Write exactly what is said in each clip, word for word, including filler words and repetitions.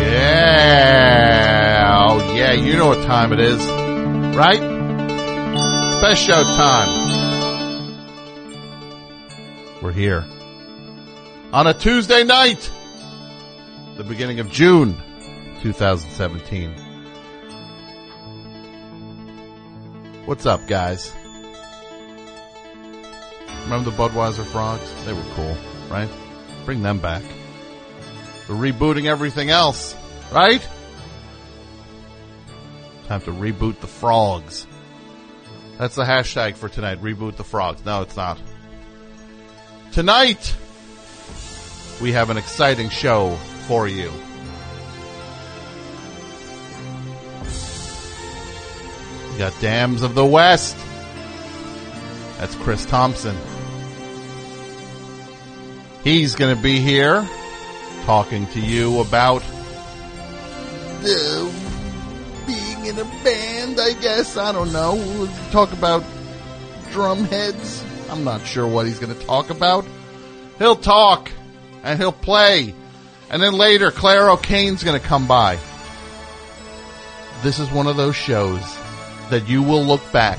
Yeah. Oh, yeah, you know what time it is, right? Best show time. We're here. On a Tuesday night, the beginning of June, two thousand seventeen. What's up, guys? Remember the Budweiser Frogs? They were cool, right? Bring them back. They're rebooting everything else, right? Time to reboot the frogs. That's the hashtag for tonight, reboot the frogs. No, it's not. Tonight, we have an exciting show for you. We got Dams of the West. That's Chris Tomson. He's going to be here talking to you about uh, being in a band, I guess. I don't know. We'll talk about drumheads. I'm not sure what he's going to talk about. He'll talk and he'll play. And then later, Claire O'Kane's going to come by. This is one of those shows that you will look back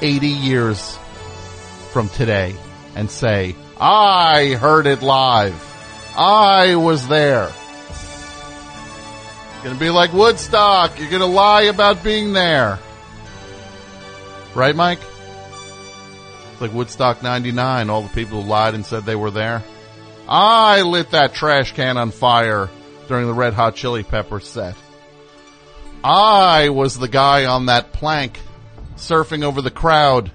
eighty years from today and say, I heard it live. I was there. It's going to be like Woodstock. You're going to lie about being there. Right, Mike? It's like Woodstock ninety-nine, all the people who lied and said they were there. I lit that trash can on fire during the Red Hot Chili Peppers set. I was the guy on that plank surfing over the crowd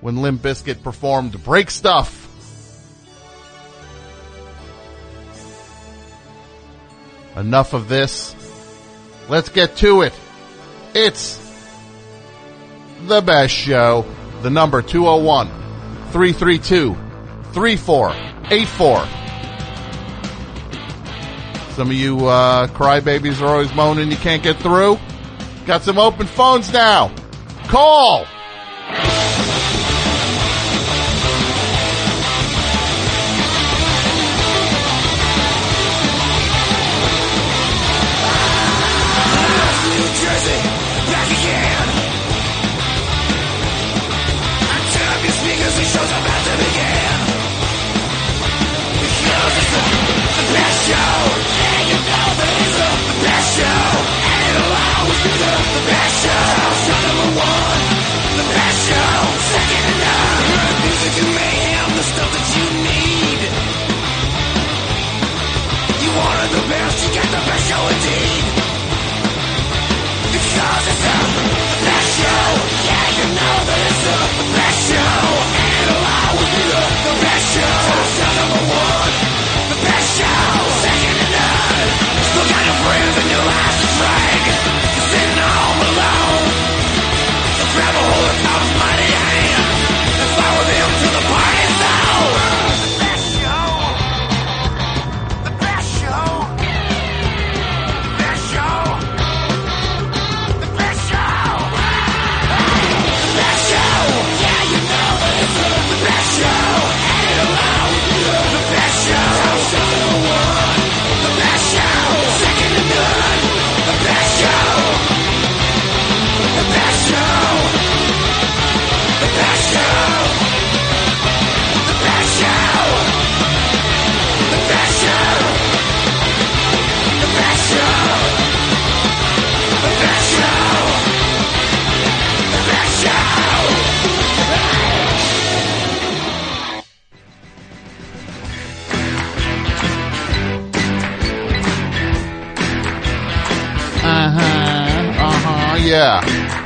when Limp Bizkit performed Break Stuff. Enough of this. Let's get to it. It's the best show. The number two oh one, three three two, three four eight four. Some of you uh, crybabies are always moaning you can't get through. Got some open phones now. Call.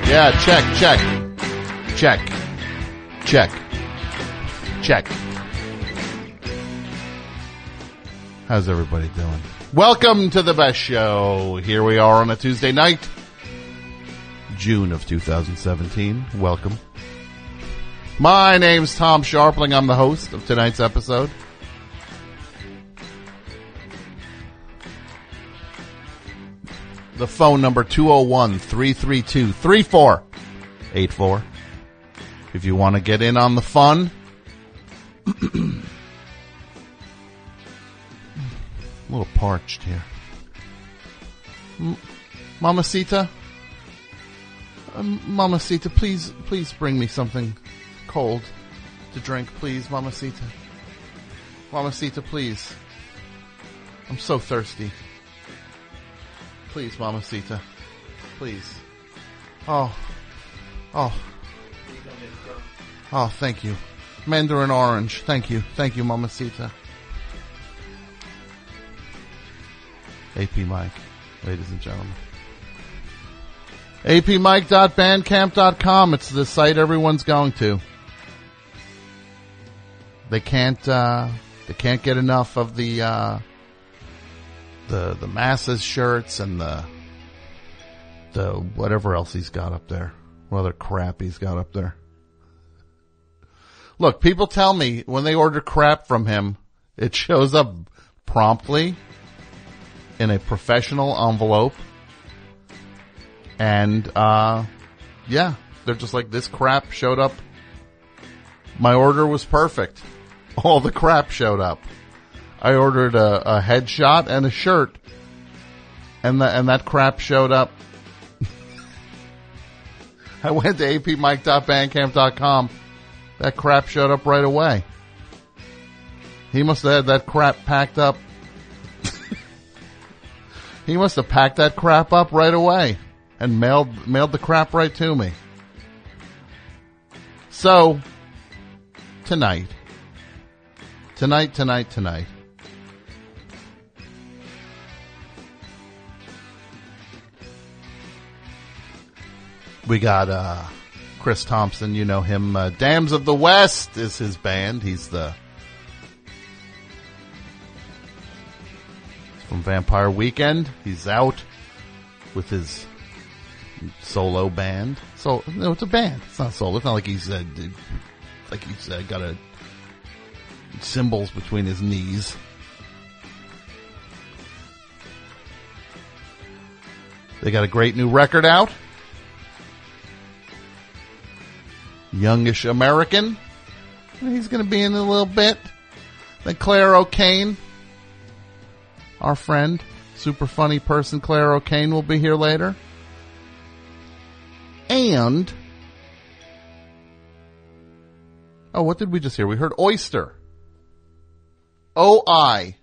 Yeah, check, check, check, check, check. How's everybody doing? Welcome to the best show. Here we are on a Tuesday night, June of two thousand seventeen. Welcome. My name's Tom Sharpling. I'm the host of tonight's episode. The phone number two oh one, three three two, three four eight four. If you want to get in on the fun, I'm a little parched here. M- Mamacita? Um, Mamacita, please, please bring me something cold to drink, please, Mamacita. Mamacita, please. I'm so thirsty. Please, Mamacita. Please. Oh. Oh. Oh, thank you. Mandarin orange. Thank you. Thank you, Mamacita. A P Mike, ladies and gentlemen. A P Mike dot bandcamp dot com. It's the site everyone's going to. They can't, uh, they can't get enough of the, uh, the, the masses shirts and the, the whatever else he's got up there. What other crap he's got up there. Look, people tell me when they order crap from him, it shows up promptly in a professional envelope. And, uh, yeah, they're just like, this crap showed up. My order was perfect. All the crap showed up. I ordered a, a headshot and a shirt. And, the, and that crap showed up. I went to A P Mike dot bandcamp dot com. That crap showed up right away. He must have had that crap packed up. He must have packed that crap up right away and mailed mailed the crap right to me. So, tonight, tonight, tonight, tonight, we got uh, Chris Tomson. You know him. Uh, Dams of the West is his band. He's the he's from Vampire Weekend. He's out with his solo band. So no, it's a band. It's not solo. It's not like he's uh, like he's uh, got a cymbals between his knees. They got a great new record out. Youngish American. He's going to be in a little bit. Then Claire O'Kane, our friend, super funny person Claire O'Kane, will be here later. And, oh, what did we just hear? We heard Oyster. O I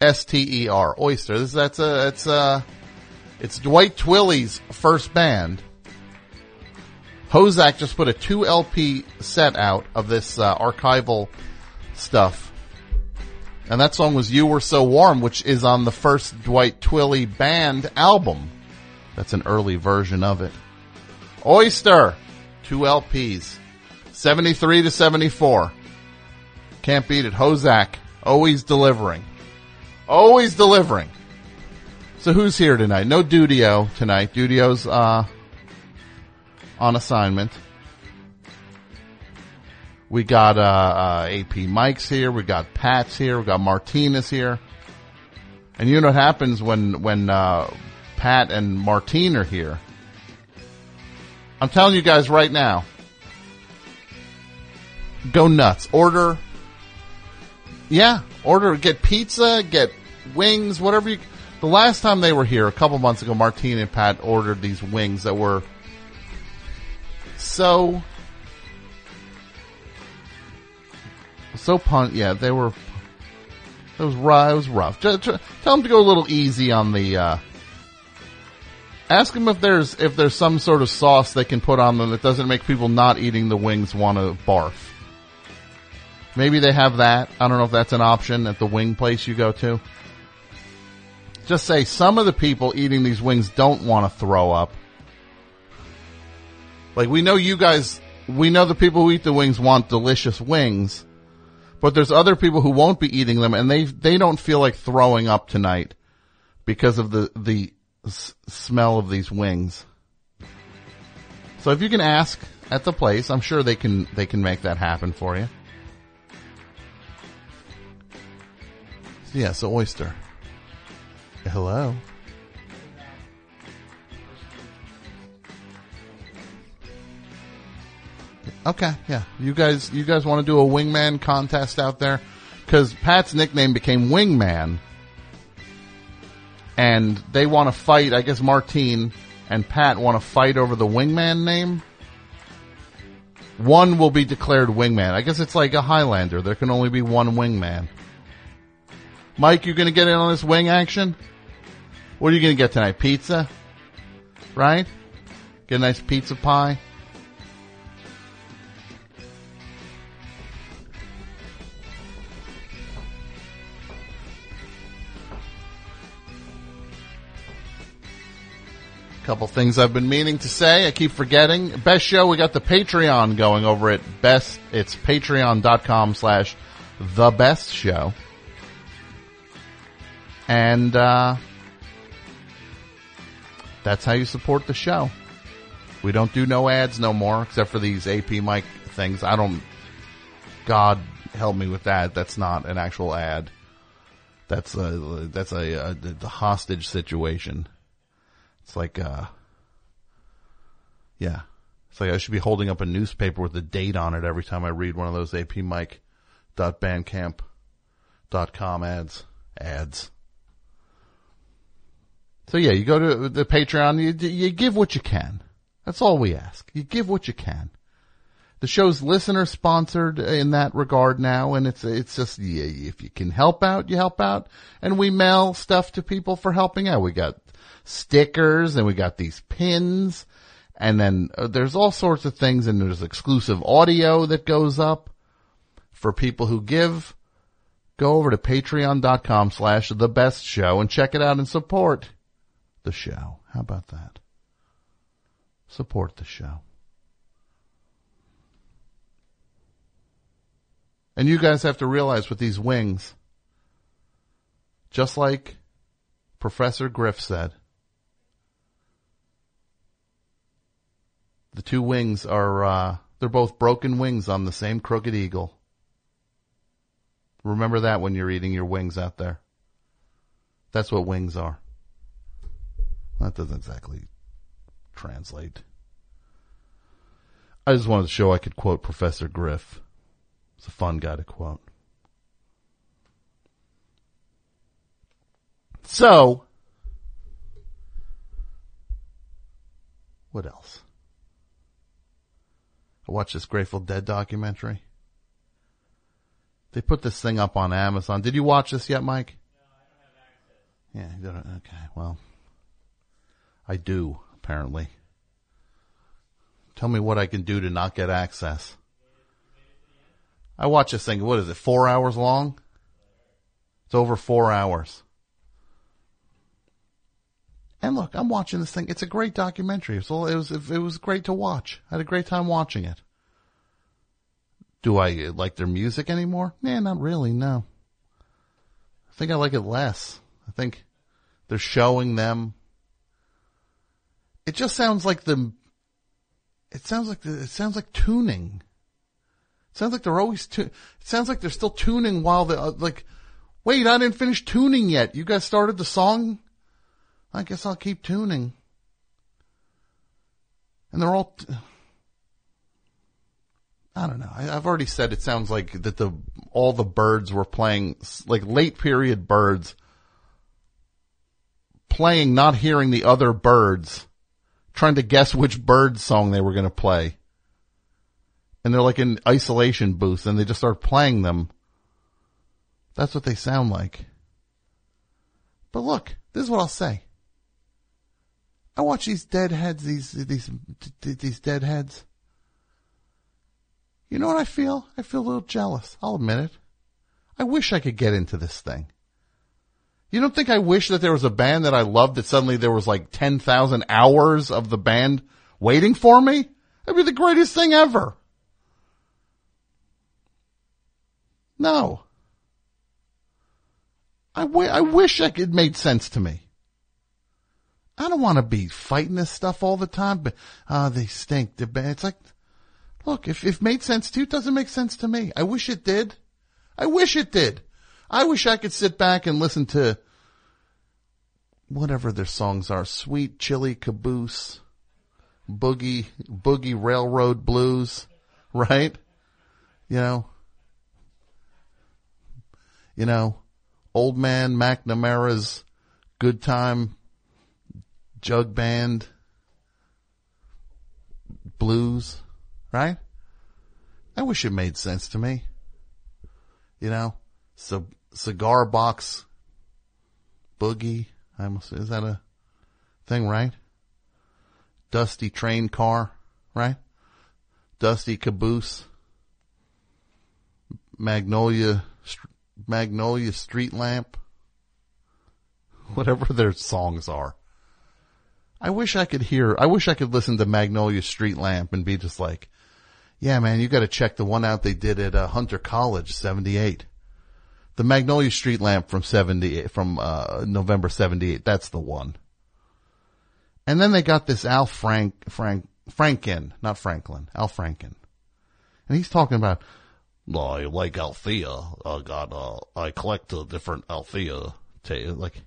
S T E R. Oyster. This, that's a, that's a, it's Dwight Twilley's first band. Hozac just put a two L P set out of this uh, archival stuff. And that song was You Were So Warm, which is on the first Dwight Twilley Band album. That's an early version of it. Oyster, two L Ps, seventy-three to seventy-four. Can't beat it. Hozac, always delivering. Always delivering. So who's here tonight? No Dudio tonight. Dudio's, uh... on assignment. We got uh, uh, A P Mike's here. We got Pat's here. We got Martinez here. And you know what happens when when uh, Pat and Martine are here? I'm telling you guys right now. Go nuts. Order. Yeah, order. Get pizza. Get wings. Whatever you. The last time they were here, a couple months ago, Martine and Pat ordered these wings that were So, so pun, yeah, they were, it was, it was rough. Just, just, tell them to go a little easy on the, uh, ask them if there's, if there's some sort of sauce they can put on them that doesn't make people not eating the wings want to barf. Maybe they have that. I don't know if that's an option at the wing place you go to. Just say some of the people eating these wings don't want to throw up. Like, we know you guys, we know the people who eat the wings want delicious wings, but there's other people who won't be eating them, and they they don't feel like throwing up tonight because of the, the s- smell of these wings. So if you can ask at the place, I'm sure they can they can make that happen for you. Yeah, so Oyster. Hello. Okay, yeah. You guys, you guys want to do a wingman contest out there? Because Pat's nickname became Wingman, and they want to fight. I guess Martine and Pat want to fight over the Wingman name. One will be declared Wingman. I guess it's like a Highlander. There can only be one Wingman. Mike, you going to get in on this wing action? What are you going to get tonight? Pizza? Right? Get a nice pizza pie? Couple things I've been meaning to say. I keep forgetting. Best show, we got the Patreon going over at Best. It's patreon.com slash the best show. And uh, that's how you support the show. We don't do no ads no more, except for these A P Mike things. I don't, God help me with that. That's not an actual ad. That's a, that's a, a, a hostage situation. It's like, uh, yeah, it's like I should be holding up a newspaper with a date on it every time I read one of those apmike.bandcamp dot com ads. Ads. So yeah, you go to the Patreon, you, you give what you can. That's all we ask. You give what you can. The show's listener sponsored in that regard now, and it's, it's just, yeah, if you can help out, you help out. And we mail stuff to people for helping out. We got stickers, and we got these pins, and then uh, there's all sorts of things, and there's exclusive audio that goes up for people who give. Go over to patreon.com slash the best show and check it out and support the show. How about that? Support the show. And you guys have to realize with these wings, just like Professor Griff said, the two wings are, uh, they're both broken wings on the same crooked eagle. Remember that when you're eating your wings out there. That's what wings are. That doesn't exactly translate. I just wanted to show I could quote Professor Griff. It's a fun guy to quote. So, what else? I watched this Grateful Dead documentary. They put this thing up on Amazon. Did you watch this yet, Mike? No, I don't have access. Yeah, okay, well, I do, apparently. Tell me what I can do to not get access. I watch this thing, what is it, four hours long? It's over four hours. And look, I'm watching this thing. It's a great documentary. It was, it was, it was great to watch. I had a great time watching it. Do I like their music anymore? Nah, not really, no. I think I like it less. I think they're showing them. It just sounds like the, it sounds like the, it sounds like tuning. It sounds like they're always, tu- it sounds like they're still tuning while the, uh, like, wait, I didn't finish tuning yet. You guys started the song? I guess I'll keep tuning. And they're all, t- I don't know. I, I've already said it sounds like that the all the birds were playing, like late period birds, playing, not hearing the other birds, trying to guess which bird song they were going to play. And they're like in isolation booths, and they just start playing them. That's what they sound like. But look, this is what I'll say. I watch these deadheads, these these these deadheads. You know what I feel? I feel a little jealous. I'll admit it. I wish I could get into this thing. You don't think I wish that there was a band that I loved that suddenly there was like ten thousand hours of the band waiting for me? That'd be the greatest thing ever. No. I, w- I wish I could, it made sense to me. I don't want to be fighting this stuff all the time, but uh, they stink. The band. It's like... Look, if it made sense to you, it doesn't make sense to me. I wish it did. I wish it did. I wish I could sit back and listen to whatever their songs are. Sweet Chili Caboose, Boogie, Boogie Railroad Blues. right? You know, you know, old man McNamara's good time jug band blues, right? I wish it made sense to me. You know, c- cigar box boogie. I must, is that a thing, right? Dusty train car, right? Dusty caboose. Magnolia, Magnolia street lamp. Whatever their songs are. I wish I could hear, I wish I could listen to Magnolia Street Lamp and be just like, yeah, man, you got to check the one out they did at uh, Hunter College, seventy-eight. The Magnolia Street Lamp from seventy, from, uh, November seventy-eight. That's the one. And then they got this Al Frank, Frank, Franken, not Franklin, Al Franken. And he's talking about, I like Althea. I got, uh, I collect a different Althea. T-. Like,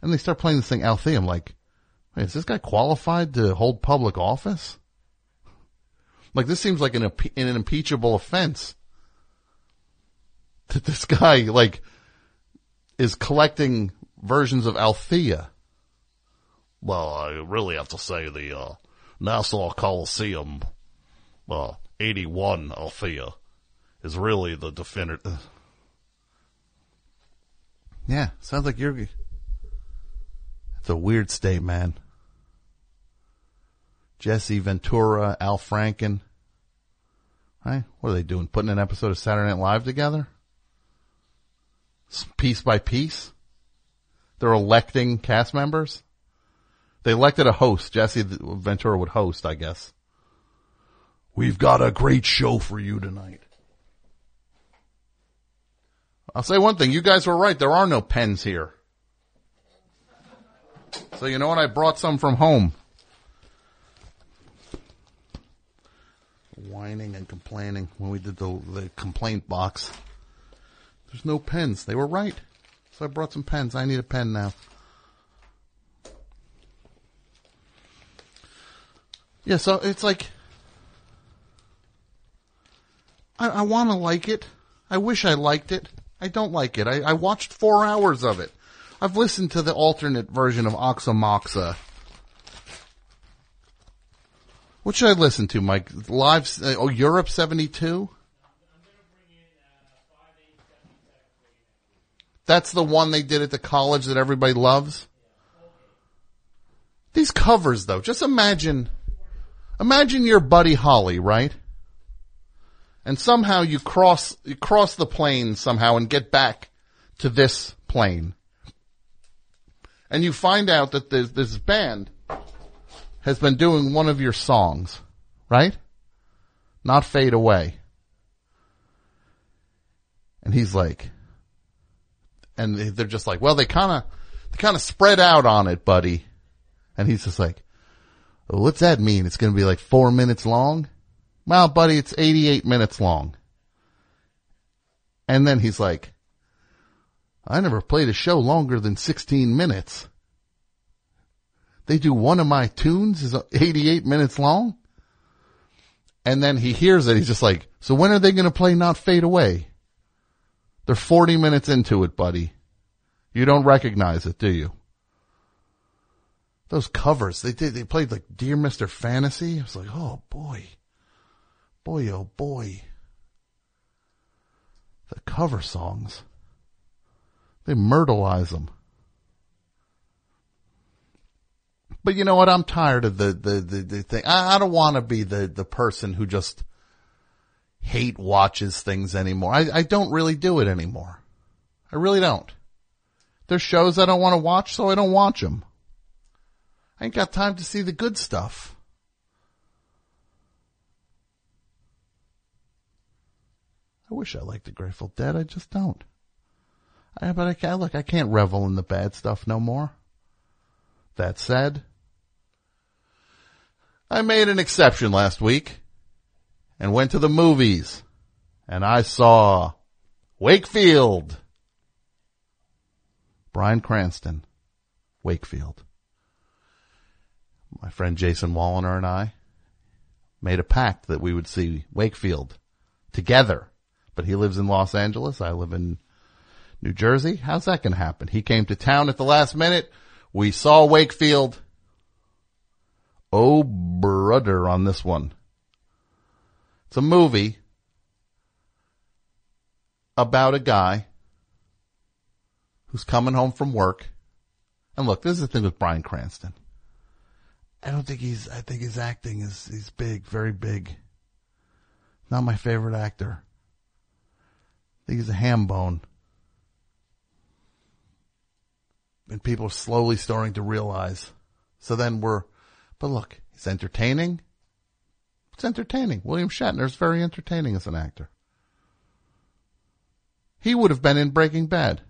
and they start playing this thing, Althea. I'm like, wait, is this guy qualified to hold public office? Like, this seems like an, an impeachable offense. That this guy, like, is collecting versions of Althea. Well, I really have to say the, uh, Nassau Coliseum, uh, eighty-one Althea is really the definitive. Yeah, sounds like you're, it's a weird state, man. Jesse Ventura, Al Franken. Right? What are they doing? Putting an episode of Saturday Night Live together? Piece by piece? They're electing cast members? They elected a host. Jesse Ventura would host, I guess. We've got a great show for you tonight. I'll say one thing. You guys were right. There are no pens here. So you know what? I brought some from home. Whining and complaining when we did the, the complaint box. There's no pens. They were right. So I brought some pens. I need a pen now. Yeah, so it's like, I, I want to like it. I wish I liked it. I don't like it. I, I watched four hours of it. I've listened to the alternate version of Oxamoxa. What should I listen to, Mike? Live, oh, Europe seventy-two? That's the one they did at the college that everybody loves? These covers, though, just imagine, imagine you're Buddy Holly, right? And somehow you cross, you cross the plane somehow and get back to this plane. And you find out that this, this band has been doing one of your songs, right? Not Fade Away. And he's like, and they're just like, well, they kind of, they kind of spread out on it, buddy. And he's just like, what's that mean? It's going to be like four minutes long? Well, buddy, it's eighty-eight minutes long. And then he's like, I never played a show longer than sixteen minutes. They do one of my tunes is eighty-eight minutes long. And then he hears it. He's just like, so when are they going to play Not Fade Away? They're forty minutes into it, buddy. You don't recognize it, do you? Those covers, they did, they played like Dear Mister Fantasy. I was like, oh boy, boy, oh boy. The cover songs. They myrtleize them. But you know what? I'm tired of the, the, the, the thing. I, I don't want to be the, the person who just hate watches things anymore. I, I don't really do it anymore. I really don't. There's shows I don't want to watch, so I don't watch them. I ain't got time to see the good stuff. I wish I liked the Grateful Dead. I just don't. I, but I can't, look, I can't revel in the bad stuff no more. That said, I made an exception last week and went to the movies and I saw Wakefield. Brian Cranston, Wakefield. My friend Jason Walliner and I made a pact that we would see Wakefield together. But he lives in Los Angeles. I live in New Jersey. How's that going to happen? He came to town at the last minute. We saw Wakefield. Oh, brother, on this one. It's a movie about a guy who's coming home from work. And look, this is the thing with Brian Cranston. I don't think he's, I think his acting is, he's big, very big. Not my favorite actor. I think he's a ham bone. And people are slowly starting to realize. So then we're, but look, he's entertaining. It's entertaining. William Shatner's very entertaining as an actor. He would have been in Breaking Bad.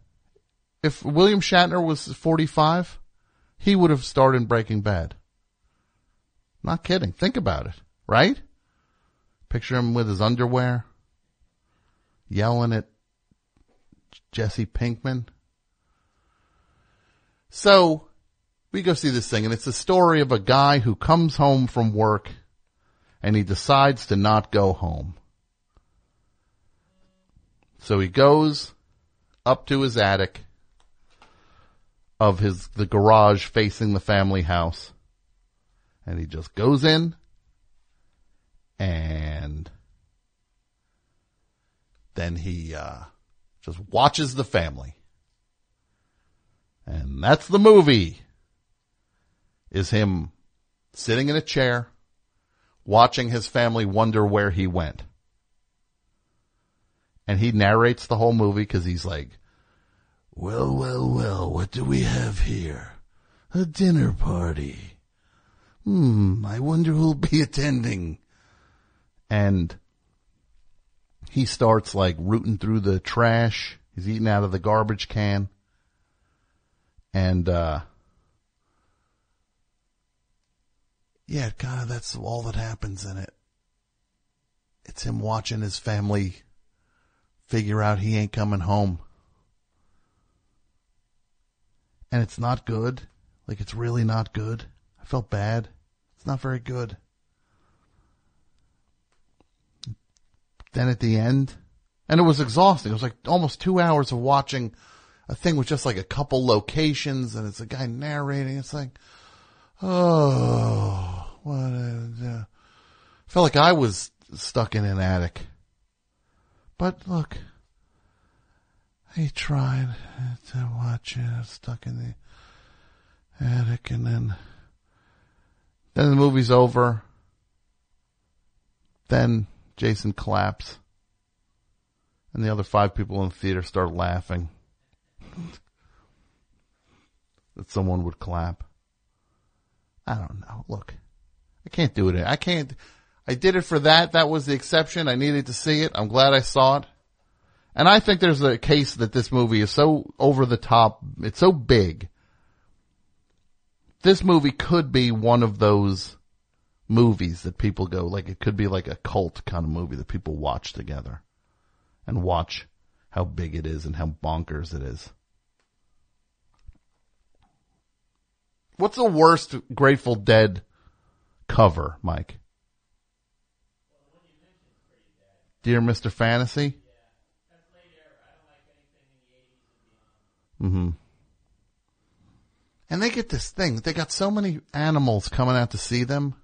If William Shatner was forty-five, he would have starred in Breaking Bad. Not kidding. Think about it, right? Picture him with his underwear, yelling at Jesse Pinkman. So we go see this thing, and it's the story of a guy who comes home from work, and he decides to not go home. So he goes up to his attic of his the garage facing the family house, and he just goes in, and then he uh, just watches the family. And that's the movie, is him sitting in a chair, watching his family wonder where he went. And he narrates the whole movie because he's like, well, well, well, what do we have here? A dinner party. Hmm, I wonder who'll be attending. And he starts like rooting through the trash. He's eating out of the garbage can. And, uh, yeah, kind of that's all that happens in it. It's him watching his family figure out he ain't coming home. And it's not good. Like, it's really not good. I felt bad. It's not very good. Then at the end, and it was exhausting. It was like almost two hours of watching a thing with just like a couple locations, and it's a guy narrating. It's like, oh, what a, yeah. I felt like I was stuck in an attic. But look, I tried to watch it. I was stuck in the attic, and then, then the movie's over. Then Jason claps, and the other five people in the theater start laughing. That someone would clap. I don't know. Look, I can't do it. I can't. I did it for that. That was the exception. I needed to see it. I'm glad I saw it. And I think there's a case that this movie is so over the top. It's so big. This movie could be one of those movies that people go, like, it could be like a cult kind of movie that people watch together and watch how big it is and how bonkers it is. What's the worst Grateful Dead cover, Mike? Well, you Dear Mister Fantasy? Yeah. That's later. I don't like anything in the eighties. Mm-hmm. And they get this thing. They got so many animals coming out to see them.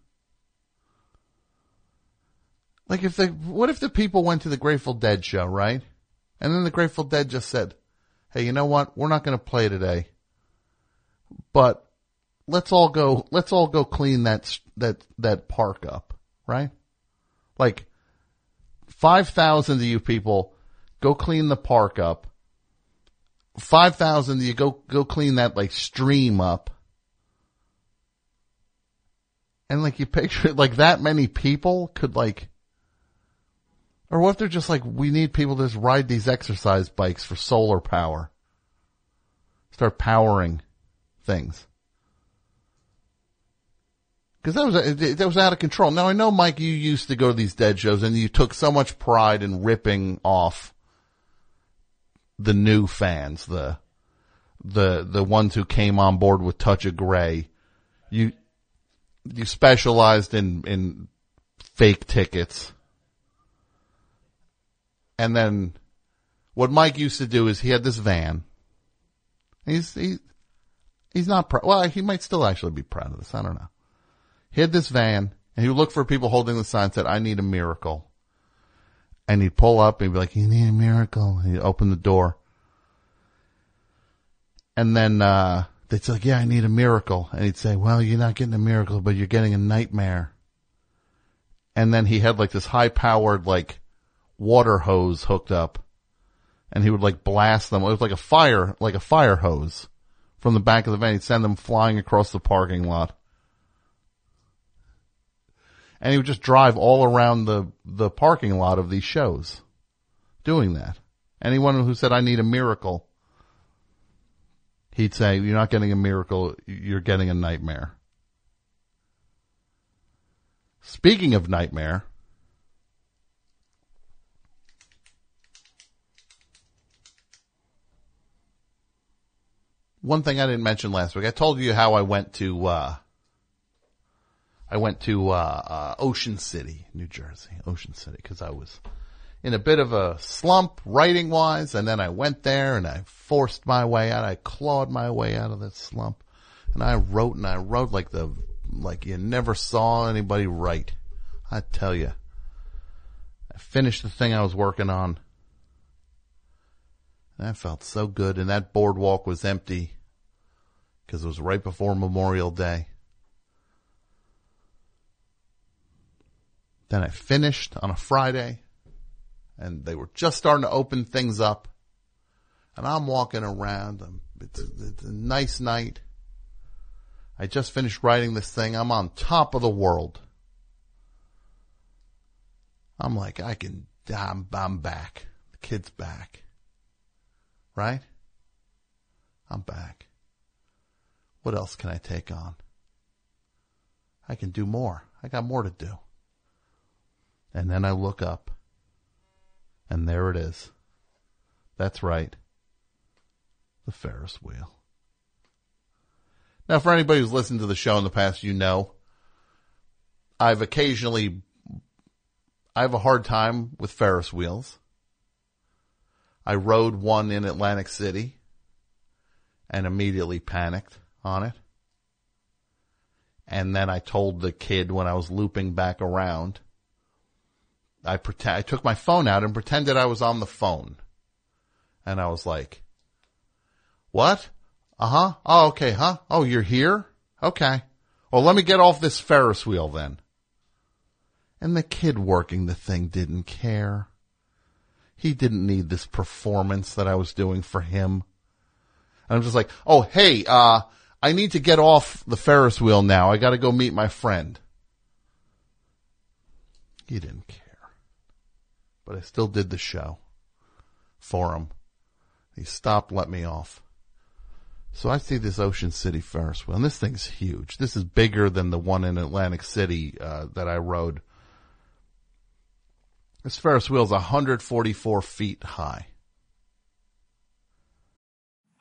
Like, if they, what if the people went to the Grateful Dead show, right? And then the Grateful Dead just said, hey, you know what? We're not going to play today, but let's all go, let's all go clean that, that, that park up, right? Like five thousand of you people go clean the park up. five thousand of you go, go clean that like stream up. And like you picture it, like that many people could like, or what if they're just like, we need people to just ride these exercise bikes for solar power. Start powering things. Because that was that was out of control. Now, I know, Mike, you used to go to these Dead shows, and you took so much pride in ripping off the new fans, the the the ones who came on board with Touch of Grey. You you specialized in in fake tickets. And then what Mike used to do is he had this van. He's, he, he's not proud. Well, he might still actually be proud of this. I don't know. He had this van and he would look for people holding the sign that said, I need a miracle. And he'd pull up and he'd be like, you need a miracle. And he'd open the door. And then, uh, they'd say, like, yeah, I need a miracle. And he'd say, well, you're not getting a miracle, but you're getting a nightmare. And then he had like this high powered, like water hose hooked up and he would like blast them. It was like a fire, like a fire hose from the back of the van. He'd send them flying across the parking lot. And he would just drive all around the, the parking lot of these shows doing that. Anyone who said, I need a miracle, he'd say, you're not getting a miracle, you're getting a nightmare. Speaking of nightmare, one thing I didn't mention last week, I told you how I went to, uh, I went to, uh, uh, Ocean City, New Jersey, Ocean City, cause I was in a bit of a slump writing wise. And then I went there and I forced my way out. I clawed my way out of that slump and I wrote and I wrote like the, like you never saw anybody write. I tell you, I finished the thing I was working on. And I felt so good. And that boardwalk was empty because it was right before Memorial Day. Then I finished on a Friday and they were just starting to open things up and I'm walking around. It's, it's a nice night. I just finished writing this thing. I'm on top of the world. I'm like, I can, I'm, I'm back. The kid's back. Right? I'm back. What else can I take on? I can do more. I got more to do. And then I look up, and there it is. That's right. The Ferris wheel. Now, for anybody who's listened to the show in the past, you know, I've occasionally, I have a hard time with Ferris wheels. I rode one in Atlantic City and immediately panicked on it. And then I told the kid when I was looping back around, I pretend, I took my phone out and pretended I was on the phone. And I was like, what? Uh-huh. Oh, okay, huh? Oh, you're here? Okay. Well, let me get off this Ferris wheel then. And the kid working the thing didn't care. He didn't need this performance that I was doing for him. And I'm just like, oh, hey, uh, I need to get off the Ferris wheel now. I got to go meet my friend. He didn't care. But I still did the show for him. He stopped, let me off. So I see this Ocean City Ferris wheel, and this thing's huge. This is bigger than the one in Atlantic City uh, that I rode. This Ferris wheel's one hundred forty-four feet high.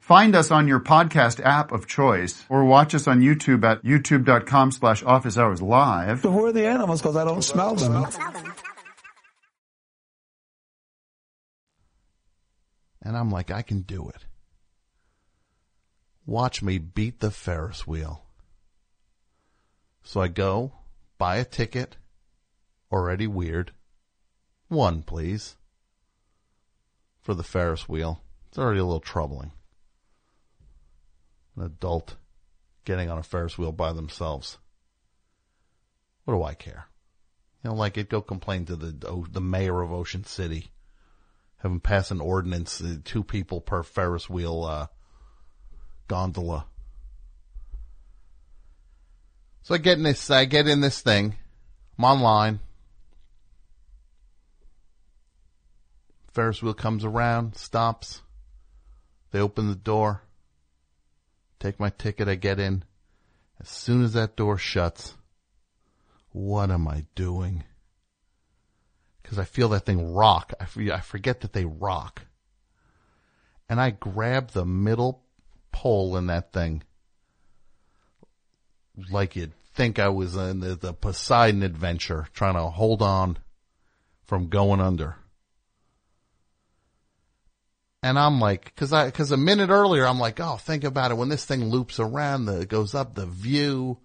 Find us on your podcast app of choice or watch us on YouTube at youtube.com slash office hours live. Who are the animals? Because I don't smell them. And I'm like, I can do it. Watch me beat the Ferris wheel. So I go, buy a ticket, already weird. One, please. For the Ferris wheel. It's already a little troubling. An adult getting on a Ferris wheel by themselves. What do I care? You know, like it, go complain to the the mayor of Ocean City. Have him pass an ordinance, two people per Ferris wheel uh, gondola. So I get in this, I get in this thing. I'm online. Ferris wheel comes around, stops. They open the door. Take my ticket, I get in. As soon as that door shuts, what am I doing? Because I feel that thing rock. I I forget that they rock. And I grab the middle pole in that thing. Like you'd think I was in the, the Poseidon adventure, trying to hold on from going under. And I'm like, cause I, cause a minute earlier, I'm like, oh, think about it. When this thing loops around, the, it goes up, the view,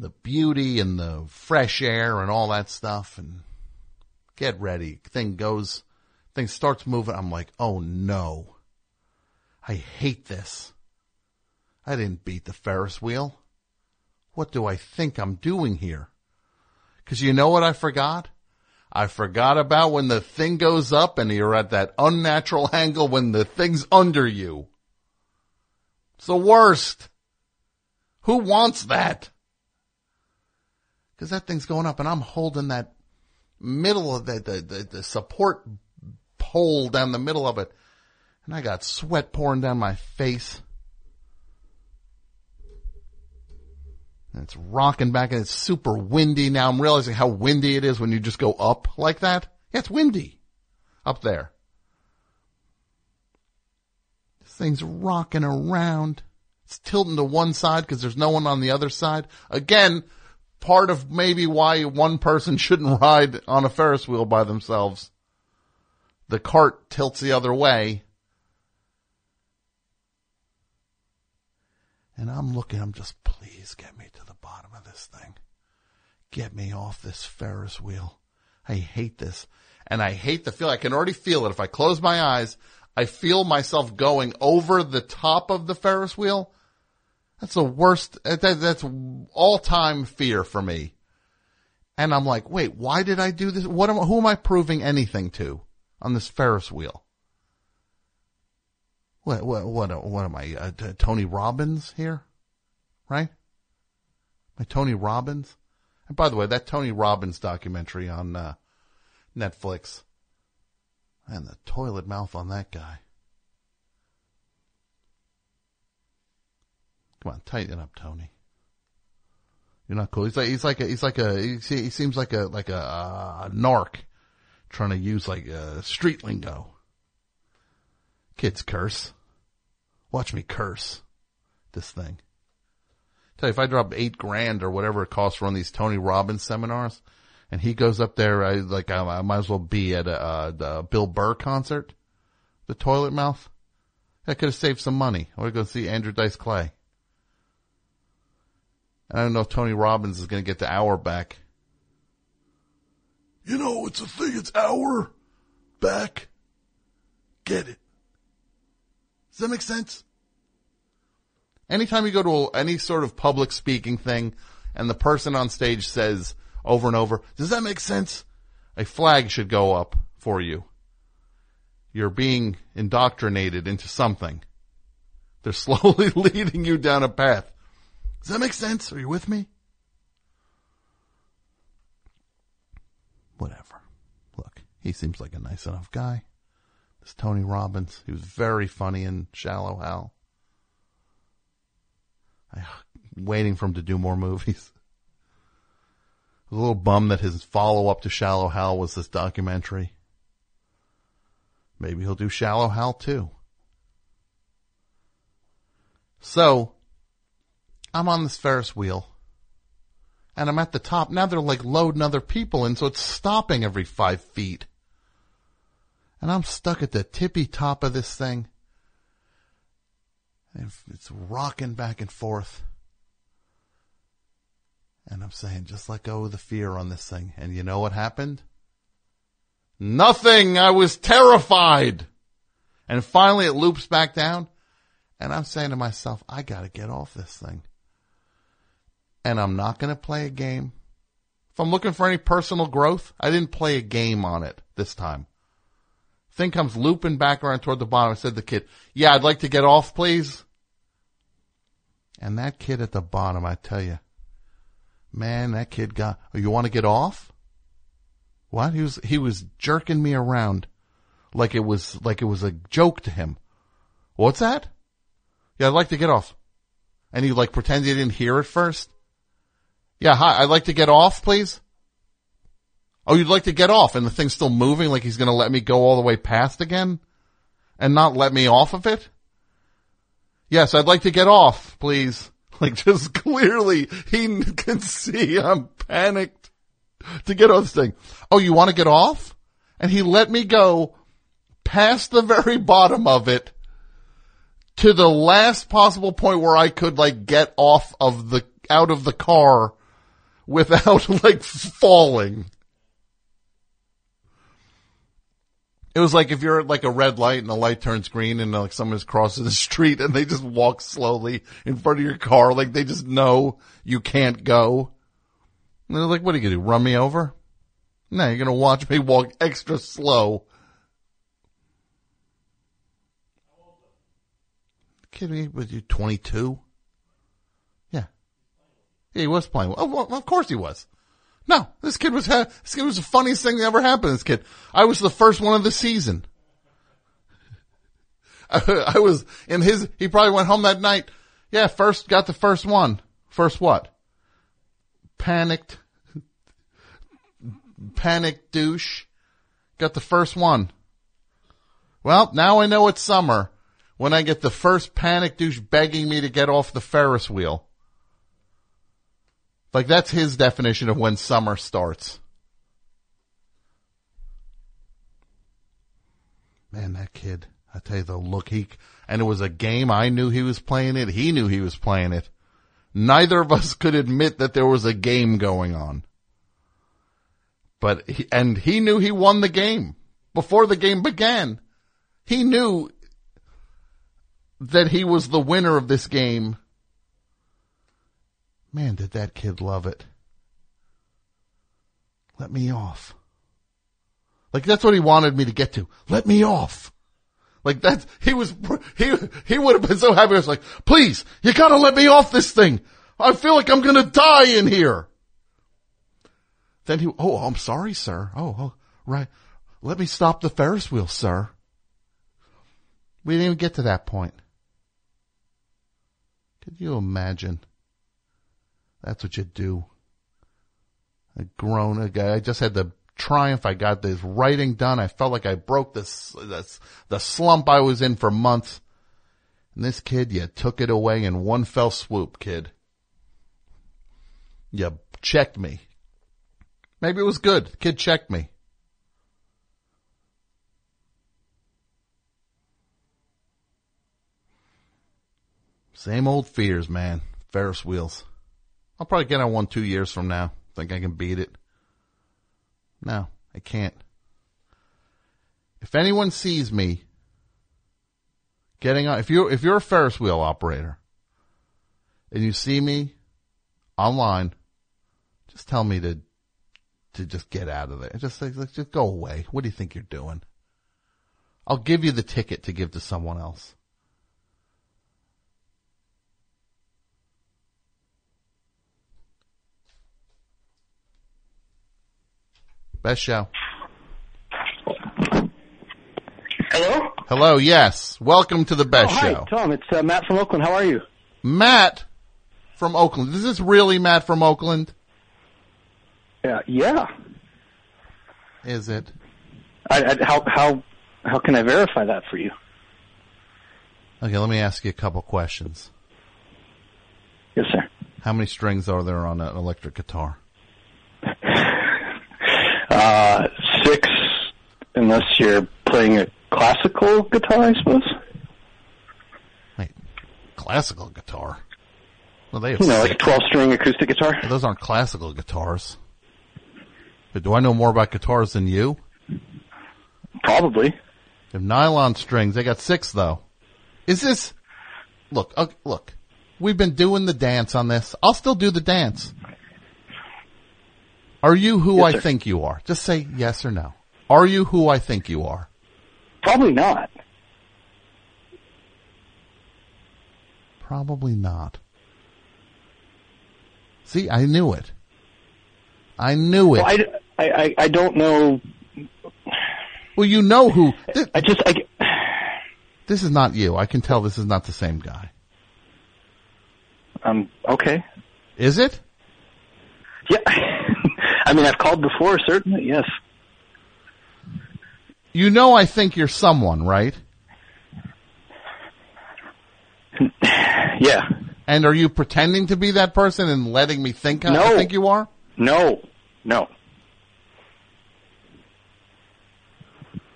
the beauty and the fresh air and all that stuff. And get ready. Thing goes, thing starts moving. I'm like, oh no, I hate this. I didn't beat the Ferris wheel. What do I think I'm doing here? Cause you know what I forgot? I forgot about when the thing goes up and you're at that unnatural angle when the thing's under you. It's the worst. Who wants that? Because that thing's going up and I'm holding that middle of the, the, the, the support pole down the middle of it. And I got sweat pouring down my face. And it's rocking back and it's super windy. Now I'm realizing how windy it is when you just go up like that. Yeah, it's windy up there. This thing's rocking around. It's tilting to one side because there's no one on the other side. Again, part of maybe why one person shouldn't ride on a Ferris wheel by themselves. The cart tilts the other way. And I'm looking, I'm just, please get me to the bottom of this thing. Get me off this Ferris wheel. I hate this. And I hate the feel. I can already feel it. If I close my eyes, I feel myself going over the top of the Ferris wheel. That's the worst. That's all-time fear for me. And I'm like, wait, why did I do this? What am, who am I proving anything to on this Ferris wheel? What, what, what, what am I, uh, t- Tony Robbins here? Right? My Tony Robbins? And by the way, that Tony Robbins documentary on, uh, Netflix. And the toilet mouth on that guy. Come on, tighten up, Tony. You're not cool. He's like, he's like a, he's like a, he, he seems like a, like a, uh, narc trying to use like, uh, street lingo. Kids curse. Watch me curse this thing. Tell you, if I drop eight grand or whatever it costs for one of these Tony Robbins seminars, and he goes up there, I like I, I might as well be at a, a, a Bill Burr concert. The toilet mouth. I could have saved some money. I would go see Andrew Dice Clay. And I don't know if Tony Robbins is going to get the hour back. You know, it's a thing. It's hour back. Get it. Does that make sense? Anytime you go to any sort of public speaking thing and the person on stage says over and over, does that make sense? A flag should go up for you. You're being indoctrinated into something. They're slowly leading you down a path. Does that make sense? Are you with me? Whatever. Look, he seems like a nice enough guy. It's Tony Robbins. He was very funny in Shallow Hal. I'm waiting for him to do more movies. I was a little bummed that his follow-up to Shallow Hal was this documentary. Maybe he'll do Shallow Hal too. So, I'm on this Ferris wheel. And I'm at the top. Now they're like loading other people in, so it's stopping every five feet. And I'm stuck at the tippy top of this thing. And it's rocking back and forth. And I'm saying, just let go of the fear on this thing. And you know what happened? Nothing. I was terrified. And finally it loops back down. And I'm saying to myself, I got to get off this thing. And I'm not going to play a game. If I'm looking for any personal growth, I didn't play a game on it this time. Thing comes looping back around toward the bottom. I said to the kid, yeah, I'd like to get off, please. And that kid at the bottom, I tell you, man, that kid got, oh, you want to get off? What? He was he was jerking me around like it was like it was a joke to him. What's that? Yeah, I'd like to get off. And he like pretended he didn't hear it first. Yeah, hi, I'd like to get off, please. Oh, you'd like to get off, and the thing's still moving like he's going to let me go all the way past again and not let me off of it? Yes, I'd like to get off, please. Like, just clearly, he can see I'm panicked to get off this thing. Oh, you want to get off? And he let me go past the very bottom of it to the last possible point where I could, like, get off of the, out of the car without, like, falling. It was like if you're at like a red light and the light turns green and like someone's crossing the street and they just walk slowly in front of your car. Like they just know you can't go. And they're like, what are you going to do? Run me over? No, you're going to watch me walk extra slow. Kid me with you twenty-two? Yeah. Yeah, he was playing. Oh, well, of course he was. No, this kid was, ha- this kid was the funniest thing that ever happened to this kid. I was the first one of the season. I, I was in his, he probably went home that night. Yeah, first, got the first one. First what? Panicked. Panicked douche. Got the first one. Well, now I know it's summer when I get the first panicked douche begging me to get off the Ferris wheel. Like, that's his definition of when summer starts. Man, that kid, I tell you the look he, and it was a game, I knew he was playing it, he knew he was playing it. Neither of us could admit that there was a game going on. But, he, and he knew he won the game. Before the game began, he knew that he was the winner of this game. Man, did that kid love it. Let me off. Like, that's what he wanted me to get to. Let me off. Like, that's, he was, he, he would have been so happy. I was like, please, you gotta let me off this thing. I feel like I'm gonna die in here. Then he, oh, I'm sorry, sir. Oh, oh right. Let me stop the Ferris wheel, sir. We didn't even get to that point. Could you imagine? That's what you do. A grown a guy. I just had the triumph. I got this writing done. I felt like I broke this, this, the slump I was in for months. And this kid, you took it away in one fell swoop, kid. You checked me. Maybe it was good. The kid checked me. Same old fears, man. Ferris wheels. I'll probably get on one two years from now. Think I can beat it? No, I can't. If anyone sees me getting on, if you if you're a Ferris wheel operator and you see me online, just tell me to to just get out of there. Just like just go away. What do you think you're doing? I'll give you the ticket to give to someone else. Best show. Hello? Hello, yes. Welcome to the best oh, hi, show. Hi, Tom. It's uh, Matt from Oakland. How are you? Matt from Oakland. Is this really Matt from Oakland? Yeah. Yeah. Is it? I, I, how how how can I verify that for you? Okay, let me ask you a couple questions. Yes, sir. How many strings are there on an electric guitar? Uh, six, unless you're playing a classical guitar, I suppose. Wait, classical guitar? Well, they have you know, six. Like a twelve-string acoustic guitar? Well, those aren't classical guitars. But do I know more about guitars than you? Probably. They have nylon strings. They got six, though. Is this... Look, uh, look. We've been doing the dance on this. I'll still do the dance. Are you who yes, I sir. think you are? Just say yes or no. Are you who I think you are? Probably not. Probably not. See, I knew it. I knew it. Well, I, I, I, I don't know. Well, you know who. Th- I just. I, this is not you. I can tell this is not the same guy. Um. Okay. Is it? Yeah. I mean, I've called before, certainly. Yes. You know, I think you're someone, right? Yeah. And are you pretending to be that person and letting me think I no. think you are? No. No.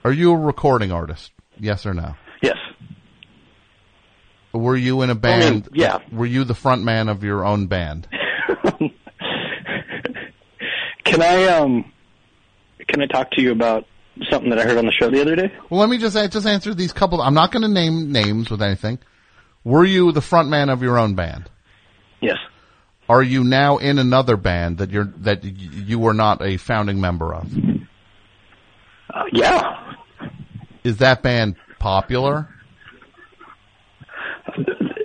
Are you a recording artist? Yes or no? Yes. Were you in a band? I mean, yeah. Were you the front man of your own band? Can I um can I talk to you about something that I heard on the show the other day? Well, let me just I just answer these couple. I'm not going to name names with anything. Were you the front man of your own band? Yes. Are you now in another band that you're that you were not a founding member of? Uh, yeah. Is that band popular?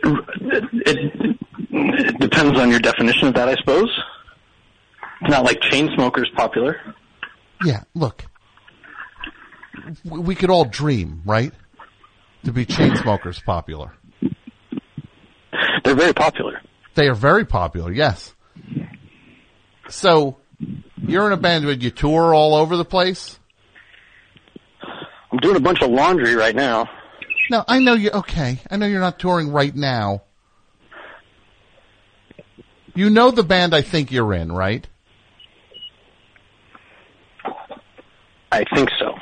It, it, it depends on your definition of that, I suppose. It's not like Chainsmokers popular. Yeah, look. We could all dream, right? To be Chainsmokers popular. They're very popular. They are very popular, yes. So, you're in a band where you tour all over the place? I'm doing a bunch of laundry right now. No, I know you. Okay, I know you're not touring right now. You know the band I think you're in, right? I think so.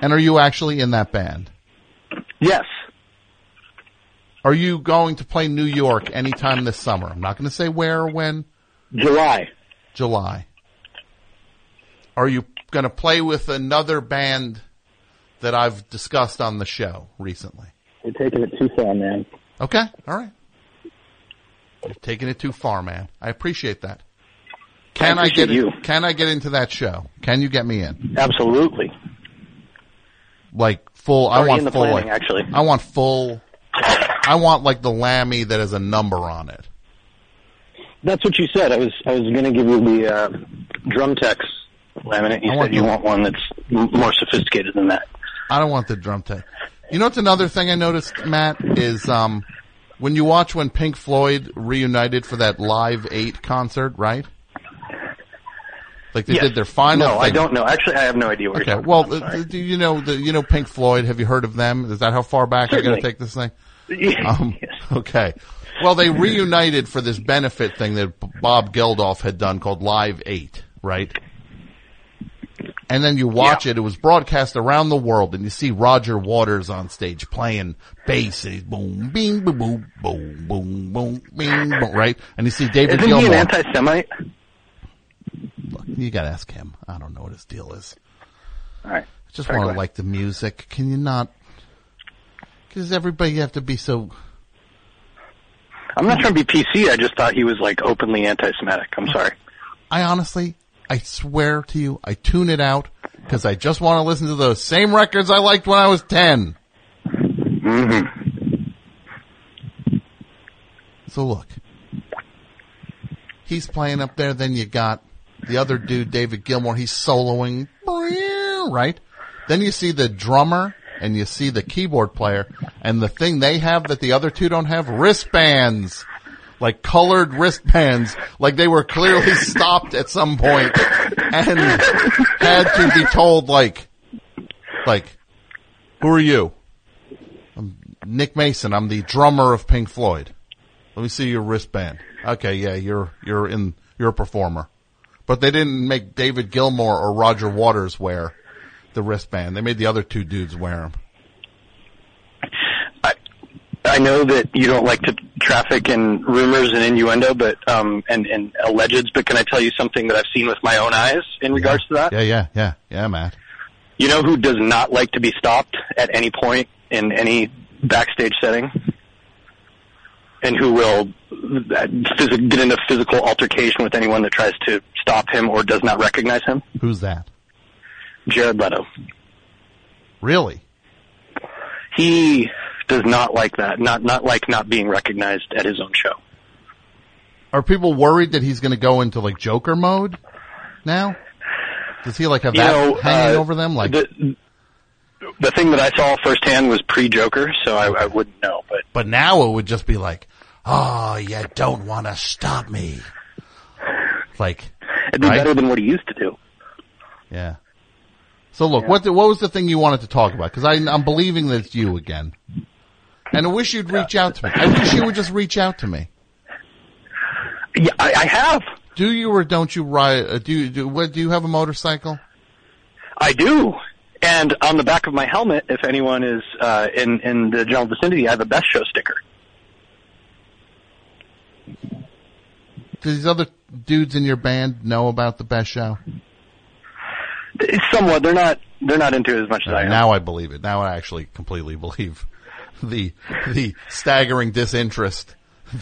And are you actually in that band? Yes. Are you going to play New York anytime this summer? I'm not going to say where or when. July. July. Are you going to play with another band that I've discussed on the show recently? You're taking it too far, man. Okay. All right. You're taking it too far, man. I appreciate that. Can I, I get you. Can I get into that show? Can you get me in? Absolutely. Like full. Already I want in the full. Planning, like, actually, I want full. I want like the Lammy that has a number on it. That's what you said. I was I was going to give you the uh, Drumtex laminate. You I said want you the, want one that's more sophisticated than that. I don't want the Drumtex. You know what's another thing I noticed, Matt, is um, when you watch when Pink Floyd reunited for that Live Eight concert, right? Like they yes. did their final. No, thing. I don't know. Actually, I have no idea. What okay. You're well, about. Do you know the you know Pink Floyd? Have you heard of them? Is that how far back Certainly. I'm going to take this thing? Um, yes. Okay. Well, they reunited for this benefit thing that Bob Geldof had done called Live Eight, right? And then you watch yeah. it. It was broadcast around the world, and you see Roger Waters on stage playing bass. And he's boom, bing, boom, boom, boom, boom, boom, bing, boom, right? And you see David Gilmour. Isn't he an anti-Semite? Look, you gotta ask him. I don't know what his deal is. All right. I just want to like the music. Can you not? Does everybody have to be so? I'm not trying to be P C. I just thought he was like openly anti-Semitic. I'm sorry. I honestly, I swear to you, I tune it out because I just want to listen to those same records I liked when I was ten. Mm-hmm. So look, he's playing up there. Then you got. The other dude, David Gilmour, he's soloing, right? Then you see the drummer and you see the keyboard player, and the thing they have that the other two don't have, wristbands, like colored wristbands, like they were clearly stopped at some point and had to be told, like, like, who are you? I'm Nick Mason. I'm the drummer of Pink Floyd. Let me see your wristband. Okay, yeah, you're you're in you're a performer. But they didn't make David Gilmour or Roger Waters wear the wristband. They made the other two dudes wear them. I, I know that you don't like to traffic in rumors and innuendo, but um, and and allegeds. But can I tell you something that I've seen with my own eyes in yeah. regards to that? Yeah, yeah, yeah, yeah, Matt. You know who does not like to be stopped at any point in any backstage setting, and who will. Phys- get in a physical altercation with anyone that tries to stop him or does not recognize him. Who's that? Jared Leto. Really? He does not like that. Not not like not being recognized at his own show. Are people worried that he's going to go into like Joker mode now? Does he like have that know, hanging uh, over them? Like the, the thing that I saw firsthand was pre-Joker, so I, I wouldn't know. But but now it would just be like, oh, you don't want to stop me. Like it'd be right? better than what he used to do. Yeah. So look, yeah. what the, what was the thing you wanted to talk about? Because I'm believing that it's you again, and I wish you'd reach yeah. out to me. I wish you would just reach out to me. Yeah, I, I have. Do you or don't you ride? Do you, do what? Do you have a motorcycle? I do, and on the back of my helmet, if anyone is uh, in in the general vicinity, I have a Best Show sticker. Do these other dudes in your band know about the Best Show? It's somewhat. They're not. They're not into it as much as uh, I am. Now I believe it. Now I actually completely believe the the staggering disinterest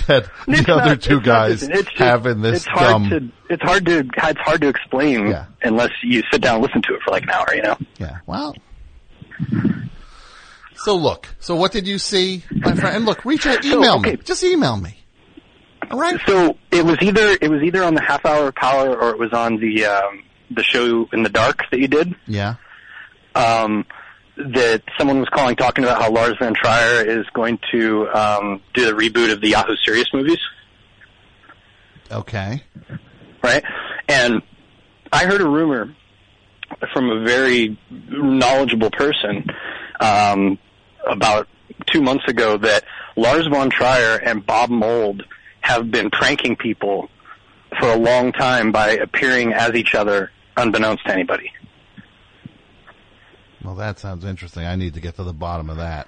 that the it's other not, two guys just, have in this. It's hard dumb... to. It's hard to. It's hard to explain yeah. unless you sit down and listen to it for like an hour. You know. Yeah. Wow. So look. So what did you see, my friend? And look, reach out. Email so, okay. me. Just email me. All right. So it was either it was either on the half hour power or it was on the. Um, the show in the dark that you did. Yeah. Um, that someone was calling, talking about how Lars von Trier is going to um, do the reboot of the Yahoo Serious movies. Okay. Right? And I heard a rumor from a very knowledgeable person um, about two months ago that Lars von Trier and Bob Mould have been pranking people for a long time by appearing as each other unbeknownst to anybody. Well, that sounds interesting. I need to get to the bottom of that.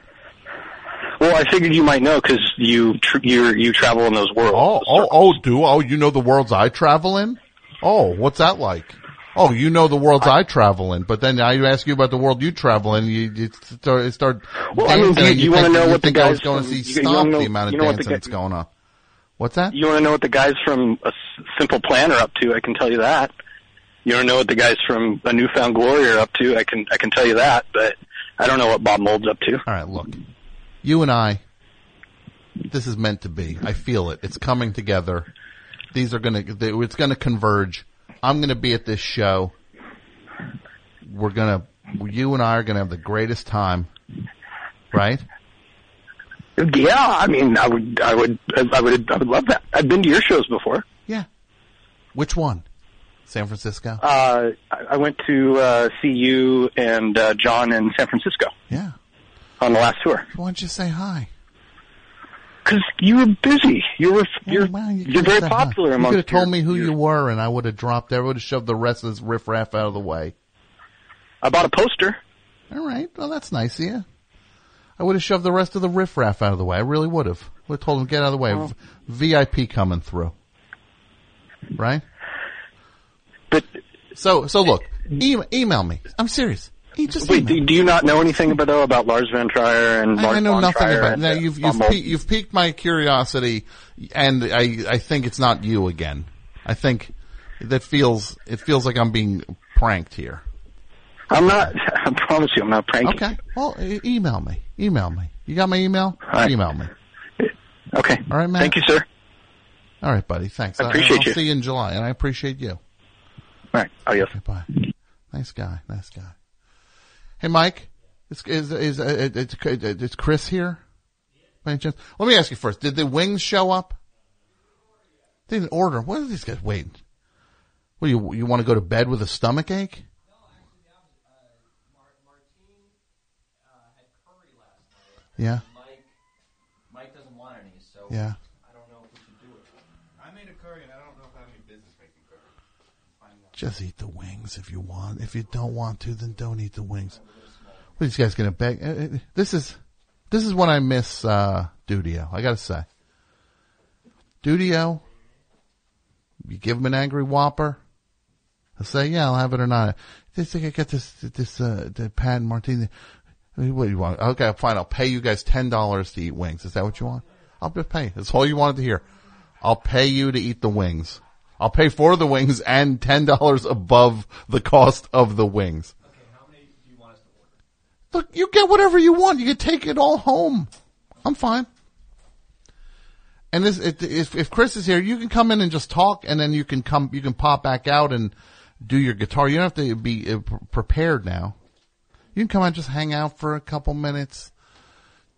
Well, I figured you might know because you tr- you you travel in those worlds. Oh, those oh, oh, do oh, you know the worlds I travel in? Oh, what's that like? Oh, you know the worlds I, I travel in, but then I ask you about the world you travel in. You, you start, start well, dancing. I mean, do you, you, you want to know what the guys I was going to see? You, stop you know, the amount of you know dancing guy, that's going on. What's that? You want to know what the guys from A Simple Plan are up to? I can tell you that. You want to know what the guys from A Newfound Glory are up to? I can I can tell you that, but I don't know what Bob Mould's up to. All right, look. You and I, this is meant to be. I feel it. It's coming together. These are going to, it's going to converge. I'm going to be at this show. We're going to, you and I are going to have the greatest time, right? Yeah, I mean, I would, I would, I would, I would love that. I've been to your shows before. Yeah. Which one? San Francisco? Uh, I went to uh, see you and uh, John in San Francisco. Yeah. On the last tour. Why don't you say hi? Because you were busy. You were, you're, well, you you're very popular among. You could have told me who you were, and I would have dropped there. I would have shoved the rest of this riffraff out of the way. I bought a poster. All right. Well, that's nice of you. I would have shoved the rest of the riffraff out of the way. I really would have. Would have told him, get out of the way. Oh. V I P coming through. Right? But So, so look, e- email me. I'm serious. E- just wait, do, do you not know anything about, though, about Lars von Trier and Lars I, I know von nothing Trier about it. Now, you've, you've, pe- you've piqued my curiosity, and I, I think it's not you again. I think that feels, it feels like I'm being pranked here. I'm not, I promise you, I'm not pranking. Okay. Well, e- email me. Email me. You got my email? Right. Email me. Okay. All right, man. Thank you, sir. All right, buddy. Thanks. I appreciate I, I'll you. See you in July, and I appreciate you. All right. Adios. Okay, bye. Nice guy. Nice guy. Hey, Mike. Is, is, is, is, is, is Chris here? By any chance? Let me ask you first. Did the wings show up? They didn't order. What are these guys? Wait. What, you, you want to go to bed with a stomach ache? Yeah. Mike, Mike doesn't want any, so yeah. I don't know if we should do it. I made a curry, and I don't know if I have any business making curry. Just eat the wings if you want. If you don't want to, then don't eat the wings. What are these guys going to beg? This is this is when I miss uh, Dudio, I got to say. Dudio, you give him an angry whopper, he'll say, yeah, I'll have it or not. This I got this, this uh, the Pat and Martini. What do you want? Okay, fine. I'll pay you guys ten dollars to eat wings. Is that what you want? I'll just pay. That's all you wanted to hear. I'll pay you to eat the wings. I'll pay for the wings and ten dollars above the cost of the wings. Okay, how many do you want us to order? Look, you get whatever you want. You can take it all home. I'm fine. And this, if, if Chris is here, you can come in and just talk, and then you can come, you can pop back out and do your guitar. You don't have to be prepared now. You can come out and just hang out for a couple minutes.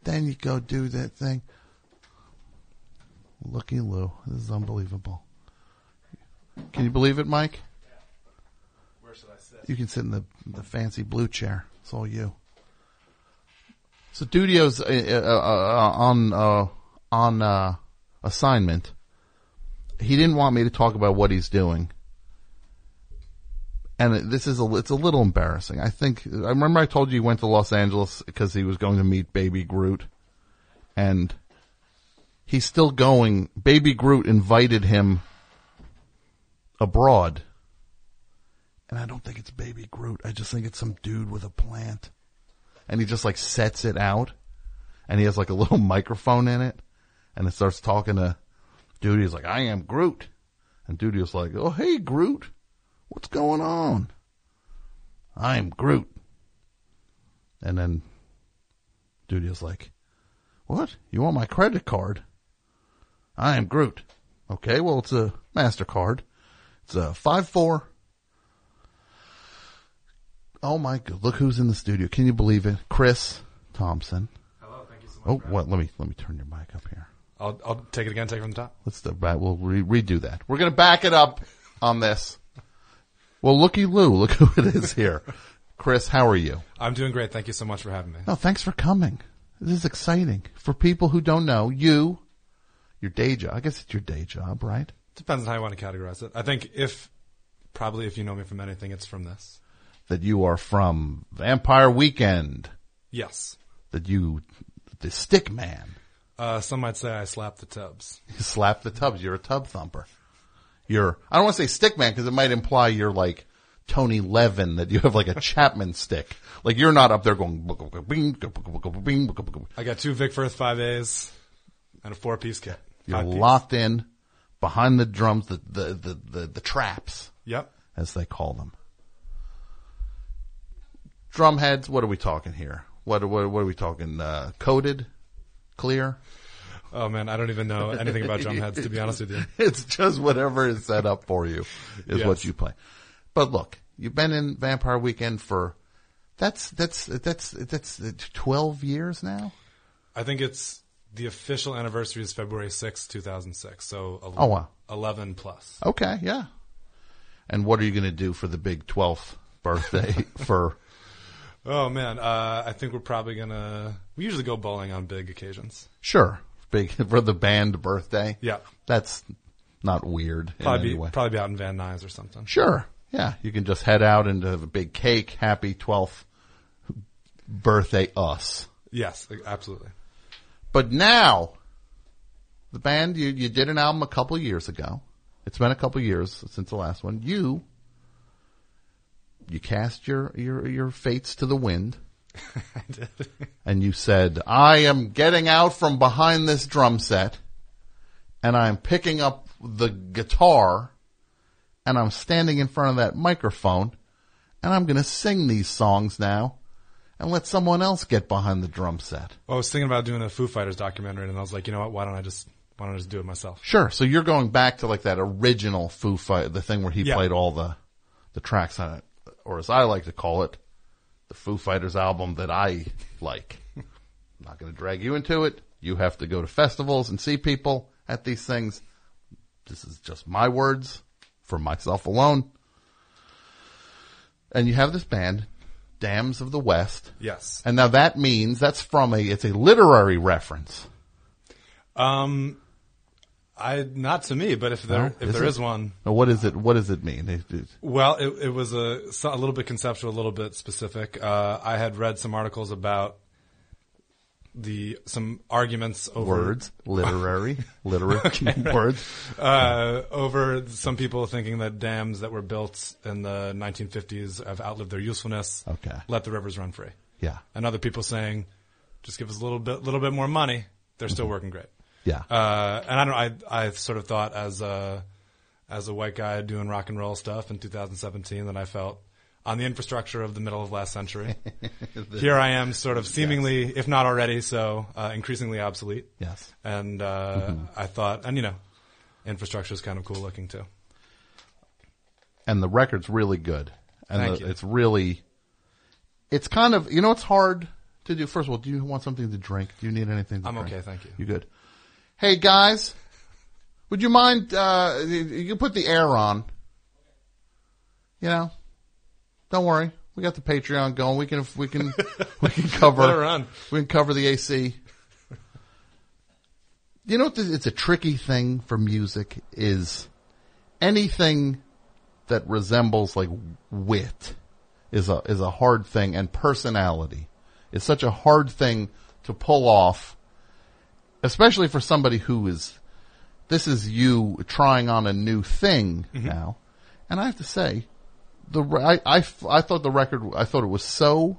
Then you go do that thing. Looky Lou. This is unbelievable. Can you believe it, Mike? Yeah. Where should I sit? You can sit in the, the fancy blue chair. It's all you. So Studio's uh, uh, on uh, on uh, assignment. He didn't want me to talk about what he's doing. And this is a, it's a little embarrassing. I think, I remember I told you he went to Los Angeles because he was going to meet Baby Groot. And he's still going. Baby Groot invited him abroad. And I don't think it's Baby Groot. I just think it's some dude with a plant. And he just like sets it out. And he has like a little microphone in it. And it starts talking to Dude. He's like, I am Groot. And Dude is like, oh, hey, Groot. What's going on? I'm Groot. And then Dudio's like, what? You want my credit card? I am Groot. Okay, well, it's a MasterCard. It's a five four. Oh, my God. Look who's in the studio. Can you believe it? Chris Tomson. Hello, thank you so much. Oh, what? Well, let me, let me turn your mic up here. I'll, I'll take it again, take it from the top. Let's do that. We'll re- redo that. We're going to back it up on this. Well, looky Lou, look who it is here. Chris, how are you? I'm doing great. Thank you so much for having me. No, thanks for coming. This is exciting. For people who don't know, you, your day job, I guess it's your day job, right? Depends on how you want to categorize it. I think if, probably if you know me from anything, it's from this. That you are from Vampire Weekend. Yes. That you, the stick man. Uh, some might say I slap the tubs. You slap the tubs. You're a tub thumper. You're, I don't want to say stick man because it might imply you're like Tony Levin, that you have like a Chapman stick. Like you're not up there going, bing, bing, bing, bing. I got two Vic Firth five A's and a four piece kit. You're locked in behind the drums, the, the, the, the, the traps. Yep. As they call them. Drum heads. What are we talking here? What, what, what are we talking? Uh, coated? Clear? Oh man, I don't even know anything about drum heads, to be honest with you. It's just whatever is set up for you is yes. what you play. But look, you've been in Vampire Weekend for that's that's that's that's twelve years now. I think it's the official anniversary is February sixth, two thousand six. So eleven, oh, wow. eleven plus. Okay, yeah. And what are you going to do for the big twelfth birthday for? Oh man, uh, I think we're probably gonna. We usually go bowling on big occasions. Sure, big for the band birthday. Yeah, that's not weird. Probably in any way. Probably be out in Van Nuys or something. Sure, yeah, you can just head out and have a big cake. Happy twelfth birthday, us. Yes, absolutely. But now, the band you you did an album a couple years ago. It's been a couple years since the last one. You. You cast your, your, your fates to the wind. I did. And you said, I am getting out from behind this drum set and I'm picking up the guitar and I'm standing in front of that microphone and I'm going to sing these songs now and let someone else get behind the drum set. Well, I was thinking about doing a Foo Fighters documentary and I was like, you know what? Why don't I just, why don't I just do it myself? Sure. So you're going back to like that original Foo Fight, the thing where he yeah. played all the, the tracks on it. Or as I like to call it, the Foo Fighters album that I like. I'm not going to drag you into it. You have to go to festivals and see people at these things. This is just my words for myself alone. And you have this band, Dams of the West. Yes. And now that means that's from a, it's a literary reference. Um, I not to me, but if there oh, if is there it? is one, now what is it? What does it mean? Well, it, it was a, a little bit conceptual, a little bit specific. Uh, I had read some articles about the some arguments over words, literary, literary okay, words uh, over some people thinking that dams that were built in the nineteen fifties have outlived their usefulness. Okay, let the rivers run free. Yeah, and other people saying, just give us a little bit, little bit more money. They're still mm-hmm. working great. Yeah, uh, and I don't. I I sort of thought as a as a white guy doing rock and roll stuff in two thousand seventeen that I felt on the infrastructure of the middle of last century. the, Here I am, sort of seemingly, yes. if not already, so uh, increasingly obsolete. Yes, and uh, mm-hmm. I thought, and you know, infrastructure is kind of cool looking too. and the record's really good. And Thank the, you. It's really, it's kind of, you know, it's hard to do. First of all, do you want something to drink? Do you need anything to I'm drink? I'm okay, thank you. You good? Hey, guys, would you mind, uh, you put the air on. You know, don't worry. We got the Patreon going. We can, we can, we can cover, Let her on. we can cover the A C. You know, it's a tricky thing for music is anything that resembles like wit is a, is a hard thing, and personality is such a hard thing to pull off, especially for somebody who is, this is you trying on a new thing mm-hmm. now. And I have to say, the I, I, I thought the record, I thought it was so,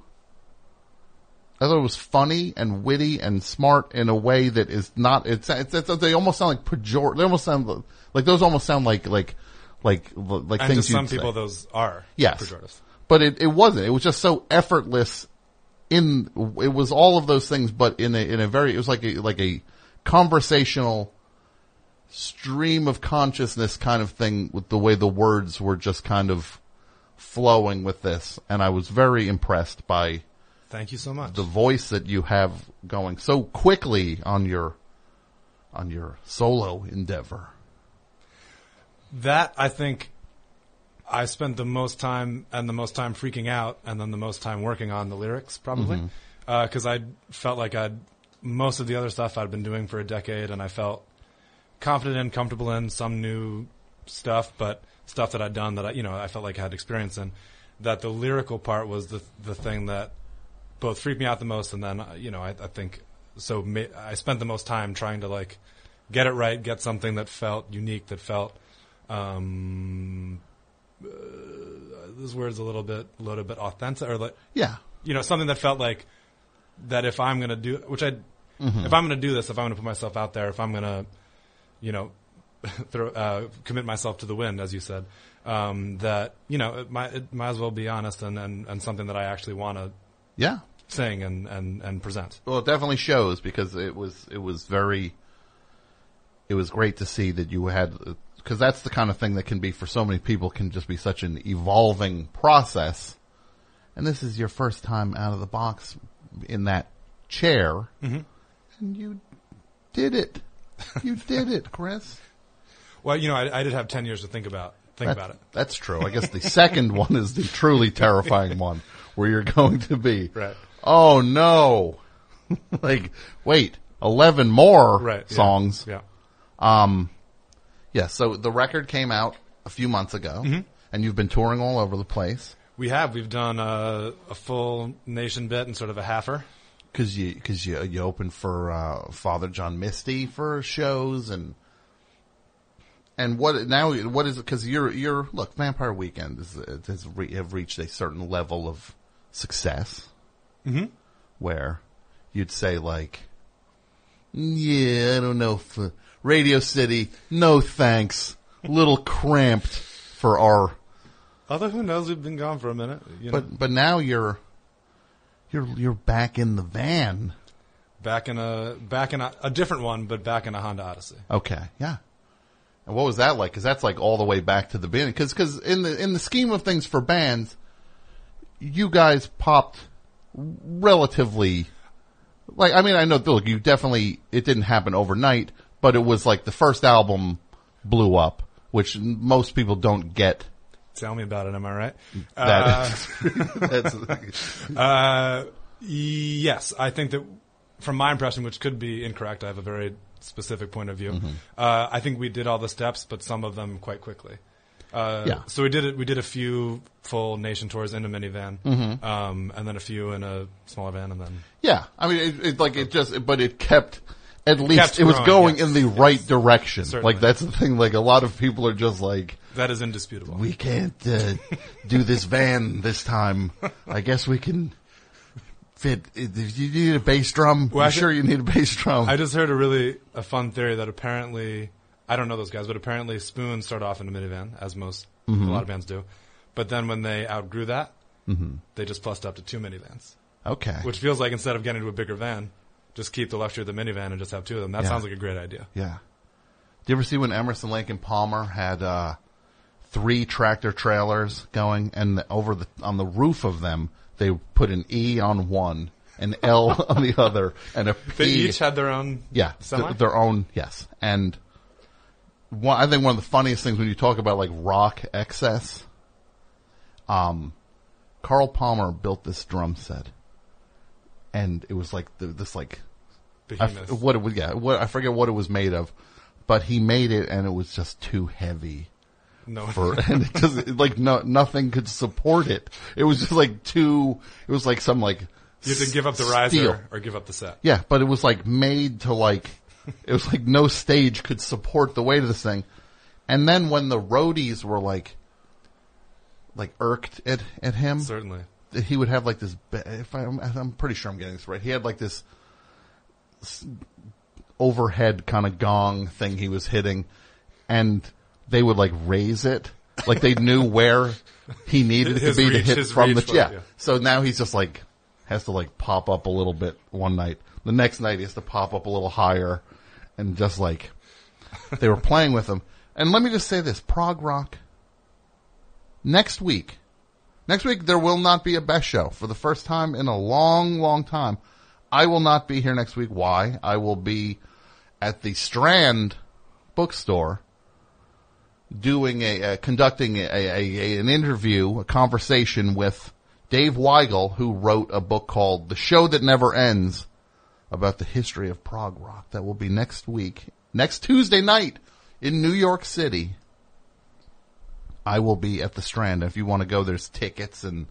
I thought it was funny and witty and smart in a way that is not, it's, it's, it's they almost sound like pejorative, they almost sound like, those almost sound like, like, like, like and things to some you'd people say. Those are yes. pejorative. But it, it wasn't, it was just so effortless in, it was all of those things, but in a, in a very, it was like a, like a conversational stream of consciousness kind of thing with the way the words were just kind of flowing with this. And I was very impressed by thank you so much the voice that you have going so quickly on your on your solo endeavor. That I think I spent the most time and the most time freaking out and then the most time working on the lyrics probably mm-hmm. uh, 'cause I felt like I'd most of the other stuff I'd been doing for a decade and I felt confident and comfortable in some new stuff, but stuff that I'd done that I, you know, I felt like I had experience in. That the lyrical part was the the thing that both freaked me out the most, and then you know, I, I think so. Ma- I spent the most time trying to like get it right, get something that felt unique, that felt um, uh, this word's a little bit, a little bit authentic, or like yeah, you know, something that felt like that. If I'm gonna do, which I, mm-hmm. if I'm gonna do this, if I'm gonna put myself out there, if I'm gonna you know, throw, uh, commit myself to the wind, as you said, um, that, you know, it might, it might as well be honest and, and, and something that I actually want to yeah. sing and, and, and present. Well, it definitely shows because it was, it was very, it was great to see that you had, because that's the kind of thing that can be for so many people can just be such an evolving process. And this is your first time out of the box in that chair mm-hmm. and you did it. You did it, Chris. Well, you know, I, I did have ten years to think about think that, about it. That's true. I guess the second one is the truly terrifying one, where you're going to be. Right. Oh no! Like, wait, eleven more right, songs. Yeah. yeah. Um. Yeah. So the record came out a few months ago, mm-hmm. and you've been touring all over the place. We have. We've done a, a full nation bit and sort of a halfer. Cause you, cause you, you opened for, uh, Father John Misty for shows and, and what, now, what is it? Cause you're, you're, look, Vampire Weekend is, has re, have reached a certain level of success mm-hmm. where you'd say like, yeah, I don't know, for Radio City, no thanks, little cramped for our. Although who knows, we've been gone for a minute. You know. But, but now you're. You're you're back in the van, back in a back in a, a different one, but back in a Honda Odyssey. Okay, yeah. And what was that like? Because that's like all the way back to the beginning. Because because in the in the scheme of things for bands, you guys popped relatively. Like I mean, I know look, you definitely it didn't happen overnight, but it was like the first album blew up, which most people don't get. Tell me about it. Am I right? That uh, that's, uh, yes, I think that from my impression, which could be incorrect, I have a very specific point of view. Mm-hmm. Uh, I think we did all the steps, but some of them quite quickly. Uh, yeah. So we did it. We did a few full nation tours in a minivan, mm-hmm. um, and then a few in a smaller van, and then yeah. I mean, it, it like it just, but it kept at it least kept it growing, was going yes. in the right yes. direction. Certainly. Like that's the thing. Like a lot of people are just like. That is indisputable. We can't uh, do this van this time. I guess we can fit. If you need a bass drum, well, I'm sure you need a bass drum. I just heard a really a fun theory that apparently I don't know those guys, but apparently Spoon started off in a minivan, as most mm-hmm. a lot of bands do. But then when they outgrew that, mm-hmm. they just plussed up to two minivans. Okay, which feels like instead of getting to a bigger van, just keep the luxury of the minivan and just have two of them. That yeah. sounds like a great idea. Yeah. Do you ever see when Emerson Lake Palmer had? Uh, three tractor trailers going, and over the on the roof of them, they put an E on one, an L on the other, and a P. They each had their own. Yeah, th- their own. Yes, and one, I think one of the funniest things when you talk about like rock excess, um, Carl Palmer built this drum set, and it was like the, this like. I, what it was, yeah, what I forget what it was made of, but he made it and it was just too heavy. No, for, and it just like no, nothing could support it. It was just like too. It was like some like you had to give up the steel. riser or give up the set. Yeah, but it was like made to like it was like no stage could support the weight of this thing. And then when the roadies were like, like irked at at him, certainly he would have like this. If I, I'm pretty sure I'm getting this right, he had like this overhead kind of gong thing he was hitting, and they would like raise it, like they knew where he needed it to be reach, to hit from the yeah. yeah. So now he's just like has to like pop up a little bit one night. The next night he has to pop up a little higher, and just like they were playing with him. And let me just say this: prog rock. Next week, next week there will not be a Best Show for the first time in a long, long time. I will not be here next week. Why? I will be at the Strand bookstore doing a, uh, conducting a, a, a, an interview, a conversation with Dave Weigel, who wrote a book called The Show That Never Ends about the history of prog rock. That will be next week, next Tuesday night in New York City. I will be at the Strand. If you want to go, there's tickets and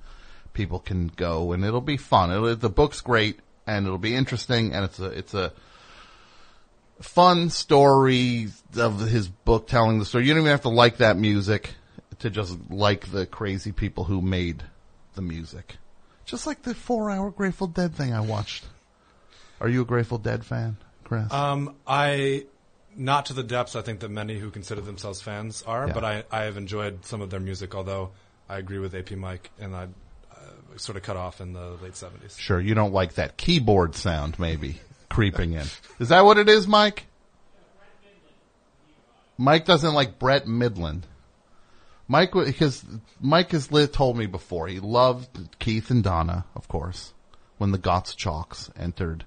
people can go, and it'll be fun. It'll, the book's great. And it'll be interesting, and it's a it's a fun story of his book telling the story. You don't even have to like that music to just like the crazy people who made the music. Just like the four-hour Grateful Dead thing I watched. Are you a Grateful Dead fan, Chris? Um, I not to the depths I think that many who consider themselves fans are, yeah. but I, I have enjoyed some of their music, although I agree with A P Mike, and I... sort of cut off in the late seventies. Sure, you don't like that keyboard sound maybe creeping in. Is that what it is, Mike? Mike doesn't like Brett Midland. Mike, because Mike has told me before, he loved Keith and Donna, of course, when the Gottschalks entered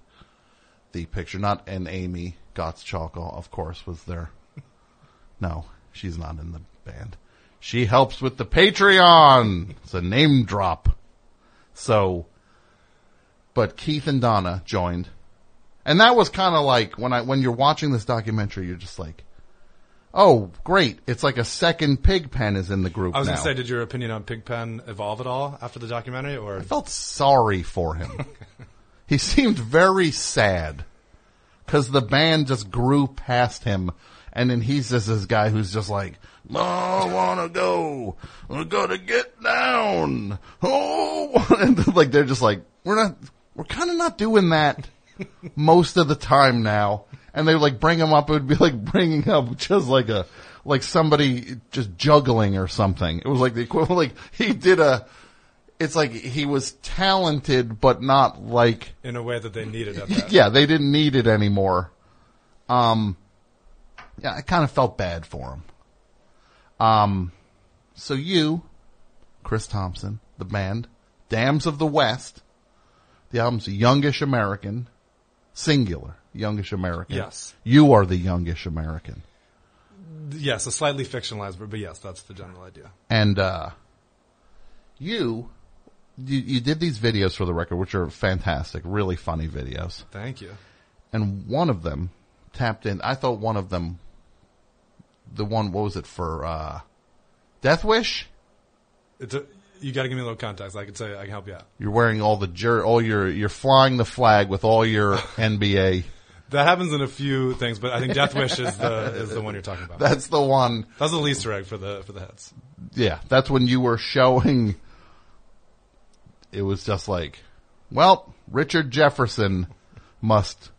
the picture. Not and Amy Gottschalk, of course, was there. No, she's not in the band. She helps with the Patreon. It's a name drop. So, but Keith and Donna joined, and that was kind of like when I when you're watching this documentary, you're just like, "Oh, great! It's like a second Pigpen is in the group." I was now. gonna say, did your opinion on Pigpen evolve at all after the documentary? Or I felt sorry for him. He seemed very sad because the band just grew past him, and then he's just this guy who's just like, I wanna go. I gotta get down. Oh, and like they're just like we're not. We're kind of not doing that most of the time now. And they like bring him up. It would be like bringing up just like a like somebody just juggling or something. It was like the equivalent. Like he did a. It's like he was talented, but not like in a way that they needed at that. Yeah, they didn't need it anymore. Um, yeah, I kind of felt bad for him. Um, so you, Chris Tomson, the band, Dams of the West, the album's Youngish American, singular, Youngish American. Yes. You are the Youngish American. Yes, a slightly fictionalized, but yes, that's the general idea. And, uh, you, you, you did these videos for the record, which are fantastic, really funny videos. Thank you. And one of them tapped in, I thought one of them The one, what was it for, uh, Death Wish? It's a, you gotta give me a little context. I can say, I can help you out. You're wearing all the jer, all your, you're flying the flag with all your N B A. That happens in a few things, but I think Death Wish is the, is the one you're talking about. That's the one. That's the Easter egg for the, for the heads. Yeah. That's when you were showing, it was just like, well, Richard Jefferson must,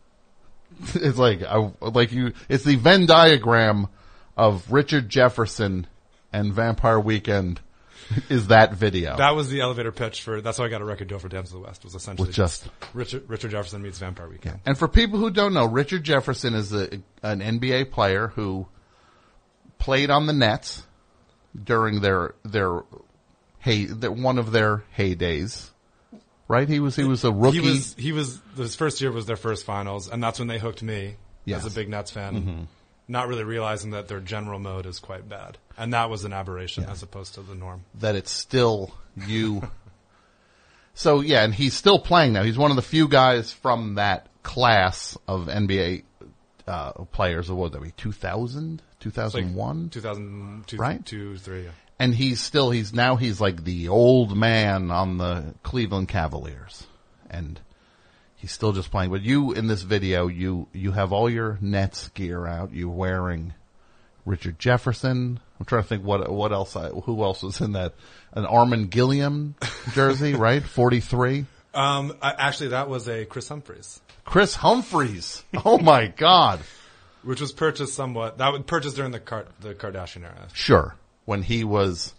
it's like, I, like you, it's the Venn diagram of Richard Jefferson and Vampire Weekend is that video. That was the elevator pitch for, that's how I got a record deal for Dams of the West, was essentially With just Richard, Richard Jefferson meets Vampire Weekend. Yeah. And for people who don't know, Richard Jefferson is a, an N B A player who played on the Nets, during their their hey their, one of their heydays. Right? He was he was a rookie. He was he was his first year was their first finals, and that's when they hooked me yes. as a big Nets fan. Mm-hmm. Not really realizing that their general mode is quite bad. And that was an aberration yeah. as opposed to the norm. That it's still you. So, yeah, and he's still playing now. He's one of the few guys from that class of N B A uh, players. What would that be, two thousand? two thousand one? Like two thousand two, right? two, three, yeah. And he's still, he's now he's like the old man on the Cleveland Cavaliers. And he's still just playing. But you, in this video, you, you have all your Nets gear out. You're wearing Richard Jefferson. I'm trying to think what what else I, who else was in that? An Armand Gilliam jersey, right? forty-three. Um, I, actually, that was a Chris Humphries. Chris Humphries. Oh my God. Which was purchased somewhat. That was purchased during the Car- the Kardashian era. Sure. When he was,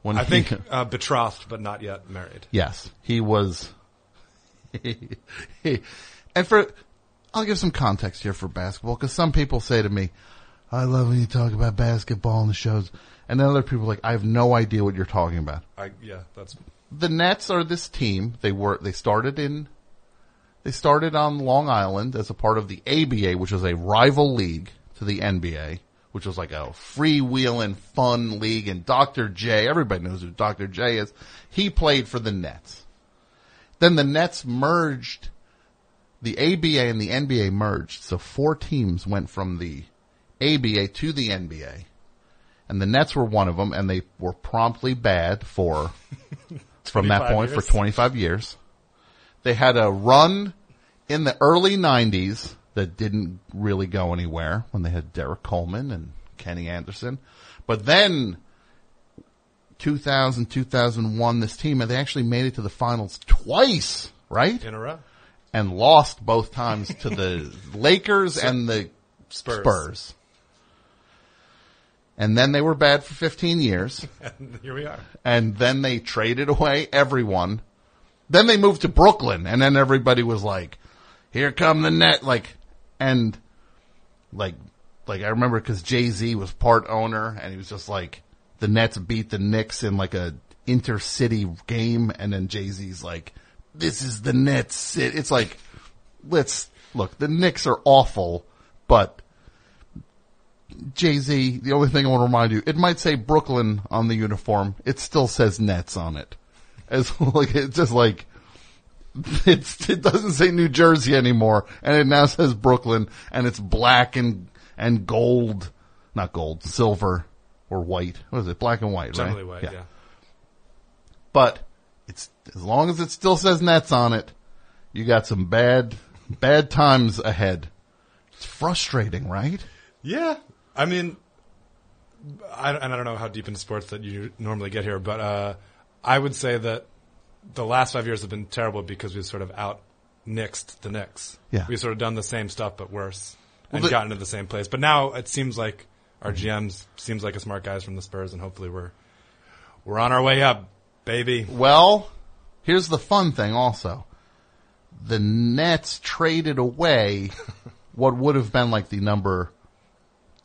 when I he, think uh, betrothed but not yet married. Yes, he was. And for, I'll give some context here for basketball, because some people say to me, I love when you talk about basketball on the shows. And then other people are like, I have no idea what you're talking about. I, yeah, that's. The Nets are this team. They were, they started in, they started on Long Island as a part of the A B A, which was a rival league to the N B A, which was like a freewheeling fun league. And Doctor J, everybody knows who Doctor J is. He played for the Nets. Then the Nets merged, the A B A and the N B A merged. So four teams went from the A B A to the N B A. And the Nets were one of them, and they were promptly bad for, from that point, years. for twenty-five years. They had a run in the early nineties that didn't really go anywhere, when they had Derek Coleman and Kenny Anderson. But then, two thousand, two thousand one, this team, and they actually made it to the finals twice, right? In a row. And lost both times to the Lakers so, and the Spurs. Spurs. And then they were bad for fifteen years. And here we are. And then they traded away everyone. Then they moved to Brooklyn, and then everybody was like, here come the Net, like, and like, like I remember because Jay-Z was part owner, and he was just like, the Nets beat the Knicks in like a intercity game, and then Jay-Z's like, this is the Nets. It's like, let's look, the Knicks are awful, but Jay-Z, the only thing I want to remind you, it might say Brooklyn on the uniform. It still says Nets on it. As like, it's just like, it's, it doesn't say New Jersey anymore, and it now says Brooklyn, and it's black and, and gold, not gold, silver or white. What is it? Black and white, generally right? White, yeah. yeah. But it's, as long as it still says Nets on it, you got some bad, bad times ahead. It's frustrating, right? Yeah. I mean, I, and I don't know how deep into sports that you normally get here, but, uh, I would say that the last five years have been terrible because we've sort of out-nixed the Knicks. Yeah. We've sort of done the same stuff but worse and well, the, gotten to the same place. But now it seems like our G Ms seems like a smart guys from the Spurs, and hopefully we're we're on our way up, baby. Well, here's the fun thing also. The Nets traded away what would have been like the number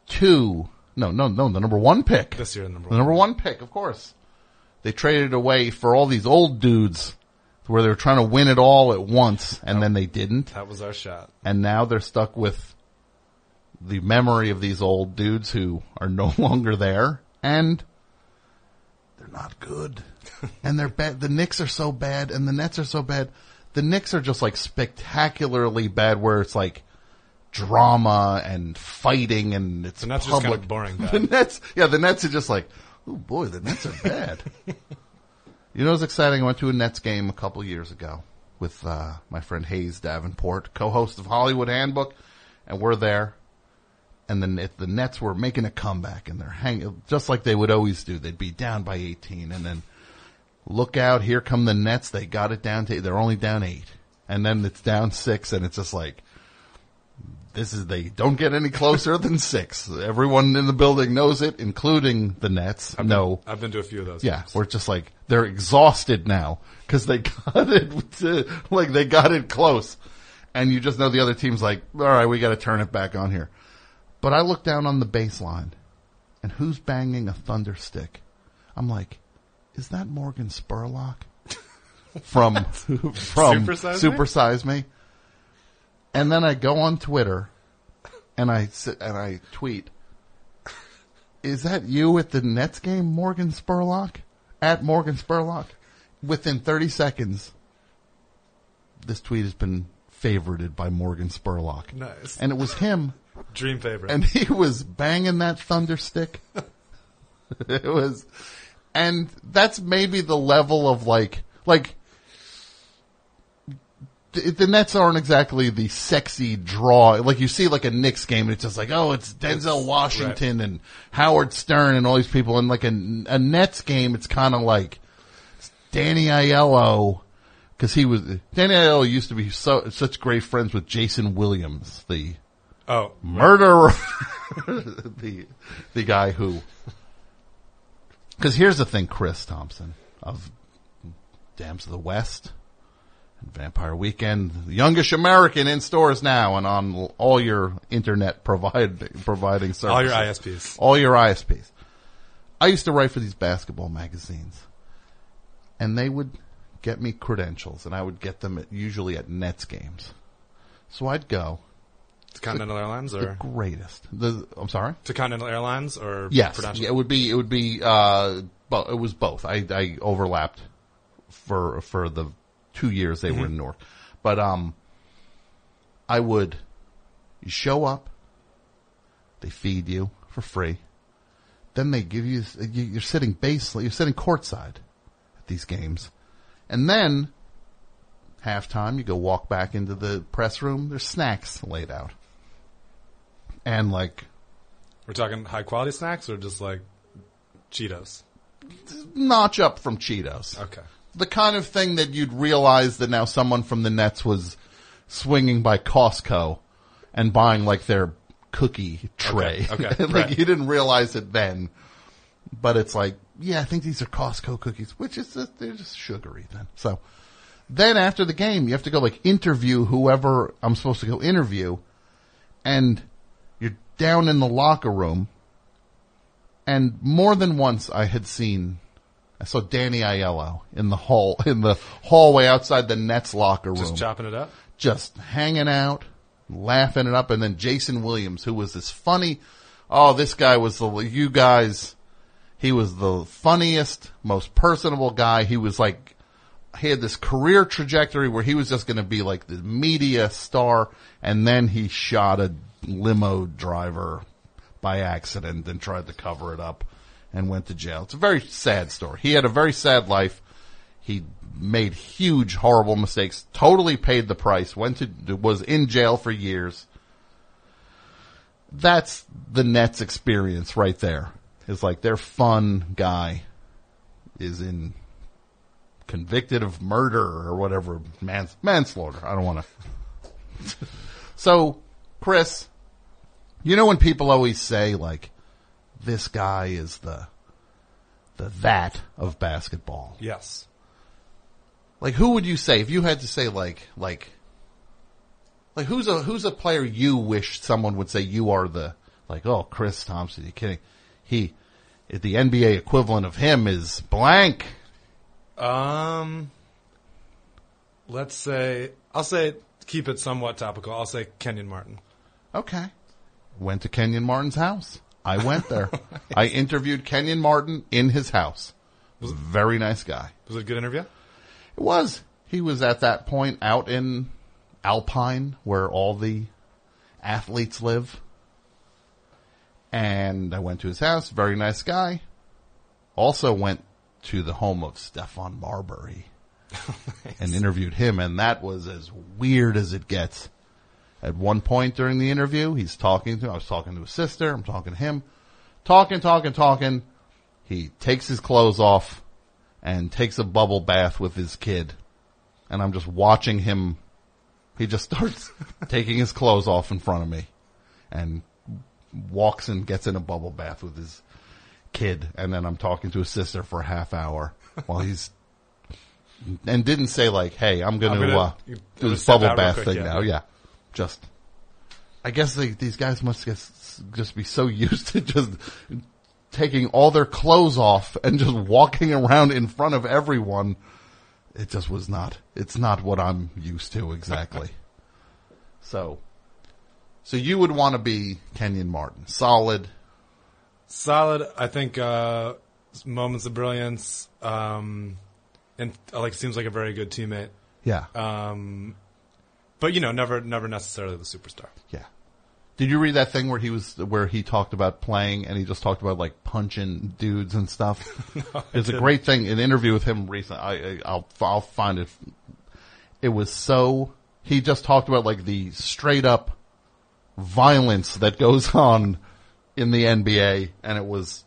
two. No, no, no, the number one pick. This year, the number one. The number one pick, of course. They traded away for all these old dudes where they were trying to win it all at once, and that, then they didn't. That was our shot. And now they're stuck with the memory of these old dudes who are no longer there, and they're not good. And they're bad. The Knicks are so bad, and the Nets are so bad. The Knicks are just like spectacularly bad, where it's like drama and fighting, and it's the Nets public. Are just kind of boring. Bad. The Nets, yeah, the Nets are just like, oh boy, the Nets are bad. You know what's exciting? I went to a Nets game a couple years ago with uh, my friend Hayes Davenport, co-host of Hollywood Handbook, and we're there. And then the Nets were making a comeback, and they're hanging just like they would always do. They'd be down by eighteen, and then look out, here come the Nets. They got it down to they're only down eight, and then it's down six, and it's just like, this is, they don't get any closer than six. Everyone in the building knows it, including the Nets. I've been, no. I've been to a few of those. Yeah. Games. We're just like, they're exhausted now because they got it, to, like they got it close. And you just know the other team's like, all right, we got to turn it back on here. But I look down on the baseline and who's banging a thunder stick? I'm like, is that Morgan Spurlock from from Supersize Me? Me? And then I go on Twitter and I sit and I tweet, is that you at the Nets game, Morgan Spurlock? At Morgan Spurlock? Within thirty seconds, this tweet has been favorited by Morgan Spurlock. Nice. And it was him. Dream favorite. And he was banging that thunder stick. It was, and that's maybe the level of like, like, the, the Nets aren't exactly the sexy draw. Like you see like a Knicks game and it's just like, oh, it's Denzel it's, Washington right. and Howard Stern and all these people. And like a, a Nets game, it's kind of like it's Danny Aiello. Cause he was, Danny Aiello used to be so, such great friends with Jason Williams, the oh, murderer, the, the guy who, cause here's the thing, Chris Tomson of Dams of the West and Vampire Weekend, Youngish American in stores now and on all your internet provide, providing services. All your I S Ps. All your I S Ps. I used to write for these basketball magazines and they would get me credentials, and I would get them at, usually at Nets games. So I'd go. To Continental the, Airlines, or the greatest. The, I'm sorry. To Continental Airlines, or yes, yeah, it would be. It would be. Uh, bo- it was both. I, I overlapped for for the two years they mm-hmm. were in Newark, but um, I would you show up. They feed you for free. Then they give you. You're sitting base. You're sitting courtside at these games. And then, halftime, you go walk back into the press room. There's snacks laid out. And, like... We're talking high-quality snacks or just, like, Cheetos? Notch up from Cheetos. Okay. The kind of thing that you'd realize that now someone from the Nets was swinging by Costco and buying, like, their cookie tray. Okay, okay. Like, right. You didn't realize it then. But it's like... Yeah, I think these are Costco cookies, which is just, they're just sugary then. So then after the game, you have to go like interview whoever I'm supposed to go interview, and you're down in the locker room. And more than once, I had seen, I saw Danny Aiello in the hall in the hallway outside the Nets locker room, just chopping it up, just hanging out, laughing it up, and then Jason Williams, who was this funny. Oh, this guy was the you guys. He was the funniest, most personable guy. He was like, he had this career trajectory where he was just going to be like the media star. And then he shot a limo driver by accident and tried to cover it up and went to jail. It's a very sad story. He had a very sad life. He made huge, horrible mistakes, totally paid the price, went to, was in jail for years. That's the Nets experience right there. It's like their fun guy is in convicted of murder or whatever, mans- manslaughter. I don't want to. So, Chris, you know when people always say like, this guy is the, the that of basketball. Yes. Like who would you say, if you had to say like, like, like who's a, who's a player you wish someone would say you are the, like, oh, Chris Tomson, you're kidding. He, the N B A equivalent of him is blank. Um, let's say, I'll say, keep it somewhat topical. I'll say Kenyon Martin. Okay. Went to Kenyon Martin's house. I went there. Nice. I interviewed Kenyon Martin in his house. Was it, very nice guy. Was it a good interview? It was. He was at that point out in Alpine where all the athletes live. And I went to his house, very nice guy. Also went to the home of Stephon Marbury nice. And interviewed him. And that was as weird as it gets. At one point during the interview, he's talking to, I was talking to his sister. I'm talking to him, talking, talking, talking. He takes his clothes off and takes a bubble bath with his kid. And I'm just watching him. He just starts taking his clothes off in front of me and walks and gets in a bubble bath with his kid, and then I'm talking to his sister for a half hour while he's and didn't say like, "Hey, I'm gonna, I'm gonna uh, do gonna this bubble bath quick, thing yeah. now." Yeah, just I guess they, these guys must just, just be so used to just taking all their clothes off and just walking around in front of everyone. It just was not, it's not what I'm used to exactly. So, so you would want to be Kenyon Martin. Solid. Solid. I think, uh, moments of brilliance. Um, and like, seems like a very good teammate. Yeah. Um, but you know, never, never necessarily the superstar. Yeah. Did you read that thing where he was, where he talked about playing and he just talked about like punching dudes and stuff? No, it's a great thing. An interview with him recently. I, I'll, I'll find it. It was so, he just talked about like the straight up violence that goes on in the N B A. And it was,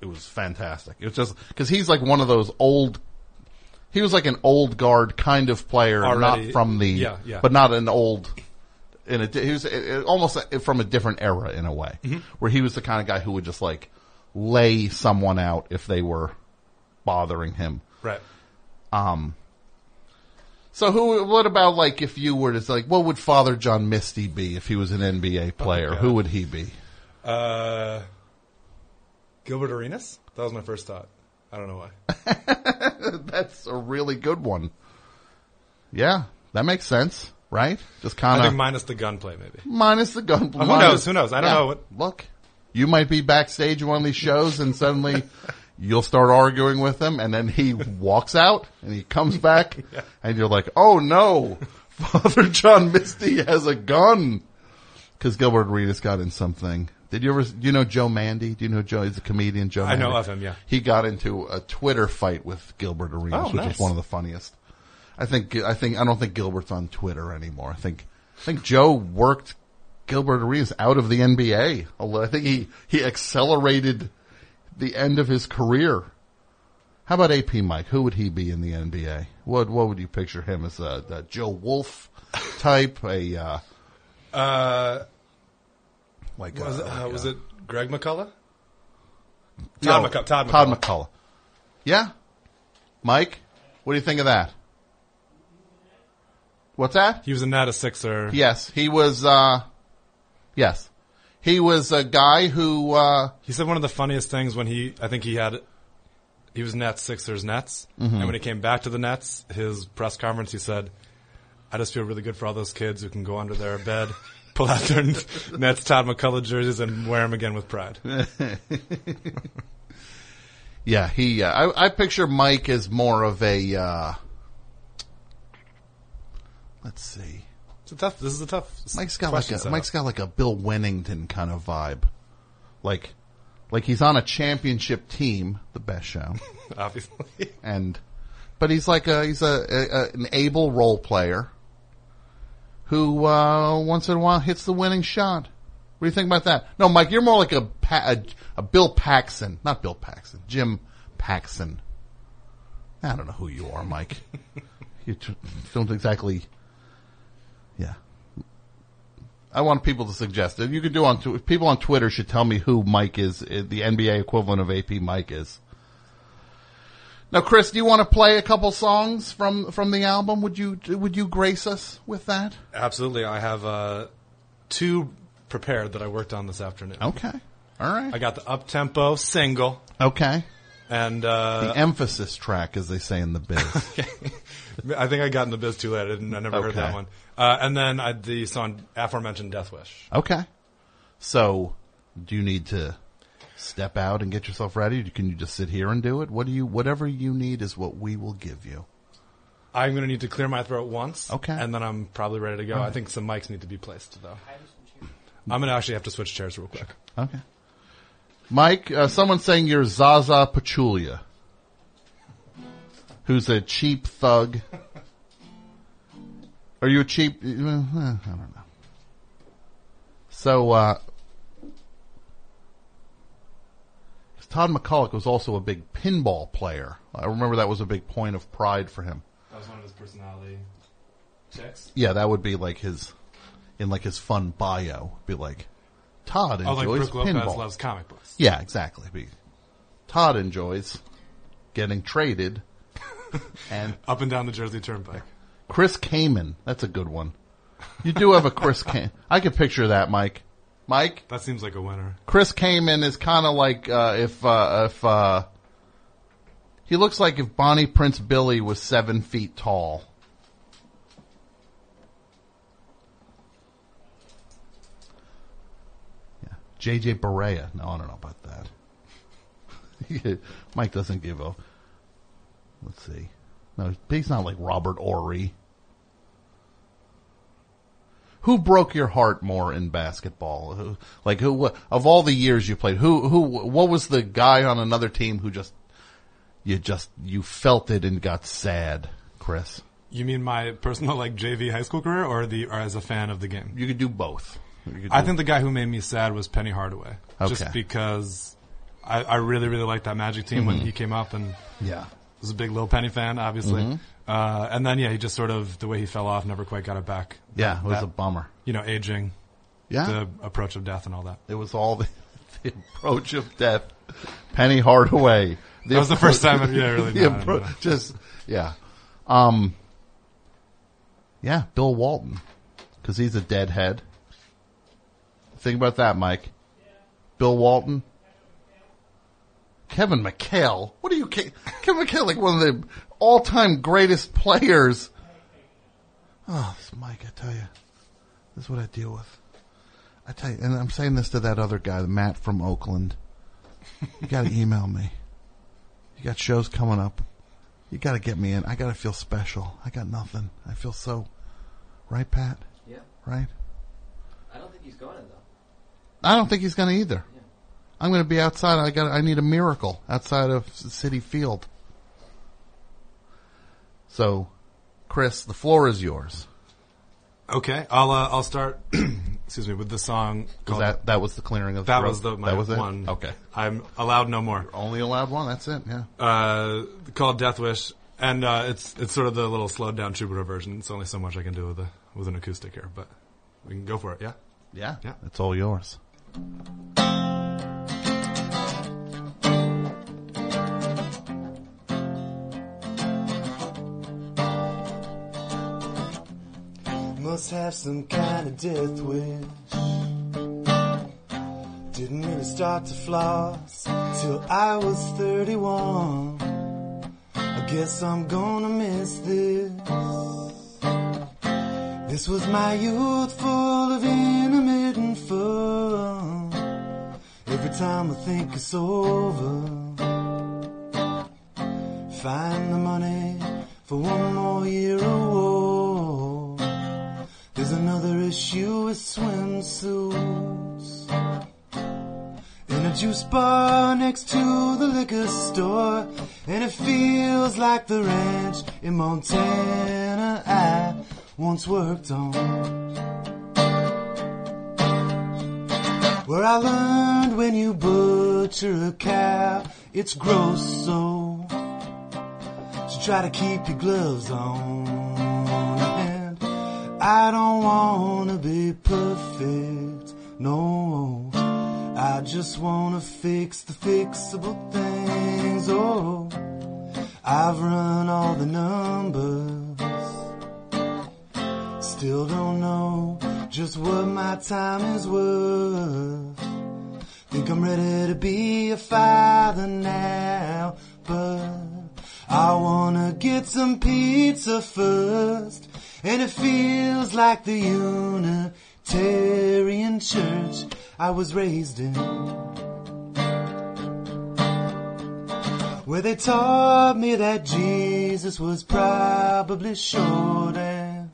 it was fantastic. It was just, cause he's like one of those old, he was like an old guard kind of player, Already, not from the, yeah, yeah. but not an old, In a, he was it, almost from a different era in a way, mm-hmm. where he was the kind of guy who would just like lay someone out if they were bothering him. Right. Um. So who? What about like if you were to like, what would Father John Misty be if he was an N B A player? Oh, who would he be? Uh, Gilbert Arenas. That was my first thought. I don't know why. That's a really good one. Yeah, that makes sense. Right? Just kind of. I think minus the gunplay, maybe. Minus the gunplay. Well, who knows? Who knows? I don't yeah. know what. Look, you might be backstage at one of these shows and suddenly you'll start arguing with him and then he walks out and he comes back yeah. and you're like, oh no, Father John Misty has a gun. Cause Gilbert Arenas got in something. Did you ever, you know Joe Mandy? Do you know Joe? He's a comedian, Joe I Mandy. know of him, yeah. He got into a Twitter fight with Gilbert Arenas, oh, which nice. is one of the funniest. I think, I think, I don't think Gilbert's on Twitter anymore. I think, I think Joe worked Gilbert Arenas out of the N B A. I think he, he accelerated the end of his career. How about A P Mike? Who would he be in the N B A? What, what would you picture him as? A, a Joe Wolf type? A, uh, uh, like, was, uh, it, uh, like was uh, it Greg McCullough? Todd, no, McCullough, Todd McCullough. Todd McCullough. Yeah. Mike, what do you think of that? What's that? He was a not a Sixer. Yes, he was. Uh, yes, he was a guy who. Uh, he said one of the funniest things when he, I think he had, he was Nets, Sixers, Nets, mm-hmm. and when he came back to the Nets, his press conference, he said, "I just feel really good for all those kids who can go under their bed, pull out their Nets Todd McCullough jerseys, and wear them again with pride." Yeah, he. Uh, I, I picture Mike as more of a. Uh, Let's see. It's a tough, this is a tough Mike's got like a, Mike's got like a Bill Wennington kind of vibe. Like, like he's on a championship team, the best show. Obviously. And, but he's like a, he's a, a, a an able role player who, uh, once in a while hits the winning shot. What do you think about that? No, Mike, you're more like a, pa- a, a Bill Paxson, not Bill Paxson, Jim Paxson. I don't know who you are, Mike. You don't exactly. Yeah. I want people to suggest it. You can do on, tw- people on Twitter should tell me who Mike is, the N B A equivalent of A P Mike is. Now, Chris, do you want to play a couple songs from, from the album? Would you, would you grace us with that? Absolutely. I have, uh, two prepared that I worked on this afternoon. Okay. All right. I got the up-tempo single. Okay. And, uh. The emphasis track, as they say in the biz. I think I got in the biz too late. I didn't, I never okay. heard that one. Uh, and then I, the song aforementioned Death Wish. Okay. So, do you need to step out and get yourself ready? Can you just sit here and do it? What do you, whatever you need is what we will give you. I'm going to need to clear my throat once. Okay. And then I'm probably ready to go. Right. I think some mics need to be placed though. I'm going to actually have to switch chairs real quick. Okay. Mike, uh, someone's saying you're Zaza Pachulia, who's a cheap thug. Are you a cheap? Uh, I don't know. So, uh, Todd McCullough was also a big pinball player. I remember that was a big point of pride for him. That was one of his personality checks? Yeah, that would be like his, in like his fun bio, be like, Todd enjoys pinball. Oh, like Brooke Lopez pinball. Loves comic books. Yeah, exactly. Todd enjoys getting traded and up and down the Jersey Turnpike. Chris Kamen, that's a good one. You do have a Chris Kamen. I can picture that, Mike. Mike? That seems like a winner. Chris came in as kind of like uh, if uh, if uh, he looks like if Bonnie Prince Billy was seven feet tall. Yeah, J J Barea. No, I don't know about that. Mike doesn't give a. Let's see. No, he's not like Robert Ory. Who broke your heart more in basketball? Who, like who of all the years you played? Who who? What was the guy on another team who just you just you felt it and got sad, Chris? You mean my personal like J V high school career, or the or as a fan of the game? You could do both. Could do I think both. The guy who made me sad was Penny Hardaway, okay. Just because I, I really really liked that Magic team mm-hmm. when he came up and yeah. Was a big Lil Penny fan, obviously. Mm-hmm. Uh, and then, yeah, he just sort of, the way he fell off, never quite got it back. Yeah, it was that, a bummer. You know, aging, yeah. The approach of death and all that. It was all the, the approach of death. Penny Hardaway. The that was the first time I've yeah, really done appro- it. Just, yeah. Um, yeah, Bill Walton, because he's a deadhead. Think about that, Mike. Yeah. Bill Walton. Kevin McHale. What are you, Kevin McHale, like one of the all-time greatest players. Oh, this Mike, I tell you, this is what I deal with. I tell you, and I'm saying this to that other guy, Matt from Oakland. You got to email me. You got shows coming up. You got to get me in. I got to feel special. I got nothing. I feel so, right, Pat? Yeah. Right. I don't think he's going to though. I don't think he's going to either. Yeah. I'm going to be outside. I got. I need a miracle outside of City Field. So, Chris, the floor is yours. Okay, I'll uh, I'll start. Excuse me, with the song called that. That was the clearing of the that throat. Was the my that was one. It? Okay, I'm allowed no more. You're only allowed one. That's it. Yeah. Uh, called Death Wish, and uh, it's it's sort of the little slowed down Troubadour version. It's only so much I can do with a with an acoustic here, but we can go for it. Yeah. Yeah. Yeah. It's all yours. Must have some kind of death wish. Didn't really start to floss till I was thirty-one. I guess I'm gonna miss this. This was my youth full of intermittent fun. Every time I think it's over, find the money for one more year of war. There's another issue with swimsuits in a juice bar next to the liquor store, and it feels like the ranch in Montana I once worked on, where I learned when you butcher a cow, it's gross, so so try to keep your gloves on. I don't wanna be perfect, no. I just wanna fix the fixable things, oh. I've run all the numbers, still don't know just what my time is worth. Think I'm ready to be a father now, but I wanna get some pizza first. And it feels like the Unitarian church I was raised in, where they taught me that Jesus was probably short and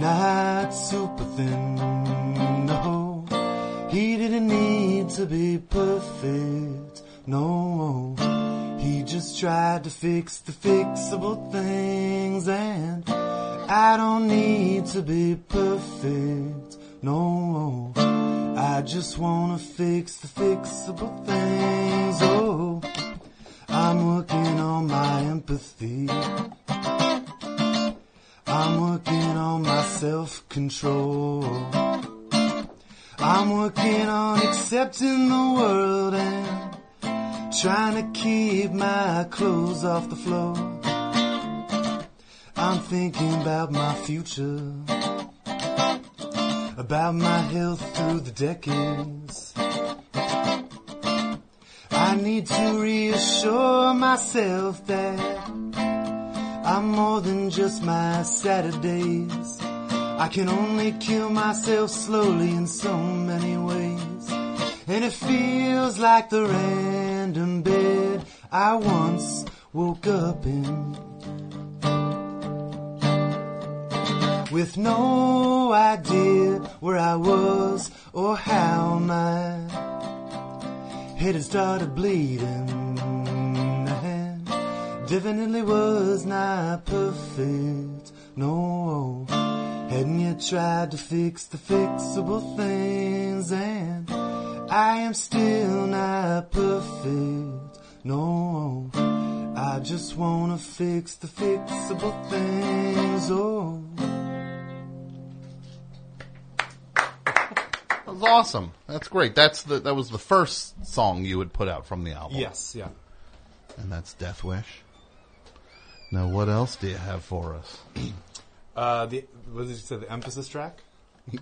not super thin. No, he didn't need to be perfect, no. He just tried to fix the fixable things, and I don't need to be perfect, no. I just wanna fix the fixable things, oh. I'm working on my empathy, I'm working on my self-control, I'm working on accepting the world and trying to keep my clothes off the floor. I'm thinking about my future, about my health through the decades. I need to reassure myself that I'm more than just my Saturdays. I can only kill myself slowly in so many ways. And it feels like the random bed I once woke up in, with no idea where I was or how my head had started bleeding. And definitely was not perfect, no. Hadn't yet tried to fix the fixable things, and I am still not perfect, no. I just wanna fix the fixable things, oh. That's awesome. That's great. That's the that was the first song you would put out from the album. Yes, yeah. And that's Death Wish. Now, what else do you have for us? Uh, the what did you say? The emphasis track.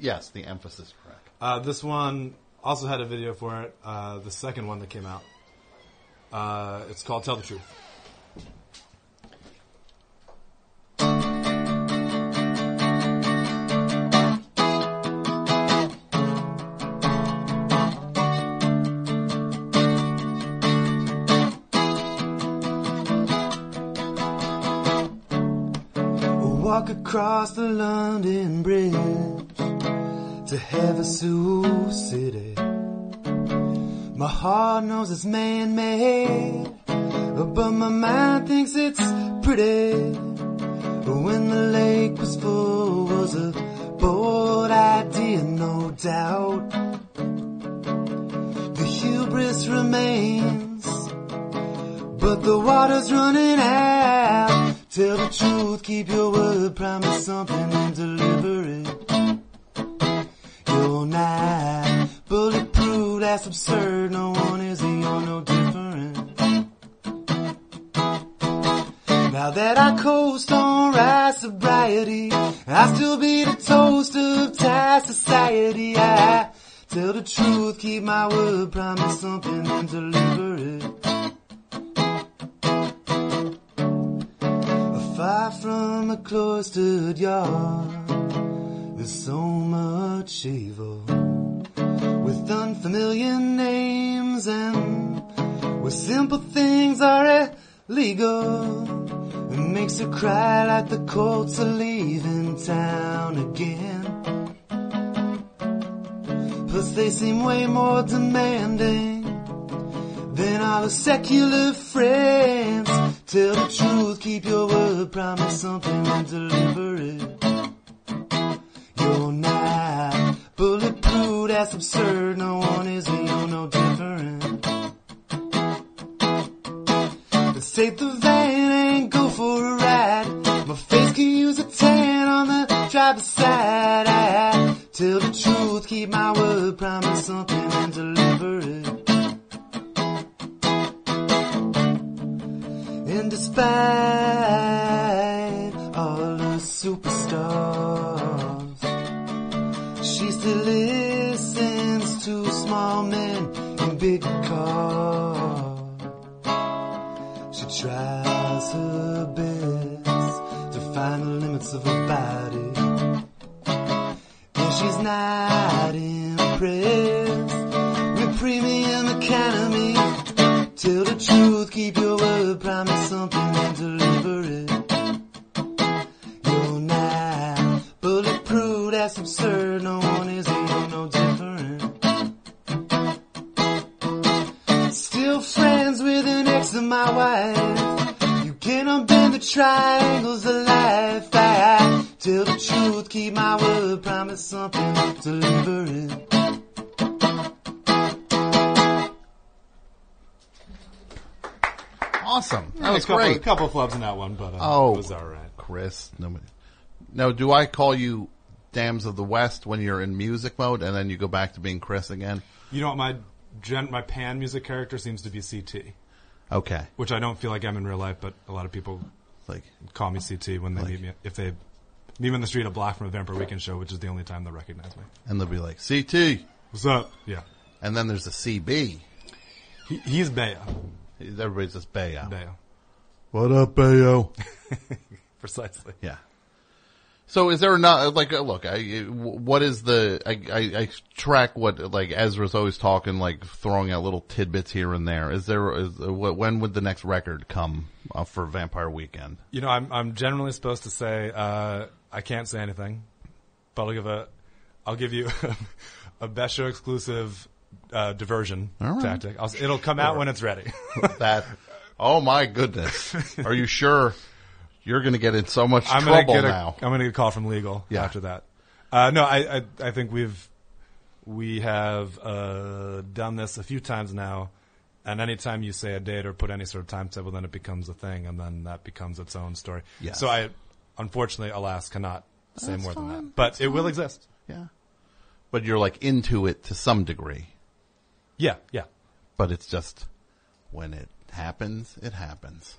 Yes, the emphasis track. Uh, this one also had a video for it. Uh, the second one that came out. Uh, it's called "Tell the Truth." Across the London Bridge to Havasu City. My heart knows it's man-made, but my mind thinks it's pretty. When the lake was full was a bold idea, no doubt. The hubris remains, but the water's running out. Tell the truth, keep your word, promise something and deliver it. You're not bulletproof, that's absurd, no one is, you're no different. Now that I coast on right sobriety, I still be the toast of Thai society. I tell the truth, keep my word, promise something and deliver it. Far from a cloistered yard, there's so much evil, with unfamiliar names and where simple things are illegal. It makes you cry like the Colts are leaving town again. Plus they seem way more demanding than all the secular friends. Tell the truth, keep your word, promise something and deliver it. You're not bulletproof, that's absurd, no one is, you're no different. Let's take the van and go for a ride. My face can use a tan on the driver's side. I tell the truth, keep my word, promise something and deliver it. And despite all her superstars, she still listens to small men in big cars. She tries her best to find the limits of her body, and she's not impressed with premium economy. Tell the truth, keep your word, promise something and deliver it. You're not bulletproof, that's absurd, no one is, you're no different. Still friends with an ex of my wife, you can unbend the triangles of life. I tell the truth, keep my word, promise something, deliver it. Awesome. That yeah, was a couple, great. A couple flubs in that one, but uh, oh, it was all right. Chris, nobody. Now, do I call you Dams of the West when you're in music mode, and then you go back to being Chris again? You know what? My gen, my pan music character seems to be C T. Okay. Which I don't feel like I'm in real life, but a lot of people like call me C T when they like, meet me if they Leave me on the street a block from a Vampire Weekend show, which is the only time they'll recognize me. And they'll be like, C T. What's up? Yeah. And then there's the C B. He, he's Bayo. Everybody's just Bayo. Bayo. What up, Bayo? Precisely. Yeah. So is there not, like, look, I, what is the, I, I, I track what, like, Ezra's always talking, like, throwing out little tidbits here and there. Is there, is, when would the next record come uh, for Vampire Weekend? You know, I'm, I'm generally supposed to say, uh, I can't say anything, but I'll give a, I'll give you a Best Show exclusive, uh, diversion right. tactic. I'll, it'll come out sure. when it's ready. That, oh my goodness. Are you sure? You're going to get in so much I'm trouble gonna get a, now. I'm going to get a call from legal yeah. after that. Uh, no, I, I I think we've we have uh, done this a few times now, and anytime you say a date or put any sort of timetable, then it becomes a thing, and then that becomes its own story. Yes. So I, unfortunately, alas, cannot say That's more fine. than that. But That's it fine. will exist. Yeah. But you're like into it to some degree. Yeah, yeah. But it's just when it happens, it happens.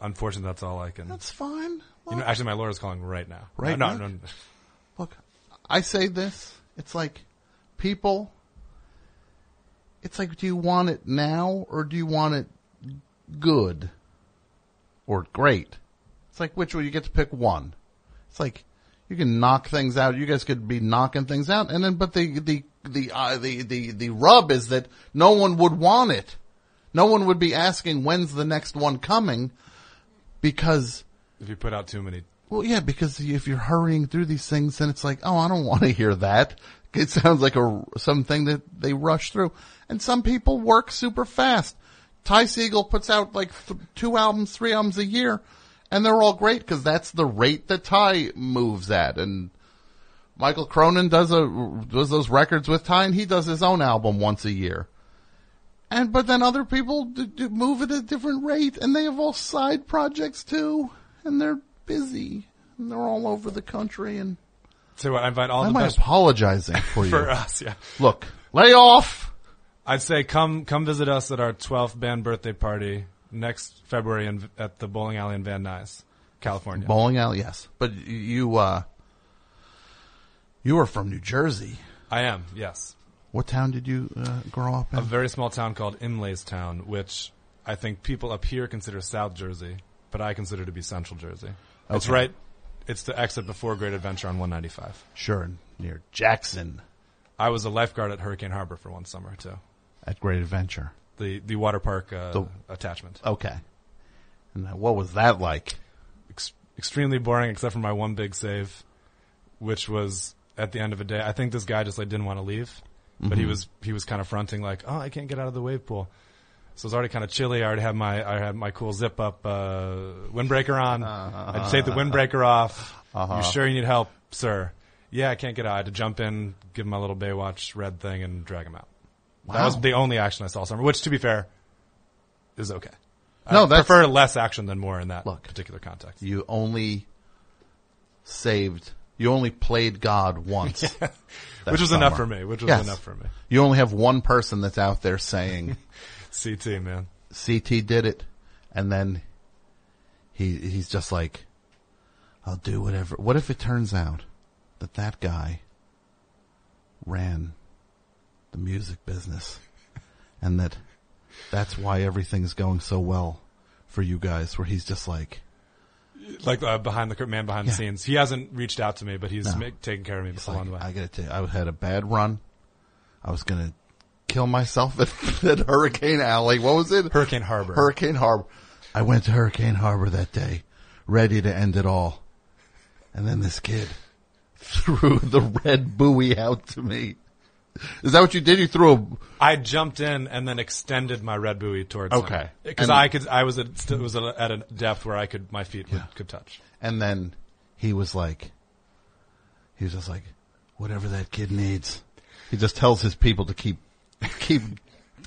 Unfortunately, that's all I can. That's fine. Look. You know, actually, my lawyer's calling right now. Right no, now? No, no, no. Look, I say this. It's like people. It's like, do you want it now or do you want it good or great? It's like, which will you get to pick one? It's like you can knock things out. You guys could be knocking things out, and then but the the the uh, the, the the rub is that no one would want it. No one would be asking when's the next one coming. Because if you put out too many, well, yeah, because if you're hurrying through these things, then it's like, oh, I don't want to hear that. It sounds like a something that they rush through. And some people work super fast. Ty Segall puts out like th- two albums, three albums a year, and they're all great because that's the rate that Ty moves at. And Michael Cronin does a does those records with Ty, and he does his own album once a year. And but then other people d- d- move at a different rate, and they have all side projects too, and they're busy, and they're all over the country. And so I invite all. Am I apologizing for you? For us, yeah. Look, lay off. I'd say come come visit us at our twelfth band birthday party next February in, at the bowling alley in Van Nuys, California. Bowling alley, yes. But you uh, you are from New Jersey. I am, yes. What town did you uh, grow up in? A very small town called Imlaystown, which I think people up here consider South Jersey, but I consider to be Central Jersey. Okay. It's right. It's the exit before Great Adventure on one ninety-five. Sure, near Jackson. I was a lifeguard at Hurricane Harbor for one summer, too. At Great Adventure? The the water park uh, the, attachment. Okay. And what was that like? Ex- extremely boring, except for my one big save, which was at the end of a day. I think this guy just like didn't want to leave. But mm-hmm. he was he was kind of fronting like, oh, I can't get out of the wave pool. So it's already kind of chilly. I already have my I have my cool zip up uh, windbreaker on. Uh, I take the windbreaker off. Uh-huh. You sure you need help, sir? Yeah, I can't get out. I had to jump in, give him my little Baywatch red thing, and drag him out. Wow. That was the only action I saw summer, which to be fair is okay. No, I that's, prefer less action than more in that look, particular context. You only saved. You only played God once. Yeah. Which was summer. enough for me. Which was yes. enough for me. You only have one person that's out there saying. C T, man. C T did it. And then he he's just like, I'll do whatever. What if it turns out that that guy ran the music business and that that's why everything's going so well for you guys, where he's just like. Like uh, behind the man behind the yeah. scenes, he hasn't reached out to me, but he's no. ma- taking care of me along the way. I gotta tell you, I had a bad run. I was gonna kill myself at, at Hurricane Alley. What was it? Hurricane Harbor. Hurricane Harbor. I went to Hurricane Harbor that day, ready to end it all, and then this kid threw the red buoy out to me. Is that what you did? You threw a... I jumped in and then extended my red buoy towards okay. him. Okay. Because I could, I was at, was at a depth where I could, my feet yeah. would, could touch. And then he was like, he was just like, whatever that kid needs. He just tells his people to keep, keep,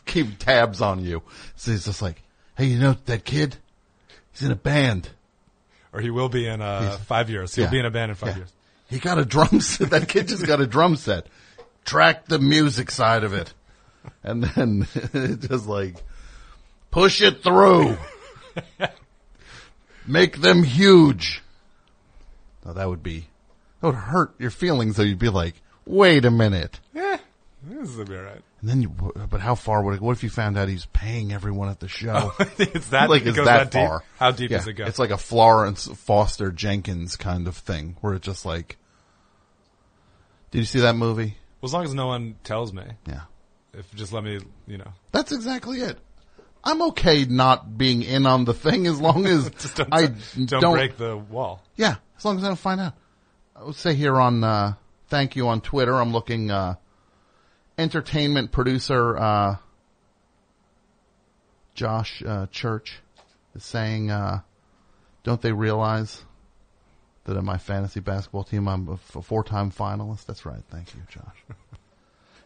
keep tabs on you. So he's just like, hey, you know, that kid, he's in a band. Or he will be in uh, five years. He'll yeah. be in a band in five yeah. years. He got a drum set. That kid just got a drum set. Track the music side of it. And then just like, push it through. Make them huge. Now that would be It would hurt your feelings, though. You'd be like, wait a minute. Yeah, this is going to be all right. And then you, but how far would it, what if you found out he's paying everyone at the show? Oh, it's that, like, it is goes that, that far. Deep? How deep yeah, does it go? It's like a Florence Foster Jenkins kind of thing, where it's just like, did you see that movie? Well, as long as no one tells me. Yeah. If just let me, you know. That's exactly it. I'm okay not being in on the thing as long as just don't, I don't, don't break the wall. Yeah, as long as I don't find out. I would say here on uh, thank you on Twitter, I'm looking uh, entertainment producer uh, Josh uh, Church is saying, uh, don't they realize that in my fantasy basketball team I'm a four-time finalist? That's right. Thank you, Josh.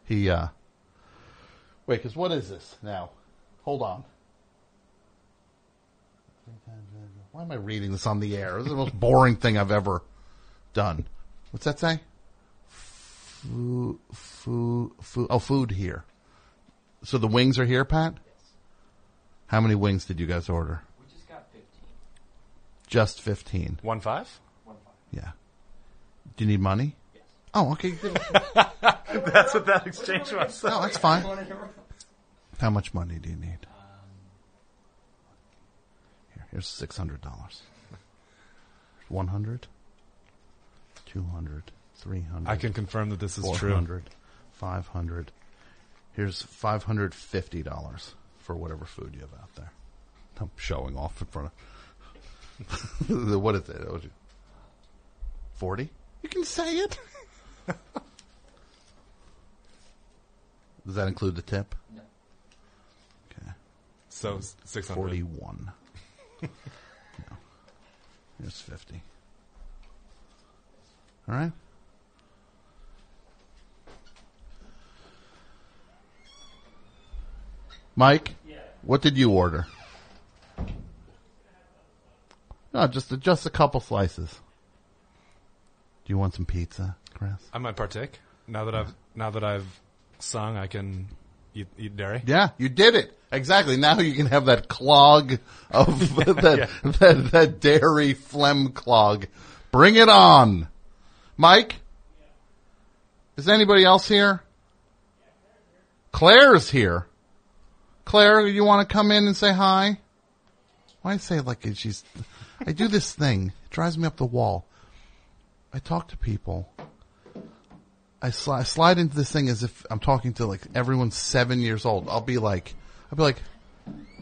He uh, wait, because what is this now? Hold on. Why am I reading this on the air? This is the most boring thing I've ever done. What's that say? Food, food, food. Oh, food here. So the wings are here, Pat? Yes. How many wings did you guys order? We just got fifteen. Just fifteen. One five? One five. Yeah. Do you need money? Yes. Oh, okay. That's what that exchange was. No, that's fine. How much money do you need? Here, here's six hundred dollars. One hundred. Two hundred. Three hundred. I can confirm that this is true. Four hundred. Five hundred. Here's five hundred fifty dollars for whatever food you have out there. I'm showing off in front of. What is it? Forty. You can say it. Does that include the tip? No. So six hundred. forty-one. No. Here's fifty. All right. Mike, yeah. What did you order? No, just a, just a couple slices. Do you want some pizza, Chris? I might partake. Now that yeah. I've now that I've sung, I can eat, eat dairy. Yeah, you did it. Exactly. Now you can have that clog of yeah, that, yeah. that that dairy phlegm clog. Bring it on. Mike? Yeah. Is anybody else here? Yeah, Claire's here. Claire's here. Claire, you want to come in and say hi? Why say it like she's... I do this thing. It drives me up the wall. I talk to people. I, sl- I slide into this thing as if I'm talking to, like, everyone seven years old. I'll be like... I'd be like,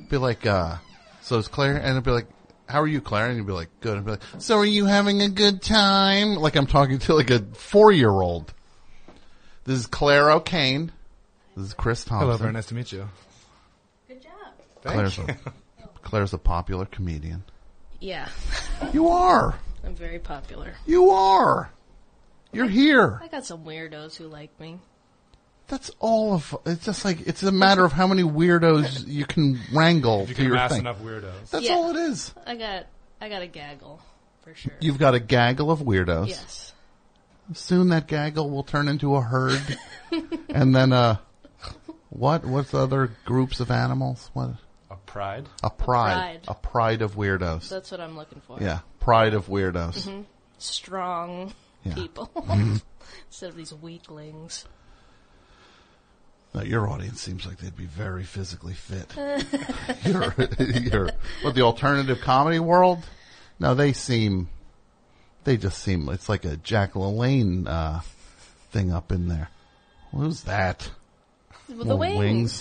be like, uh, so it's Claire, and I'd be like, how are you, Claire? And you'd be like, good. I'd be like, so are you having a good time? Like I'm talking to like a four-year-old. This is Claire O'Kane. This is Chris Tomson. Hello, very nice to meet you. Good job. Claire's Thank you. A, Claire's a popular comedian. Yeah. You are. I'm very popular. You are. You're here. I got some weirdos who like me. That's all of it's just like it's a matter of how many weirdos you can wrangle if you to can your mass thing. Enough weirdos. That's yeah. all it is. I got I got a gaggle for sure. You've got a gaggle of weirdos. Yes. Soon that gaggle will turn into a herd, and then uh, what? What's other groups of animals? What? A pride. A pride. A pride, a pride of weirdos. That's what I'm looking for. Yeah, pride of weirdos. Mm-hmm. Strong yeah. people instead of these weaklings. Now, your audience seems like they'd be very physically fit. you're, you're, what, the alternative comedy world? No, they seem, they just seem, it's like a Jack LaLanne uh, thing up in there. Who's that? Well, the wings. wings.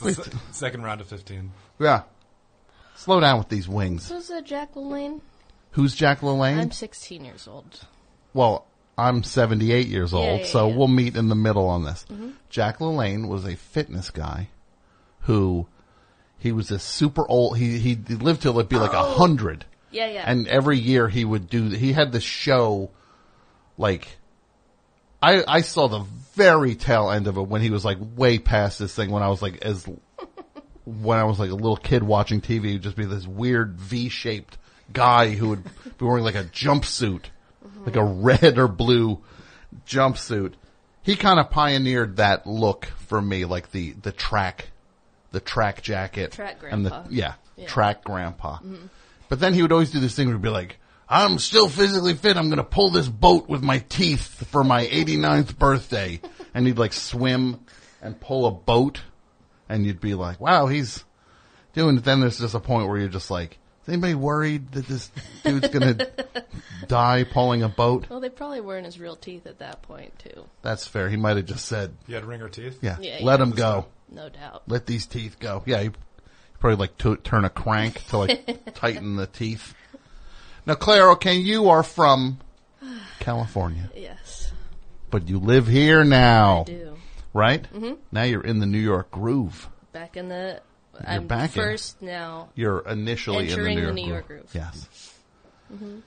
Wait, se- second round of fifteen. Yeah. Slow down with these wings. Who's uh, Jack LaLanne? Who's Jack LaLanne? I'm sixteen years old. Well, I'm seventy-eight years old, yeah, yeah, so yeah. we'll meet in the middle on this. Mm-hmm. Jack LaLanne was a fitness guy who, he was a super old, he he lived till it'd be like a oh. hundred. Yeah, yeah. And every year he would do, he had this show, like, I I saw the very tail end of it when he was like way past this thing when I was like as, when I was like a little kid watching T V, he would just be this weird V-shaped guy who would be wearing like a jumpsuit. Like a red or blue jumpsuit. He kind of pioneered that look for me, like the, the track, the track jacket. Track grandpa. And the, yeah, yeah, track grandpa. Mm-hmm. But then he would always do this thing where he'd be like, I'm still physically fit. I'm going to pull this boat with my teeth for my eighty-ninth birthday. And he'd like swim and pull a boat. And you'd be like, wow, he's doing it. Then there's just a point where you're just like, is anybody worried that this dude's going to die pulling a boat? Well, they probably weren't his real teeth at that point, too. That's fair. He might have just said. You had ringer teeth? Yeah. yeah Let him go. No doubt. Let these teeth go. Yeah, he probably like to turn a crank to like tighten the teeth. Now, Claire O'Kane, you are from California. Yes. But you live here now. I do. Right? Mm-hmm. Now you're in the New York groove. Back in the... You're I'm back first in. Now. You're initially in the New York, the New York groove. groove. Yes. Mm-hmm.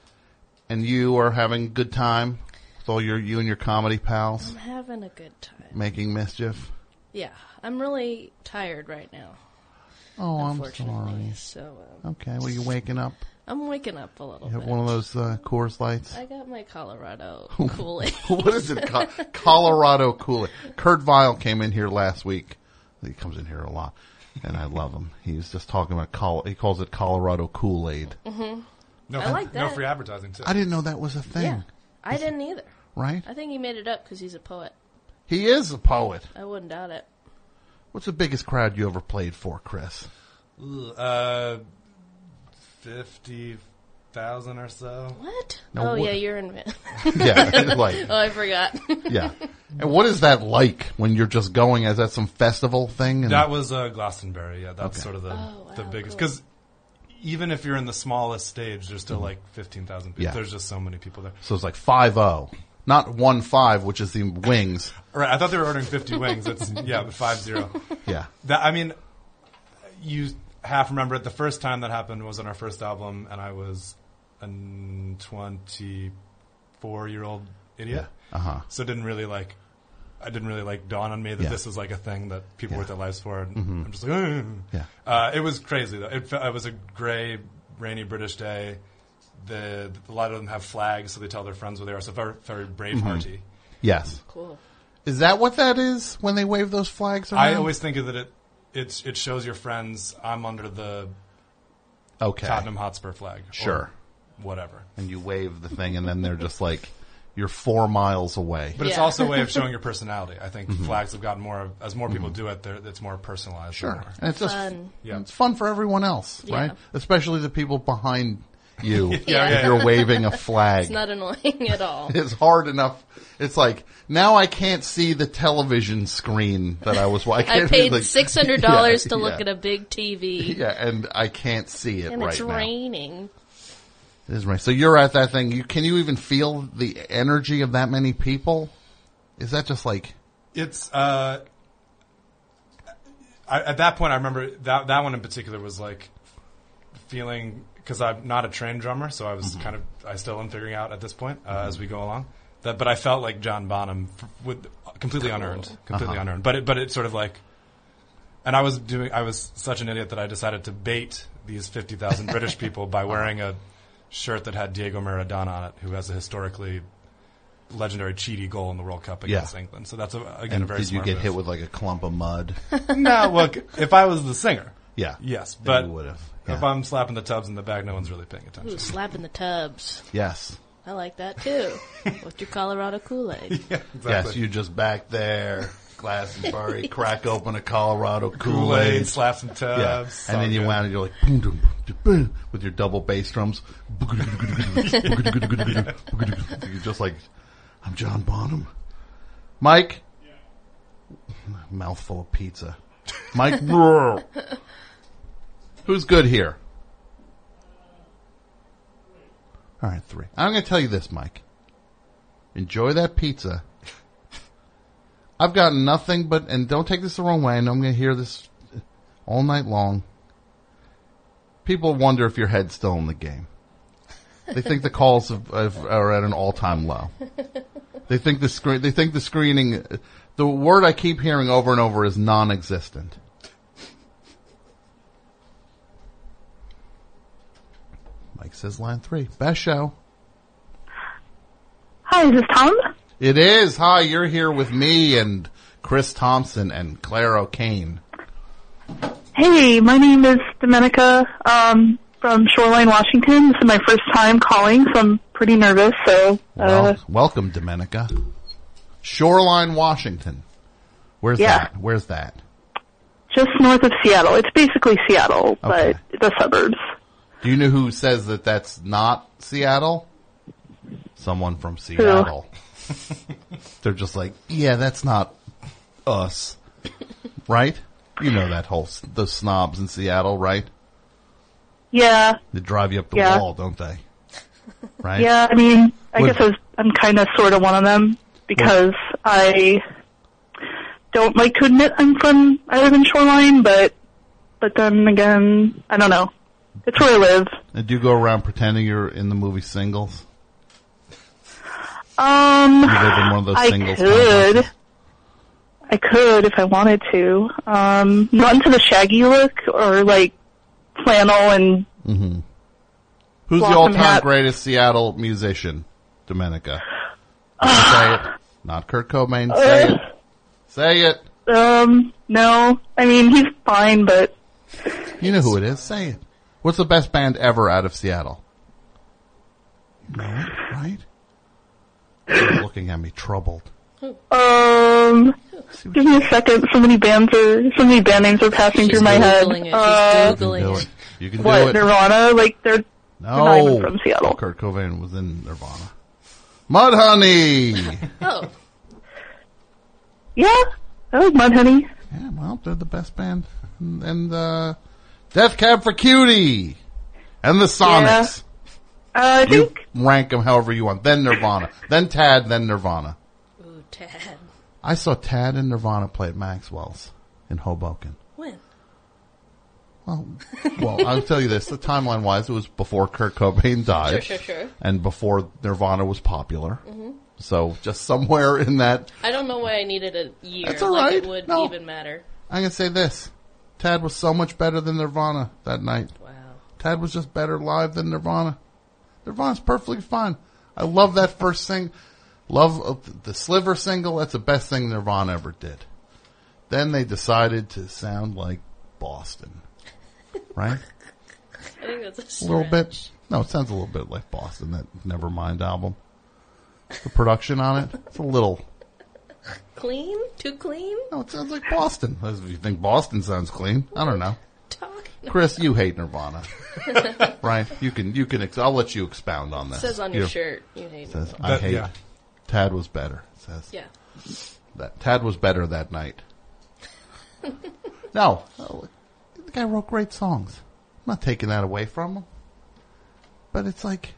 And you are having a good time with all your, you and your comedy pals? I'm having a good time. Making mischief? Yeah. I'm really tired right now. Oh, I'm sorry. So, um, okay. Well, you waking up? I'm waking up a little bit. You have bit. one of those uh, Coors Lights? I got my Colorado Kool-Aid. What is it? Co- Colorado Kool-Aid. Kurt Vile came in here last week. He comes in here a lot, and I love him. He's just talking about, Col- he calls it Colorado Kool-Aid. Mm-hmm. No, I like that. No free advertising, too. I didn't know that was a thing. Yeah, I is didn't it, either. Right? I think he made it up because he's a poet. He is a poet. I wouldn't doubt it. What's the biggest crowd you ever played for, Chris? Uh... fifty thousand or so. What? Now, oh, what? Yeah, you're in it. Yeah, like. Oh, I forgot. Yeah. And what is that like when you're just going? Is that some festival thing? And that was uh, Glastonbury, yeah. That's okay. Sort of the, oh, wow, the biggest. Because cool. Even if you're in the smallest stage, there's still mm-hmm. like fifteen thousand people. Yeah. There's just so many people there. So it's like five oh. Not one five, which is the wings. Right, I thought they were ordering fifty wings. That's, yeah, but five zero. Yeah. That, I mean, you... half remember it. The first time that happened was on our first album, and I was a twenty-four-year-old idiot. Yeah. Uh-huh. So it didn't really, like, I didn't really, like, dawn on me that yeah. this was, like, a thing that people yeah. were their lives for. And mm-hmm. I'm just like, ugh. Yeah. Uh, it was crazy, though. It, it was a gray, rainy British day. The, the a lot of them have flags, so they tell their friends where they are. So very, very Braveheart-y. Mm-hmm. Yes. Cool. Is that what that is, when they wave those flags around? I always think of that it... It's, it shows your friends, I'm under the okay. Tottenham Hotspur flag. Sure. Whatever. And you wave the thing, and then they're just like, you're four miles away. But yeah. It's also a way of showing your personality. I think mm-hmm. flags have gotten more, as more people mm-hmm. do it, it's more personalized. Sure. More. And it's just fun. Yeah. It's fun for everyone else, yeah. right? Especially the people behind you yeah, if yeah. you're waving a flag. It's not annoying at all. It's hard enough. It's like, now I can't see the television screen that I was watching. I, I paid like, six hundred dollars yeah, to look yeah. at a big T V. Yeah, and I can't see it and right now. And it's raining. It is raining. So you're at that thing. You Can you even feel the energy of that many people? Is that just like... It's... uh I, At that point, I remember that that one in particular was like feeling... Because I'm not a trained drummer, so I was mm-hmm. kind of, I still am figuring out at this point uh, mm-hmm. as we go along. That, but I felt like John Bonham f- with completely unearned, completely uh-huh. unearned. But it, but it's sort of like, and I was doing, I was such an idiot that I decided to bait these fifty thousand British people by wearing a shirt that had Diego Maradona on it, who has a historically legendary cheaty goal in the World Cup against yeah. England. So that's a, again and a very. Did smart you get move. Hit with like a clump of mud? No, look, if I was the singer. Yeah. Yes, but yeah. if I'm slapping the tubs in the back, no one's really paying attention. Ooh, slapping the tubs. Yes. I like that, too. With your Colorado Kool-Aid. Yeah, exactly. Yes, you just back there, Glastonbury, crack open a Colorado Kool-Aid. Kool-Aid, slap some tubs. Yeah. And then you wound and you're like, boom, boom, boom, with your double bass drums. You're just like, I'm John Bonham. Mike? Yeah. Mouthful of pizza. Mike? Who's good here? All right, three. I'm going to tell you this, Mike. Enjoy that pizza. I've gotten nothing but, and don't take this the wrong way, I know I'm going to hear this all night long. People wonder if your head's still in the game. They think the calls have, have, are at an all-time low. They think the screen. They think the screening, the word I keep hearing over and over is non-existent. Mike says line three. Best show. Hi, is this Tom? It is. Hi, you're here with me and Chris Tomson and Claire O'Kane. Hey, my name is Domenica. Um, from Shoreline, Washington. This is my first time calling, so I'm pretty nervous. So, uh, well, welcome, Domenica. Shoreline, Washington. Where's yeah. that? Where's that? Just north of Seattle. It's basically Seattle, okay. but the suburbs. Do you know who says that that's not Seattle? Someone from Seattle. They're just like, yeah, that's not us, right? You know that whole those snobs in Seattle, right? Yeah. They drive you up the yeah. wall, don't they? Right? Yeah, I mean, I what, guess I was, I'm kind of sort of one of them because what? I don't like to admit I'm from, I live in Shoreline, but but then again, I don't know. It's where I live. And do you go around pretending you're in the movie Singles? Um, you live in one of those I singles could. Conferences? I could if I wanted to. Um, not into the shaggy look or like flannel and. Mm-hmm. Who's the all-time hat. greatest Seattle musician, Domenica? Uh, say it. Not Kurt Cobain. Uh, say it. Say it. Um, no. I mean, he's fine, but. You know who it is. Say it. What's the best band ever out of Seattle? No, right? You're looking at me troubled. Um, give me a second. So many bands are, so many band names are passing She's through my Googling head. It. Uh, She's Googling it. You can do it. You can what, do it. Nirvana? Like, they're, no. they're not even from Seattle. Kurt Cobain was in Nirvana. Mudhoney! Oh. Yeah, I like Mudhoney. Yeah, well, they're the best band. And, and uh, Death Cab for Cutie! And the Sonics. Yeah. Uh, I you think... rank them however you want. Then Nirvana. Then Tad, then Nirvana. Ooh, Tad. I saw Tad and Nirvana play at Maxwell's in Hoboken. When? Well, well, I'll tell you this. The timeline-wise, it was before Kurt Cobain died. Sure, sure, sure. And before Nirvana was popular. Mm-hmm. So just somewhere in that... I don't know why I needed a year. That's all right. Like it would no. even matter. I can say this. Tad was so much better than Nirvana that night. Wow. Tad was just better live than Nirvana. Nirvana's perfectly fine. I love that first sing. Love the Sliver single. That's the best thing Nirvana ever did. Then they decided to sound like Boston. Right? I think that's a stretch. A little bit. No, it sounds a little bit like Boston, that Nevermind album. The production on it, it's a little... Clean? Too clean? No, it sounds like Boston. If you think Boston sounds clean, I don't know. Chris, you hate Nirvana, right? You can, you can. Ex- I'll let you expound on this. It says on your You're, shirt, you hate. Says Nirvana. I that, hate. Yeah. Tad was better. It says yeah. That Tad was better that night. No, oh, the guy wrote great songs. I'm not taking that away from him, but it's like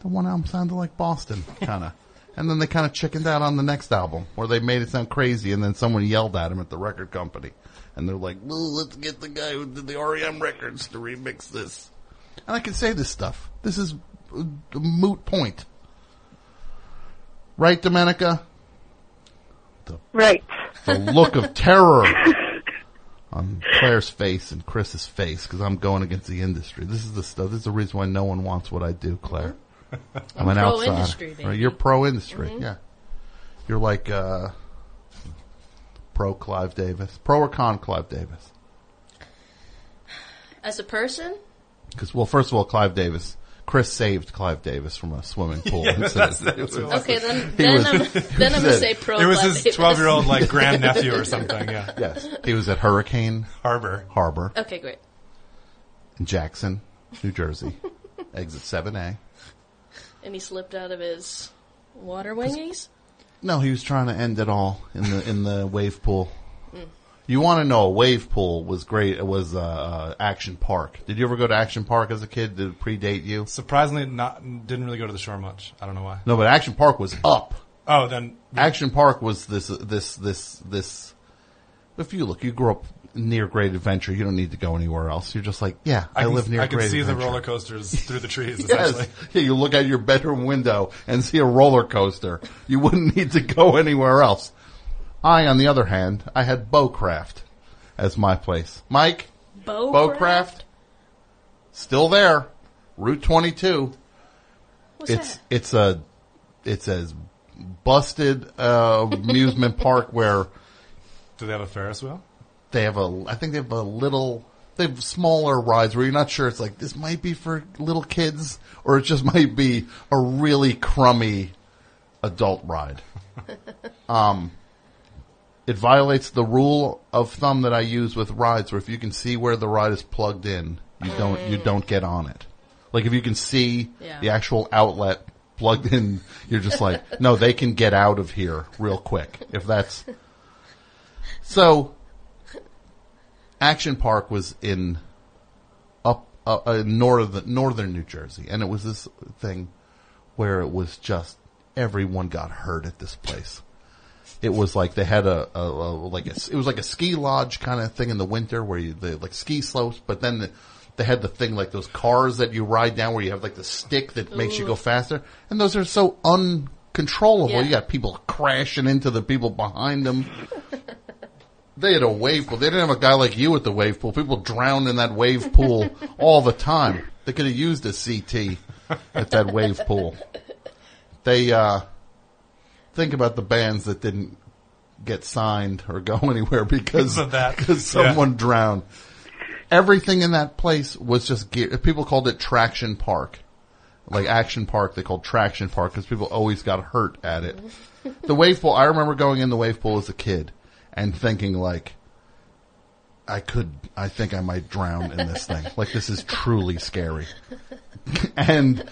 the one album sounded like Boston, kind of, and then they kind of chickened out on the next album where they made it sound crazy, and then someone yelled at him at the record company. And they're like, well, let's get the guy who did the R E M records to remix this. And I can say this stuff. This is a moot point. Right, Domenica? The, right. The look of terror on Claire's face and Chris's face because I'm going against the industry. This is the stuff. This is the reason why no one wants what I do, Claire. I'm, I'm an outsider. Right? You're pro-industry, mm-hmm. yeah. You're like... uh Pro Clive Davis. Pro or con Clive Davis? As a person? Because, well, first of all, Clive Davis. Chris saved Clive Davis from a swimming pool. Yeah, that's, that's awesome. Okay, then, then was, I'm, then I'm going to say pro Clive Davis. It was Clive his twelve-year-old, like, grandnephew or something, yeah. Yes. He was at Hurricane Harbor. Harbor. Okay, great. In Jackson, New Jersey. Exit seven A. And he slipped out of his water wingies? No, he was trying to end it all in the in the wave pool. Mm. You want to know a wave pool was great. It was uh, Action Park. Did you ever go to Action Park as a kid? Did it predate you? Surprisingly, not didn't really go to the shore much. I don't know why. No, but Action Park was up. Oh, then yeah. Action Park was this this this this. If you look, you grew up near Great Adventure. You don't need to go anywhere else. You're just like, yeah, I, I can, live near Great Adventure. I can see Adventure. The roller coasters through the trees, essentially. Yes. Yeah, you look out your bedroom window and see a roller coaster. You wouldn't need to go anywhere else. I, on the other hand, I had Bowcraft as my place. Mike? Bowcraft? Bowcraft? Still there. Route twenty-two. What's it's, that? It's a, it's a busted uh, amusement park where... Do they have a Ferris wheel? They have a, I think they have a little they have smaller rides where you're not sure. It's like, this might be for little kids, or it just might be a really crummy adult ride. um, it violates the rule of thumb that I use with rides, where if you can see where the ride is plugged in, you don't you don't get on it. Like, if you can see yeah. the actual outlet plugged in, you're just like, no, they can get out of here real quick. If that's so. Action Park was in up uh, uh, northern northern New Jersey, and it was this thing where it was just everyone got hurt at this place. It was like they had a, a, a like a, it was like a ski lodge kind of thing in the winter where you they like ski slopes, but then the, they had the thing like those cars that you ride down where you have like the stick that Ooh. Makes you go faster, and those are so uncontrollable. Yeah. You got people crashing into the people behind them. They had a wave pool. They didn't have a guy like you at the wave pool. People drowned in that wave pool all the time. They could have used a C T at that wave pool. They, uh, think about the bands that didn't get signed or go anywhere because, of that. because someone yeah. drowned. Everything in that place was just gear. People called it Traction Park. Like Action Park, they called Traction Park because people always got hurt at it. The wave pool, I remember going in the wave pool as a kid. And thinking like, I could, I think I might drown in this thing. Like, this is truly scary. And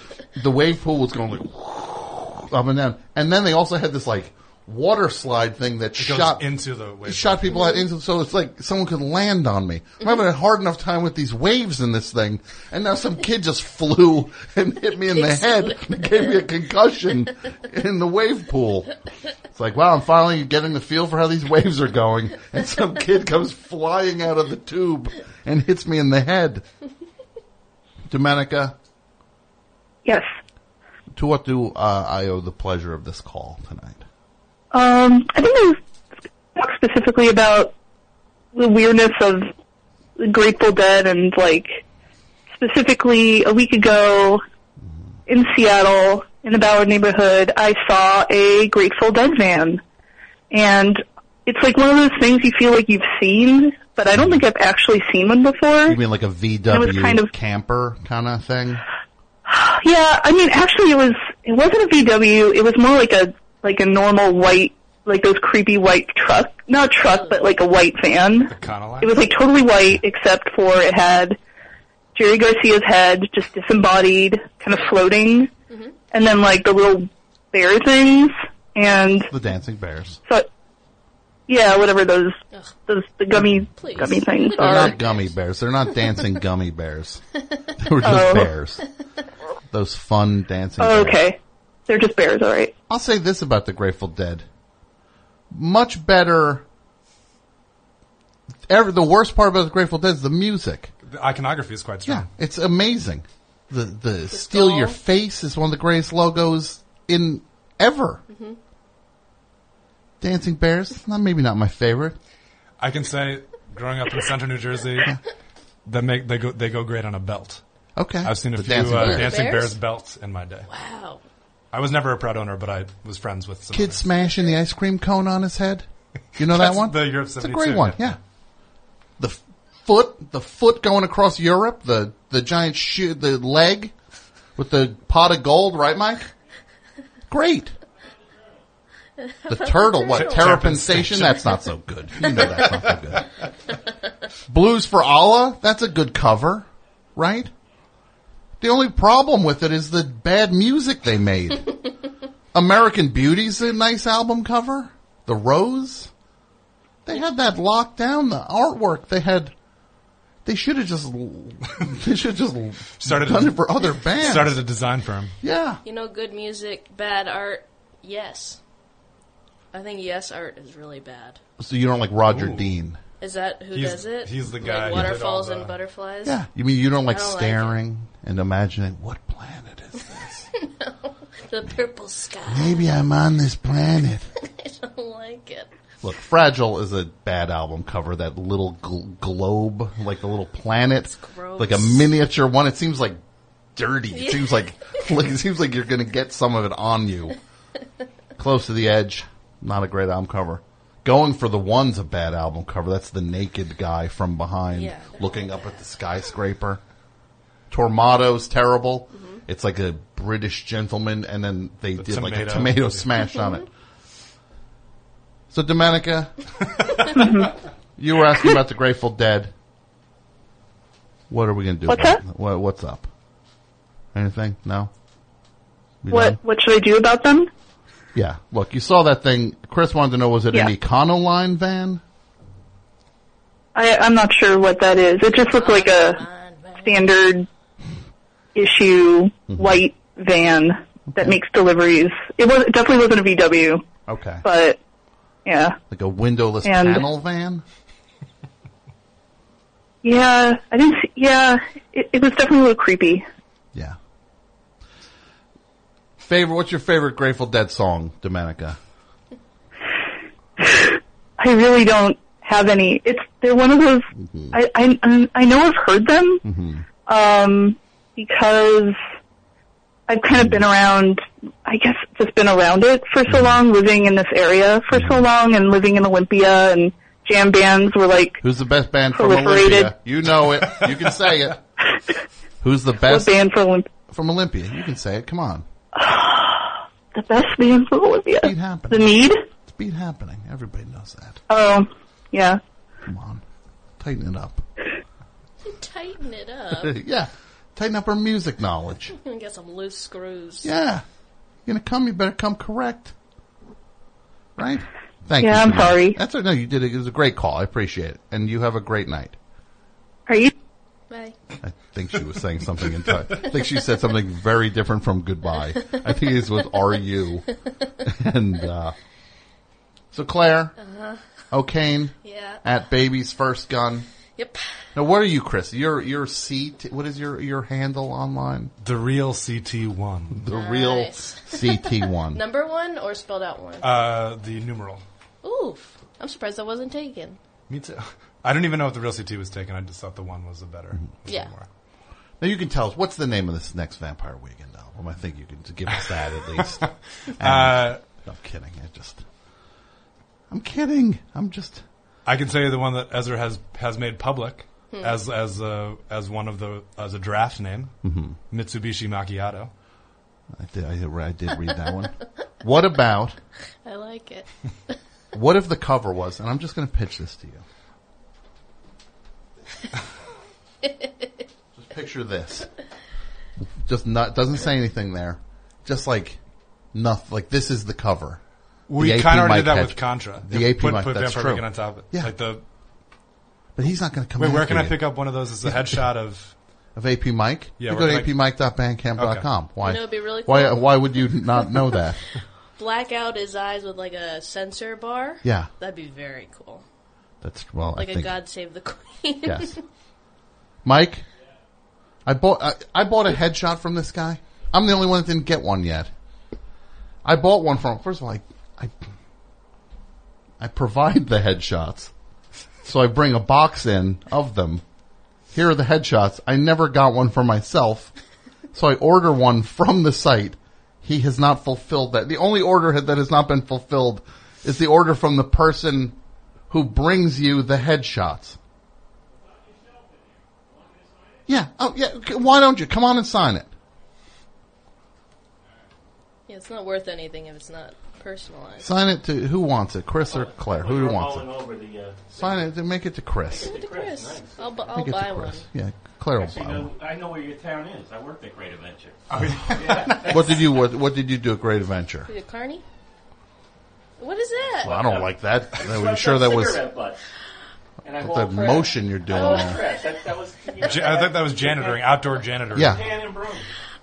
the wave pool was going like up and down. And then they also had this like water slide thing that it shot into the wave shot people out into. So it's like someone could land on me. I'm having a hard enough time with these waves in this thing, and now some kid just flew and hit me in the head and gave me a concussion in the wave pool. It's like, wow, I'm finally getting the feel for how these waves are going, and some kid comes flying out of the tube and hits me in the head. Domenica? Yes. To what do uh, I owe the pleasure of this call tonight? Um, I think there's talk specifically about the weirdness of the Grateful Dead, and like specifically a week ago in Seattle in the Ballard neighborhood, I saw a Grateful Dead van, and it's like one of those things you feel like you've seen, but I don't think I've actually seen one before. You mean like a V W kind of, camper kind of thing? Yeah, I mean, actually, it was it wasn't a V W. It was more like a Like a normal white, like those creepy white truck, not truck, but like a white van. It was like totally white except for it had Jerry Garcia's head just disembodied, kind of floating, mm-hmm. and then like the little bear things and the dancing bears. So, yeah, whatever those, those the gummy, Please. gummy things They're are. They're not gummy bears. They're not dancing gummy bears. They were just oh. bears. Those fun dancing. Oh, okay. Bears. They're just bears, all right. I'll say this about the Grateful Dead. Much better. Ever, the worst part about the Grateful Dead is the music. The iconography is quite strong. Yeah, it's amazing. The the, the Steal skull. Your Face is one of the greatest logos in ever. Mm-hmm. Dancing Bears, not, maybe not my favorite. I can say, growing up in Central New Jersey, they, make, they, go, they go great on a belt. Okay. I've seen a the few Dancing, uh, bears. dancing bears? bears belts in my day. Wow. I was never a proud owner, but I was friends with some kid smashing the ice cream cone on his head. You know that one? The Europe seventy-two. It's a great one, yeah. yeah. The f- foot, the foot going across Europe, the, the giant shoe, the leg with the pot of gold, right, Mike? Great. The turtle, what, Terrapin Station? That's not so good. You know that's not so good. Blues for Allah, that's a good cover, right? The only problem with it is the bad music they made. American Beauty's a nice album cover. The Rose. They had that locked down, the artwork. They had, they should have just, they should have just started done a, it for other bands. Started a design firm. Yeah. You know, good music, bad art, yes. I think yes art is really bad. So you don't like Roger Ooh. Dean? Is that who he's, does it? He's the guy. Like Waterfalls the... and Butterflies? Yeah. You mean you don't like don't staring like and imagining, what planet is this? No. The purple sky. Maybe I'm on this planet. I don't like it. Look, Fragile is a bad album cover. That little gl- globe, like a little planet. It's gross. Like a miniature one. It seems like dirty. It seems like, like, it seems like you're going to get some of it on you. Close to the Edge. Not a great album cover. Going for the One's a bad album cover. That's the naked guy from behind yeah, looking up at the skyscraper. Tormado's terrible. Mm-hmm. It's like a British gentleman, and then they the did tomato. like a tomato smashed on it. So, Domenica, you were asking about the Grateful Dead. What are we going to do? What's about up? What, what's up? Anything? No? You what done? What should I do about them? Yeah. Look, you saw that thing. Chris wanted to know, was it yeah. an Econoline van? I, I'm not sure what that is. It just looked like a standard issue mm-hmm. white van that okay. makes deliveries. It was it definitely wasn't a V W. Okay. But, yeah. Like a windowless and panel van? Yeah. I didn't see, yeah. It, it was definitely a little creepy. Yeah. Favorite? What's your favorite Grateful Dead song, Domenica? I really don't have any. It's they're one of those. Mm-hmm. I, I I know I've heard them mm-hmm. um, because I've kind of been around. I guess just been around it for so long, living in this area for so long, and living in Olympia, and jam bands were like. Who's the best band from Olympia? You know it. You can say it. Who's the best what band from Olympia? From Olympia, you can say it. Come on. The best band from Olympia. Beat happening. The Need? It's Beat Happening. Everybody knows that. Oh, yeah. Come on. Tighten it up. Tighten it up? Yeah. Tighten up our music knowledge. I'm going to get some loose screws. Yeah. You're going to come, you better come correct. Right? Thank yeah, you. Yeah, I'm sorry. Much. That's right. No, you did it. It was a great call. I appreciate it. And you have a great night. Are you? Bye. I think she was saying something in time. I think she said something very different from goodbye. I think it was "Are you?" And uh, so Claire uh-huh. O'Kane yeah. at Baby's First Gun. Yep. Now, what are you, Chris? Your your C T. What is your your handle online? The Real C T one. The nice. Real C T one. Number one or spelled out one? Uh, the numeral. Oof! I'm surprised that wasn't taken. Me too. I don't even know if the Real C T was taken. I just thought the one was a better. Was yeah. More. Now you can tell us, what's the name of this next Vampire Weekend album? I think you can give us that at least. And, uh, no, I'm kidding. I just, I'm kidding. I'm just. I can tell you the one that Ezra has, has made public hmm. as as a, as one of the as a draft name, mm-hmm. Mitsubishi Macchiato. I did. I, I did read that one. What about? I like it. What if the cover was? And I'm just going to pitch this to you. Just picture this. Just not doesn't say anything there. Just like nothing. Like this is the cover. We kind of already did that with Contra. The A P Mike, that's true. On top of it. Yeah. Like the. But he's not going to come. Wait, where can I pick up one of those as a headshot of? Of A P Mike. Yeah. You go to A P Mike dot bandcamp dot com. Okay. Why? You know, it'd be really cool. Why? Why would you not know that? Black out his eyes with like a sensor bar. Yeah. That'd be very cool. That's well. Like I a think, God Save the Queen. Yes. Mike, I bought I, I bought a headshot from this guy. I'm the only one that didn't get one yet. I bought one from him. First of all, I, I I provide the headshots, so I bring a box in of them. Here are the headshots. I never got one for myself, so I order one from the site. He has not fulfilled that. The only order that has not been fulfilled is the order from the person who brings you the headshots. Yeah. Oh, yeah. Why don't you come on and sign it? Yeah, it's not worth anything if it's not personalized. Sign it to who wants it, Chris or Claire? Who wants it? The, uh, sign it. To make it to Chris. Give it to Chris. Nice. I'll, bu- I'll buy one. Yeah, Claire will Actually, buy no, one. I know where your town is. I worked at Great Adventure. Oh, yeah. What did you what, what did you do at Great Adventure? You did Kearney? What is that? Well, I don't like that. I'm that sure that was. Butt. And I that motion you're doing. I, that, that was, you know, I thought that was janitoring, outdoor janitoring. Yeah.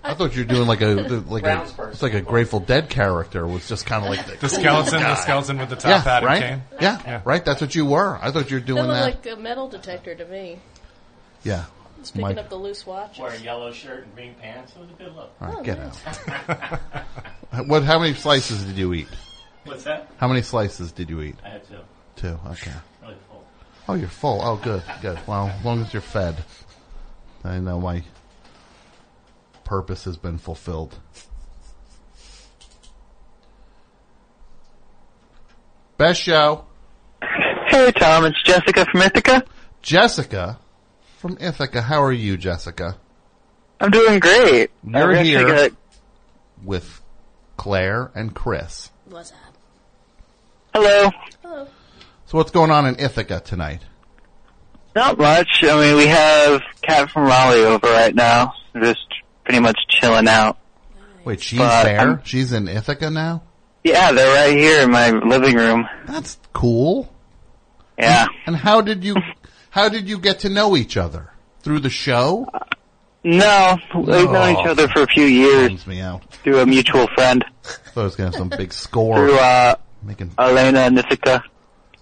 I thought you were doing like a like a it's like a Grateful Dead character was just kind of like the, the skeleton, guy. the skeleton with the top yeah, hat right? and cane. Yeah, yeah, right. That's what you were. I thought you were doing that. Looked that. Like a metal detector to me. Yeah. Just picking Mike. Up the loose watches. Wearing yellow shirt and green pants. It was a good look. All right, oh, get nice. Out. What? How many slices did you eat? What's that? How many slices did you eat? I had two. Two, okay. Really full. Oh, you're full. Oh, good, good. Well, as long as you're fed. I know my purpose has been fulfilled. Best show. Hey, Tom, it's Jessica from Ithaca. Jessica from Ithaca. How are you, Jessica? I'm doing great. You're I'm here got... with Claire and Chris. What's up? Hello. Hello. So what's going on in Ithaca tonight? Not much. I mean, we have Kat from Raleigh over right now. We're just pretty much chilling out. Wait, she's but there? I'm... She's in Ithaca now? Yeah, they're right here in my living room. That's cool. Yeah. And, and how did you how did you get to know each other? Through the show? Uh, no. Oh, we've known each other for a few years. Me out. Through a mutual friend. I thought I was going to have some big score. Through uh, making... Elena and Ithaca.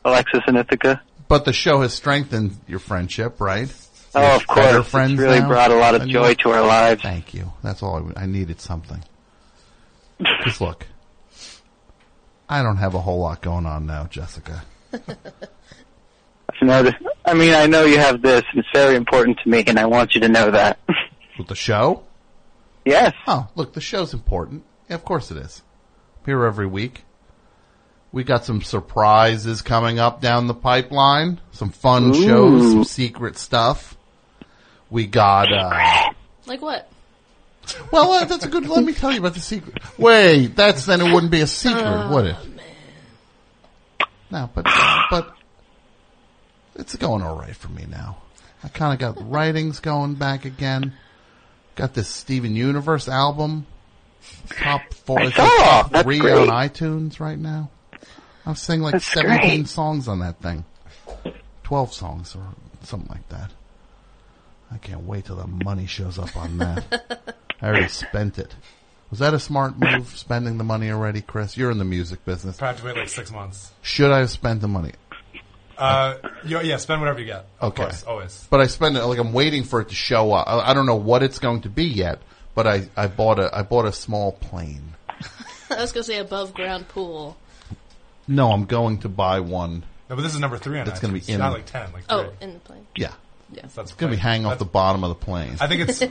Alexis and Ithaca. But the show has strengthened your friendship, right? Oh, You're of course. It's really now? brought a lot of and joy to our lives. Thank you. That's all. I, I needed something. Just look. I don't have a whole lot going on now, Jessica. I mean, I know you have this. It's very important to me, and I want you to know that. With the show? Yes. Oh, look, the show's important. Yeah, of course it is. Here every week. We got some surprises coming up down the pipeline. Some fun Ooh. shows, some secret stuff. We got... Uh, like what? Well, uh, that's a good... Let me tell you about the secret. Wait, that's then it wouldn't be a secret, oh, would it? Man. No, but but it's going all right for me now. I kind of got the writings going back again. Got this Steven Universe album. Top four, I saw. top that's three great. on iTunes right now. I've sang like that's seventeen great. songs on that thing. twelve songs or something like that. I can't wait till the money shows up on that. I already spent it. Was that a smart move, spending the money already, Chris? You're in the music business. Probably have to wait like six months. Should I have spent the money? Uh, yeah, spend whatever you get. Of okay. course, always. But I spend it, like I'm waiting for it to show up. I, I don't know what it's going to be yet, but I, I, bought, a, I bought a small plane. I was going to say above ground pool. No, I'm going to buy one. No, but this is number three on it. It's going to be in. Not like ten, like three. Oh, in the plane. Yeah. Yes. So it's going to be hanging off the bottom of the plane. I think it's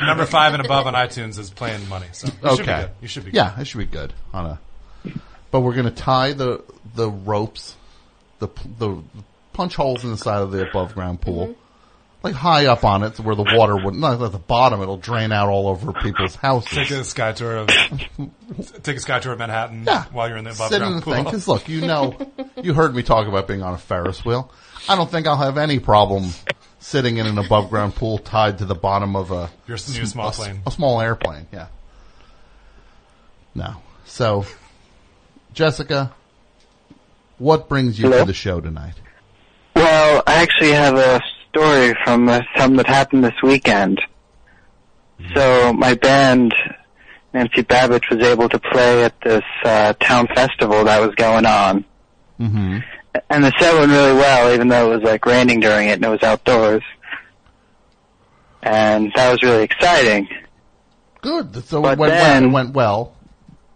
number five and above on iTunes is playing money. So you okay. should be good. You should be good. Yeah, it should be good. On a, but we're going to tie the the ropes, the the punch holes in the side of the above ground pool, mm-hmm. like high up on it, where the water wouldn't. Not at the bottom, it'll drain out all over people's houses. Take a sky tour of take a sky tour of Manhattan. Yeah. While you're in the above Sit ground in the pool. Thing, 'cause look, you know, you heard me talk about being on a Ferris wheel. I don't think I'll have any problem sitting in an above-ground pool tied to the bottom of a, Your sm- new small, a, plane. a small airplane. Yeah. No. So, Jessica, what brings you Hello? to the show tonight? Well, I actually have a story from uh, something that happened this weekend. So, my band, Nancy Babbitt, was able to play at this uh, town festival that was going on. Mm-hmm. And the set went really well, even though it was like raining during it and it was outdoors. And that was really exciting. Good. So but it went well.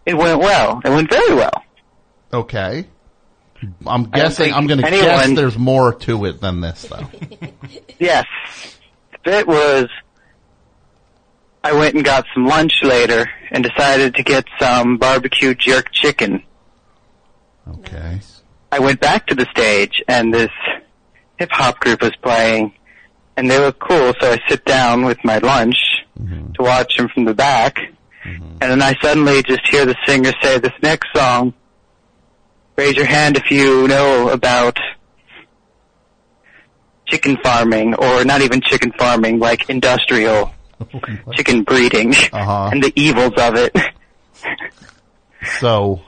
It went well. It went well. It went very well. Okay. I'm guessing, I'm going to anyone... guess there's more to it than this, though. Yes. It was, I went and got some lunch later and decided to get some barbecue jerk chicken. Okay. Nice. I went back to the stage, and this hip-hop group was playing, and they were cool, so I sit down with my lunch mm-hmm. to watch them from the back, mm-hmm. and then I suddenly just hear the singer say this next song, raise your hand if you know about chicken farming, or not even chicken farming, like industrial chicken breeding, uh-huh. and the evils of it. So...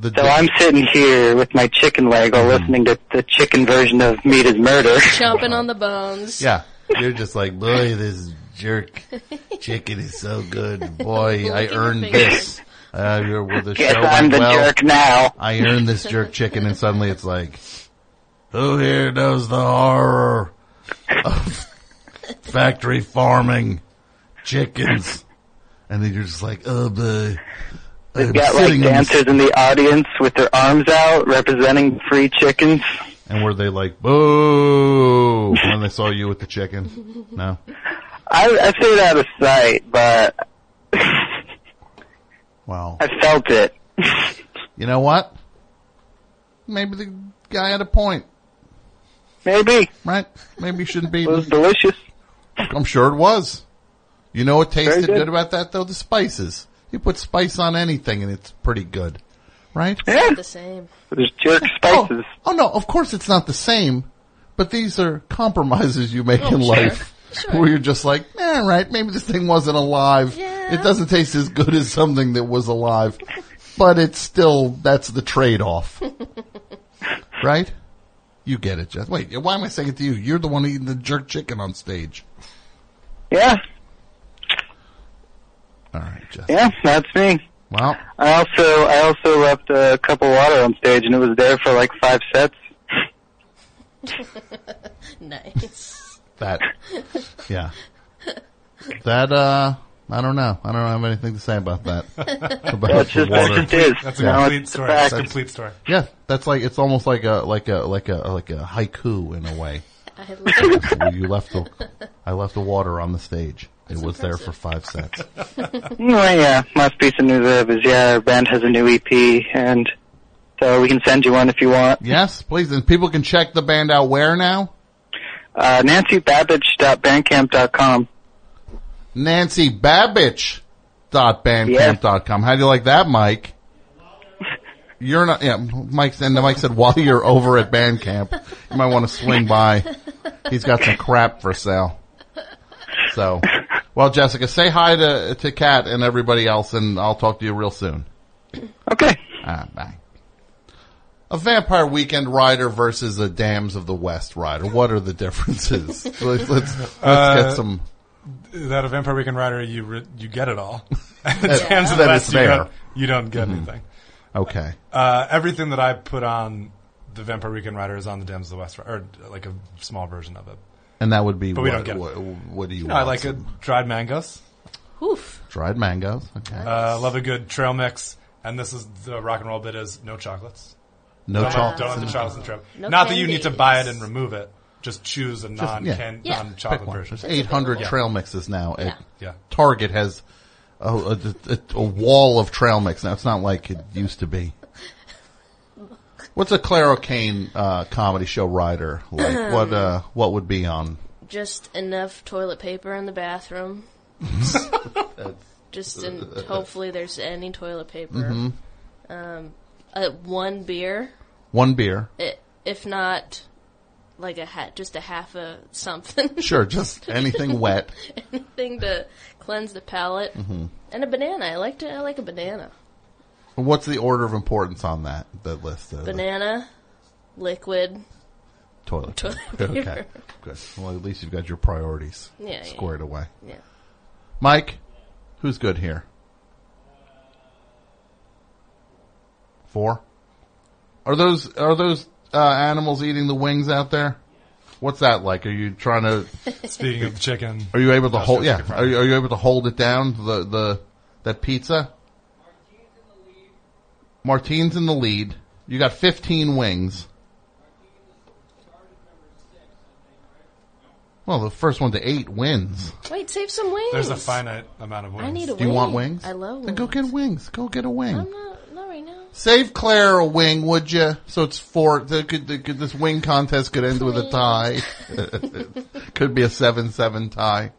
So dish. I'm sitting here with my chicken leg while mm. listening to the chicken version of Meat is Murder. Chomping on the bones. Yeah. You're just like, boy, this jerk chicken is so good. Boy, I earned this. Uh, you're with the Guess show I'm the well. jerk now. I earned this jerk chicken, and suddenly it's like, who here knows the horror of factory farming chickens? And then you're just like, oh, boy. They've got like dancers in the audience with their arms out representing free chickens. And were they like, boo, when they saw you with the chicken? No? I, I say that out of sight, but wow. I felt it. You know what? Maybe the guy had a point. Maybe. Right? Maybe you shouldn't be. It was delicious. I'm sure it was. You know what tasted good. good about that, though? The spices. You put spice on anything, and it's pretty good. Right? It's yeah. not the same. But there's jerk spices. Oh, oh, no. Of course it's not the same. But these are compromises you make oh, in sure. life. Sure. Where you're just like, eh, right, maybe this thing wasn't alive. Yeah. It doesn't taste as good as something that was alive. But it's still, that's the trade-off. Right? You get it, Jeff. Wait, why am I saying it to you? You're the one eating the jerk chicken on stage. Yeah. All right, Jeff. Yeah, that's me. Wow. I also I also left a cup of water on stage, and it was there for like five sets. Nice. That. Yeah. That, uh, I don't know. I don't have anything to say about that. About that's just water. That's, complete, that's a yeah. complete story. That's a complete story. Yeah, that's like it's almost like a like a like a like a haiku in a way. I love you left the I left the water on the stage. It that's was impressive. There for five sets. Well, yeah, my piece of news is yeah, our band has a new E P, and so we can send you one if you want. Yes, please, and people can check the band out where now? Uh, nancy babbage dot bandcamp dot com. nancy babbage dot bandcamp dot com. How do you like that, Mike? You're not, yeah, Mike's, and Mike said while you're over at Bandcamp, you might want to swing by. He's got some crap for sale. So, well, Jessica, say hi to, to Kat and everybody else, and I'll talk to you real soon. Okay. Uh, bye. A Vampire Weekend rider versus a Dams of the West rider. What are the differences? let's, let's, let's uh, get some. That a Vampire Weekend rider, you re- you get it all. Yeah. Dams of the West, you don't, you don't get mm-hmm. anything. Okay. Uh, everything that I put on the Vampire Weekend rider is on the Dams of the West, or like a small version of it. And that would be but what, we don't get what, what do you, you know, want? I like a dried mangoes. Oof. Dried mangoes. Okay. I uh, love a good trail mix. And this is the rock and roll bit is no chocolates. No chocolates. Don't have the chocolates in the trail. No Not candies. That you need to buy it and remove it. Just choose a non yeah. yeah. non-chocolate version. There's eight hundred trail mixes now. Yeah. At yeah. Target has a, a, a, a wall of trail mix. Now, it's not like it used to be. What's a Claire O'Kane uh, comedy show rider like? Um, what uh, what would be on? Just enough toilet paper in the bathroom. Just in, hopefully there's any toilet paper. Mm-hmm. Um, uh, one beer. One beer. It, if not, like a ha- just a half a something. Sure, just anything wet. Anything to cleanse the palate. Mm-hmm. And a banana. I like to. I like a banana. What's the order of importance on that, that list? Uh, Banana, the... liquid, toilet paper. Toilet paper. Okay, good. Well, at least you've got your priorities yeah, squared yeah. away. Yeah. Mike, who's good here? Four? Are those are those uh, animals eating the wings out there? What's that like? Are you trying to? Speaking of chicken, are you able to hold? Yeah. Are you, are you able to hold it down? The the that pizza. Martine's in the lead. You got fifteen wings. Well, the first one to eight wins. Wait, save some wings. There's a finite amount of wings. I need a wing. Do you want wings? I love wings. Then go get wings. Go get a wing. I'm not, not right now. Save Claire a wing, would you? So it's four. The, the, the, this wing contest could end Please. with a tie. Could be a seven seven tie.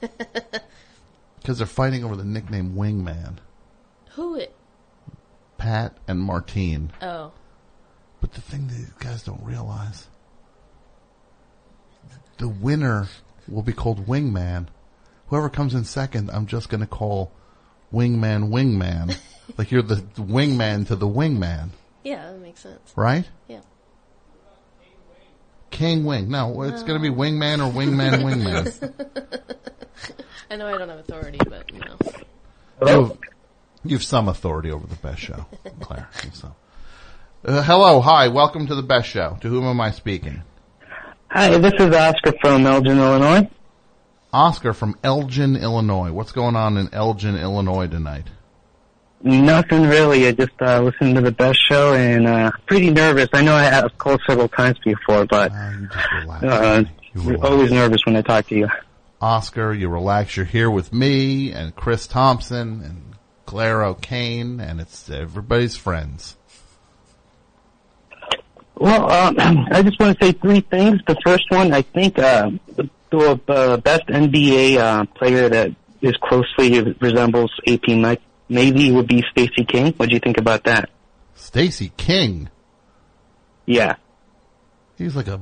Because they're fighting over the nickname Wingman. Who it? Pat and Martine. Oh. But the thing these guys don't realize, the winner will be called Wingman. Whoever comes in second, I'm just going to call Wingman Wingman. Like you're the wingman to the wingman. Yeah, that makes sense. Right? Yeah. King Wing. No, it's oh. going to be Wingman or Wingman Wingman. I know I don't have authority, but you know. Hello? You have some authority over the best show, Claire. So. Uh, hello, hi, welcome to the best show. To whom am I speaking? Hi, this is Oscar from Elgin, Illinois. Oscar from Elgin, Illinois. What's going on in Elgin, Illinois tonight? Nothing really. I just uh, listened to the best show and uh, pretty nervous. I know I have called several times before, but uh, you just relax. Uh, you relax. I'm always nervous when I talk to you. Oscar, you relax. You're here with me and Chris Tomson and Claire O'Kane, and it's everybody's friends. Well, um, I just want to say three things. The first one, I think uh, the uh, best N B A uh, player that is closely resembles A P Mike maybe would be Stacey King. What do you think about that? Stacey King? Yeah. He's like a...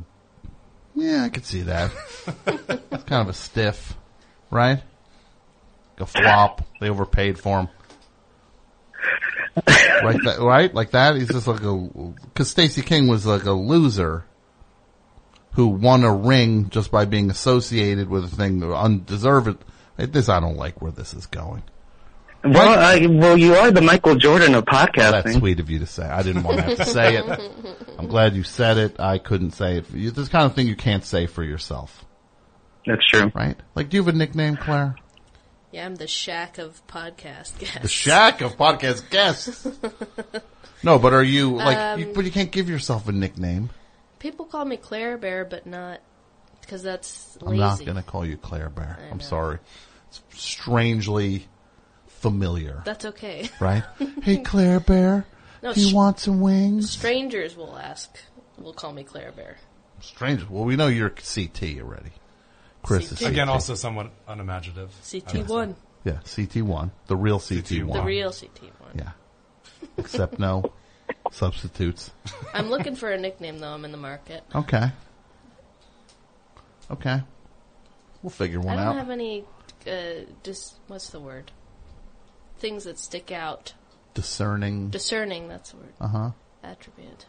Yeah, I could see that. He's kind of a stiff, right? Like a flop. They overpaid for him. Like that, right? Like that? He's just like a... Because Stacey King was like a loser who won a ring just by being associated with a thing that undeserved. This, I don't like where this is going. Well, right? I, well, you are the Michael Jordan of podcasting. Well, that's sweet of you to say. I didn't want to have to say it. I'm glad you said it. I couldn't say it. This is the kind of thing you can't say for yourself. That's true. Right? Like, do you have a nickname, Claire? Yeah, I'm the Shaq of podcast guests. The Shaq of podcast guests. No, but are you, like, um, you, but you can't give yourself a nickname. People call me Claire Bear, but not, because that's lazy. I'm not going to call you Claire Bear. I I'm know. sorry. It's strangely familiar. That's okay. Right? Hey, Claire Bear, no, do you sh- want some wings? Strangers will ask, will call me Claire Bear. Strangers? Well, we know you're C T already. Chris C T. Is C T. Again, also somewhat unimaginative. C T one. Yeah, C T one. The real C T one. The real C T one. Yeah. Except no substitutes. I'm looking for a nickname, though. I'm in the market. Okay. Okay. We'll figure one out. I don't out. have any, uh, dis- what's the word? Things that stick out. Discerning. Discerning, that's the word. Uh-huh. Attribute.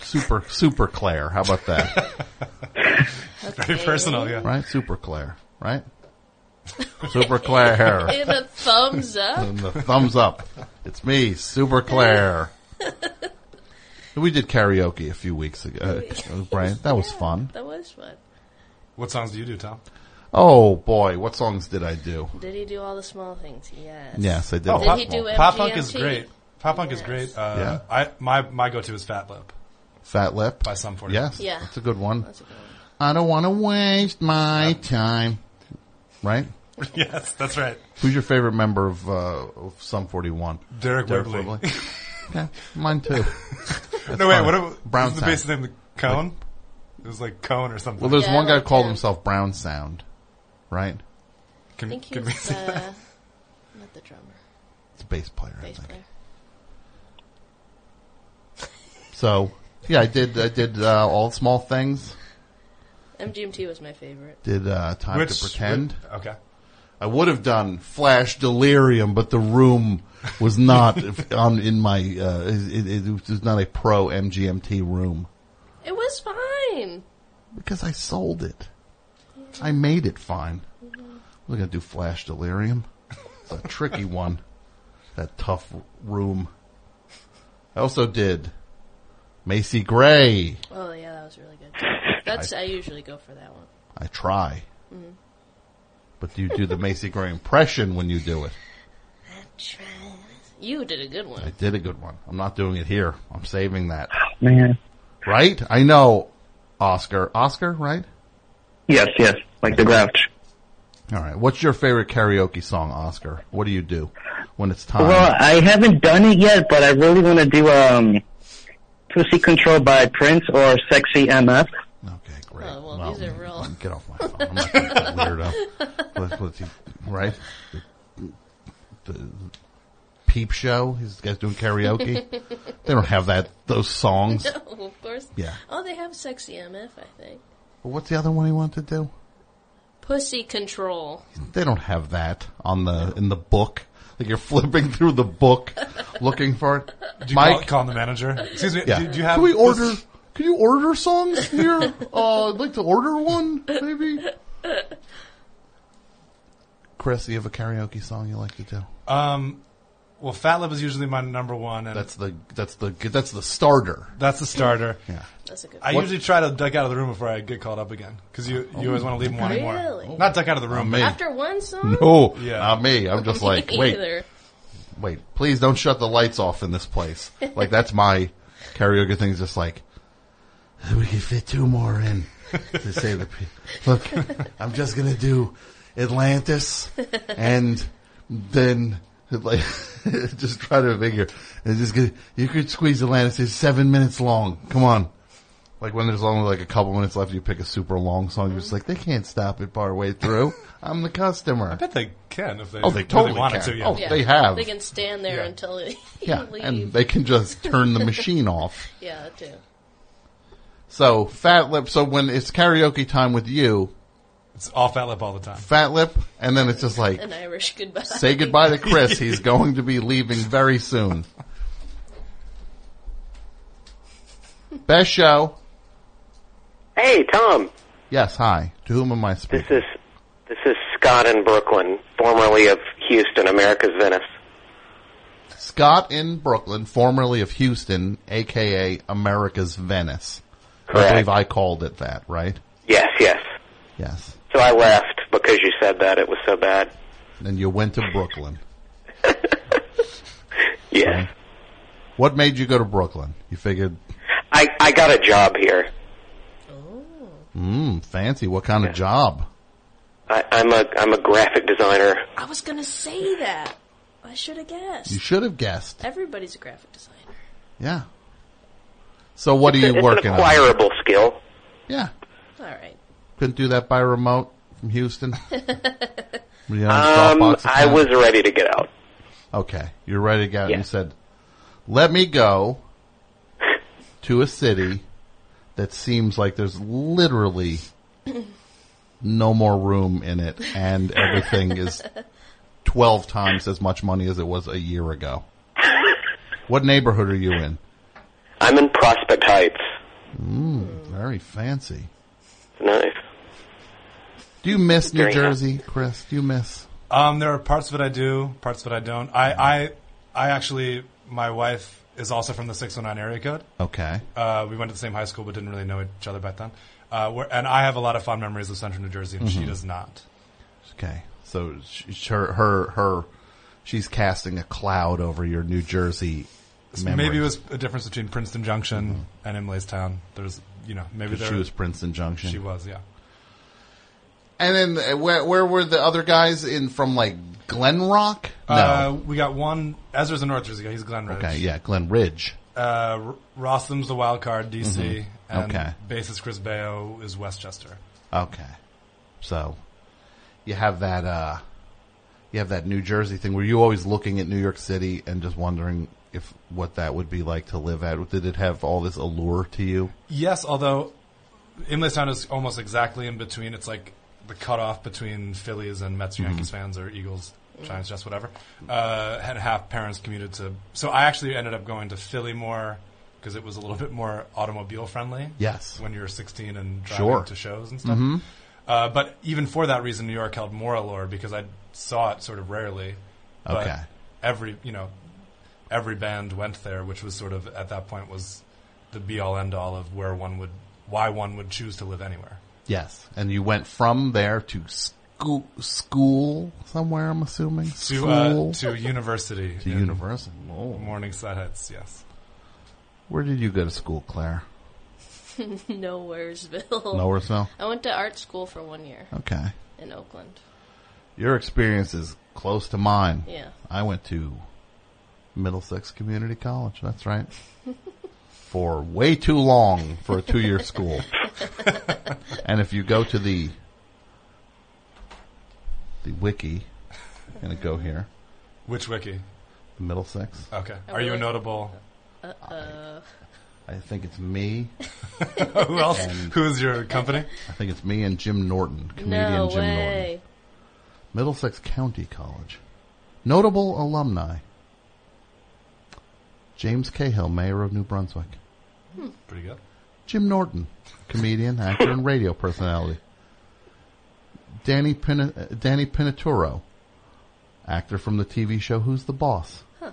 Super, super Claire. How about that? Okay. Very personal, yeah. Right? Super Claire, right? Super Claire. And a thumbs up. And the thumbs up. It's me, Super Claire. We did karaoke a few weeks ago, right? That was yeah, fun. That was fun. What songs do you do, Tom? Oh, boy. What songs did I do? Did he do all the small things? Yes. Yes, I did. Oh, did pop, he do M G M T? Pop punk is great. Pop punk yes. is great. Uh, yeah. I, my my go-to is Fat Lip. Fat Lip? By Sum forty-two. Yes. Yeah. That's a good one. That's a good one. I don't want to waste my yep. time. Right? Yes, that's right. Who's your favorite member of, uh, of Sum forty-one? Derek, Derek Whibley. Yeah, mine too. No, wait, what about Brown the bassist name? The Cone? Like, it was like Cone or something. Well, there's yeah, one guy who called himself Brown Sound, right? Can, I think can we was, say uh, that? Not the drummer. It's a bass player, bass I think. Player. So, yeah, I did I did uh, all the small things. M G M T was my favorite. Did uh, Time Which, to Pretend. Would, okay. I would have done Flash Delirium, but the room was not on in my. Uh, it, it, it was not a pro M G M T room. It was fine because I sold it. Yeah. I made it fine. Yeah. I was gonna do Flash Delirium. It's a tricky one. That tough room. I also did Macy Gray. Oh yeah, that was really good. That's I, I usually go for that one. I try. Mm-hmm. But do you do the Macy Gray impression when you do it? You did a good one. I did a good one. I'm not doing it here. I'm saving that. Oh, man. Right? I know, Oscar. Oscar, right? Yes, yes. Like the Grouch. All right. What's your favorite karaoke song, Oscar? What do you do when it's time? Well, I haven't done it yet, but I really want to do um, Pussy Control by Prince or Sexy M F. Okay, great. Oh, well, well, these are real. Get off my phone. I'm not going to get weirdo. Let's, let's see, right? The, the Peep Show. These guys doing karaoke. They don't have that those songs. No, of course. Yeah. Oh, they have Sexy M F, I think. Well, what's the other one you want to do? Pussy Control. They don't have that on the no. in the book. Like you're flipping through the book looking for it. Do you Mike, call, call the manager? Excuse me. Yeah. Do, do you have? Can we order? This? Can you order songs here? Uh, I'd like to order one, maybe. Chris, do you have a karaoke song you like to do? Um, well, Fat Lip is usually my number one. And that's the that's the that's the starter. That's the starter. Yeah, that's a good one. I what? usually try to duck out of the room before I get called up again because you, you oh, always want to leave them wanting more. Really? Oh. Not duck out of the room. Me. After one song? No, yeah. Not me. I'm just like wait, either. wait, please don't shut the lights off in this place. Like that's my karaoke thing. Is just like. We can fit two more in to save the people. Look, I'm just going to do Atlantis and then Like, just try to figure. It's just good. You could squeeze the line and say seven minutes long. Come on. Like when there's only like a couple minutes left, you pick a super long song. You're just like, they can't stop it partway through. I'm the customer. I bet they can if they, oh, they totally if they wanted can. to. Yeah. Oh, yeah. They have. They can stand there yeah. until they yeah. leave. And they can just turn the machine off. Yeah, too. So Fat Lip. So when it's karaoke time with you, it's all Fat Lip all the time. Fat Lip, and then it's just like an Irish goodbye. Say goodbye to Chris. He's going to be leaving very soon. Best show. Hey, Tom. Yes, hi. To whom am I speaking? This is this is Scott in Brooklyn, formerly of Houston, America's Venice. Scott in Brooklyn, formerly of Houston, a k a. America's Venice. Correct. I believe I called it that, right? Yes, yes. Yes. So I left because you said that. It was so bad. And you went to Brooklyn. Yes. Right. What made you go to Brooklyn? You figured... I, I got a job here. Mmm, fancy. What kind yeah. of job? I, I'm a I'm a graphic designer. I was going to say that. I should have guessed. You should have guessed. Everybody's a graphic designer. Yeah. So what it's are you a, working on? It's an acquirable on? skill. Yeah. All right. Couldn't do that by remote from Houston? um, I was ready to get out. Okay. You're ready to get out. Yeah. You said, let me go to a city that seems like there's literally no more room in it, and everything is twelve times as much money as it was a year ago. What neighborhood are you in? I'm in Prospect Heights. Mm, very fancy. Nice. Do you miss New Jersey, Chris? Do you miss? Um, there are parts of it I do, parts of it I don't. I, I, I actually, my wife is also from the six oh nine area code. Okay. Uh, we went to the same high school but didn't really know each other back then. Uh, we're, and I have a lot of fond memories of Central New Jersey, and mm-hmm. she does not. Okay. So she, her, her, her, she's casting a cloud over your New Jersey memories. Maybe it was a difference between Princeton Junction mm-hmm. and Imlaystown. There's, you know, maybe there, she was Princeton Junction. She was, yeah. And then where, where were the other guys in from, like, Glen Rock? No. Uh, we got one. Ezra's a North Jersey guy. He's Glen Ridge. Okay, yeah, Glen Ridge. Uh, Rotham's the wild card, D C. Mm-hmm. And okay. bassist Chris Bayo is Westchester. Okay. So you have that uh, you have that New Jersey thing. Were you always looking at New York City and just wondering if what that would be like to live at? Did it have all this allure to you? Yes, although Imlaystown is almost exactly in between. It's like the cutoff between Phillies and Mets, Yankees mm-hmm. fans, or Eagles, Giants, just whatever. Uh, had half parents commuted to, so I actually ended up going to Philly more because it was a little bit more automobile friendly. Yes, when you're sixteen and driving sure. to shows and stuff. Mm-hmm. Uh, but even for that reason, New York held more allure because I saw it sort of rarely. But okay. every you know, every band went there, which was sort of at that point was the be all end all of where one would, why one would choose to live anywhere. Yes, and you went from there to school, school somewhere, I'm assuming? To, uh, to university. To university. Oh. Morningside Heights, yes. Where did you go to school, Claire? Nowheresville. Nowheresville? I went to art school for one year. Okay. In Oakland. Your experience is close to mine. Yeah. I went to Middlesex Community College, that's right. For way too long for a two-year school. And if you go to the the wiki, I'm going to go here. Which wiki? The Middlesex. Okay. Are you a notable? Uh-oh. I, I think it's me. Who else? And who's your company? I think it's me and Jim Norton, comedian no Jim way. Norton. Middlesex County College. Notable alumni. James Cahill, mayor of New Brunswick. Hmm. Pretty good. Jim Norton, comedian, actor, and radio personality. Danny Pina, Danny Pinaturo, actor from the T V show Who's the Boss? Huh.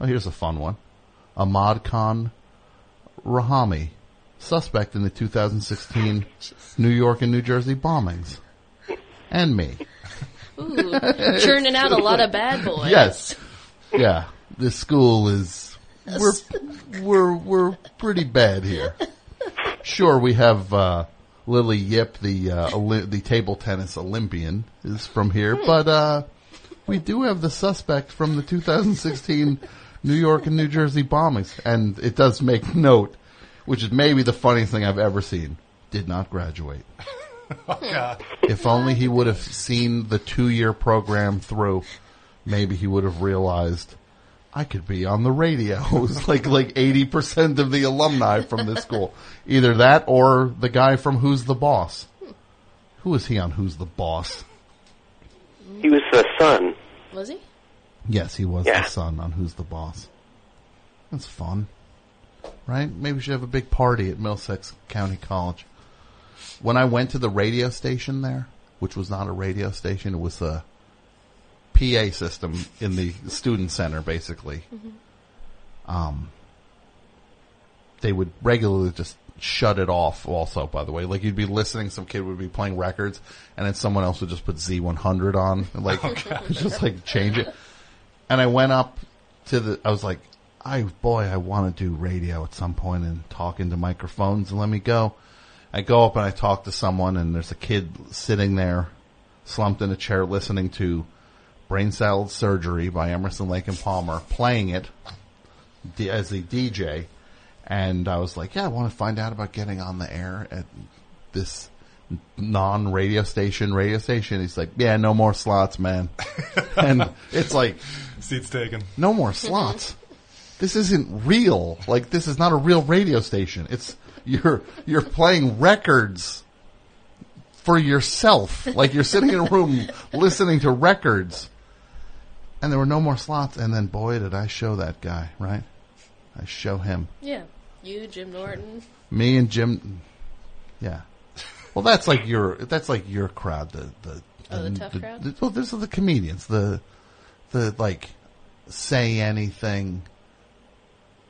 Oh, here's a fun one. Ahmad Khan Rahami, suspect in the two thousand sixteen New York and New Jersey bombings. And me. Ooh, churning out a lot of bad boys. Yes. Yeah, this school is, we're, we're, we're pretty bad here. Sure, we have, uh, Lily Yip, the, uh, Oli- the table tennis Olympian is from here, but, uh, we do have the suspect from the two thousand sixteen New York and New Jersey bombings. And it does make note, which is maybe the funniest thing I've ever seen. Did not graduate. Oh, God. If only he would have seen the two-year program through, maybe he would have realized, I could be on the radio. It was like, like eighty percent of the alumni from this school. Either that or the guy from Who's the Boss. Who was he on Who's the Boss? He was the son. Was he? Yes, he was yeah. the son on Who's the Boss. That's fun. Right? Maybe we should have a big party at Middlesex County College. When I went to the radio station there, which was not a radio station, it was a P A system in the student center, basically. Mm-hmm. Um, they would regularly just shut it off also, by the way. Like, you'd be listening, some kid would be playing records, and then someone else would just put Z one hundred on, and like, okay. just like change it. And I went up to the, I was like, I, boy, I want to do radio at some point and talk into microphones and let me go. I go up and I talk to someone, and there's a kid sitting there slumped in a chair listening to Brain Salad Surgery by Emerson Lake and Palmer, playing it as a D J. And I was like, yeah, I want to find out about getting on the air at this non-radio station radio station. He's like, yeah, no more slots, man. And it's like, seats taken. No more slots. This isn't real. Like, this is not a real radio station. It's You're you're playing records for yourself. Like, you're sitting in a room listening to records. And there were no more slots. And then, boy, did I show that guy, right? I show him. Yeah. You, Jim Norton. Me and Jim. Yeah. Well, that's like your that's like your crowd. The, the, oh, the, the tough the, crowd? The, well, those are the comedians. The, the like, say anything,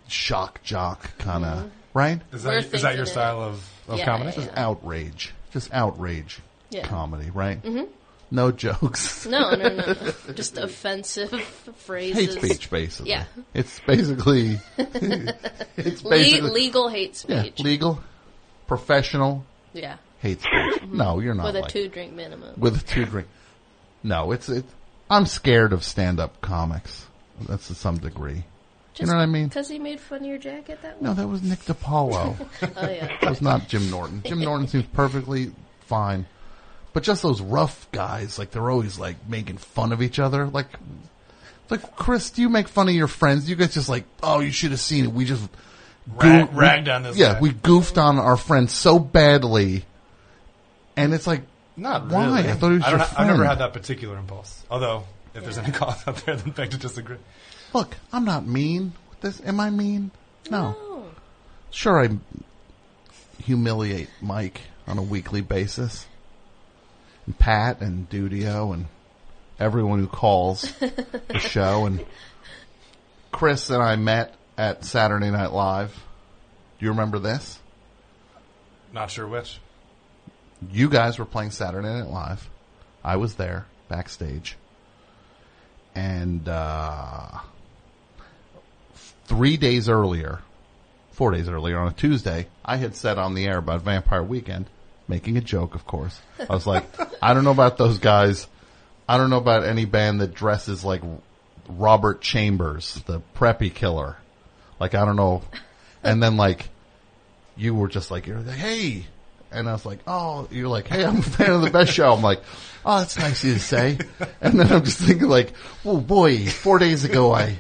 shock jock kind of. Mm-hmm. Right? Is that, is that your style of, of yeah, comedy? Yeah, yeah. Just outrage. Just outrage yeah. comedy, right? Mm-hmm. No jokes. No, no, no. no. Just offensive phrases. Hate speech, basically. Yeah. It's basically... it's basically Le- legal hate speech. Yeah, legal, professional yeah. hate speech. No, you're not With like, a two-drink minimum. With a two-drink... No, it's... It, I'm scared of stand-up comics. That's to some degree. Just you know what I mean? Because he made fun of your jacket that way? No, that was Nick DiPaolo. Oh, yeah. That was not Jim Norton. Jim Norton seems perfectly fine. But just those rough guys, like, they're always, like, making fun of each other. Like, like Chris, do you make fun of your friends? You guys just like, oh, you should have seen it. We just... Rag, go- ragged we, on this Yeah, guy. We goofed on our friend so badly. And it's like, not why? Really. I thought it was I your friend. I've never had that particular impulse. Although, if yeah. there's any calls out there, then beg to disagree. Look, I'm not mean. This, am I mean? No. no. Sure, I humiliate Mike on a weekly basis. And Pat and Dudio and everyone who calls the show. And Chris and I met at Saturday Night Live. Do you remember this? Not sure which. You guys were playing Saturday Night Live. I was there backstage. And, uh... Three days earlier, four days earlier, on a Tuesday, I had said on the air about Vampire Weekend, making a joke, of course. I was like, I don't know about those guys. I don't know about any band that dresses like Robert Chambers, the preppy killer. Like, I don't know. And then, like, you were just like, you're like, hey. And I was like, oh, you're like, hey, I'm a fan of the best show. I'm like, oh, that's nice of you to say. And then I'm just thinking like, oh, boy, four days ago I...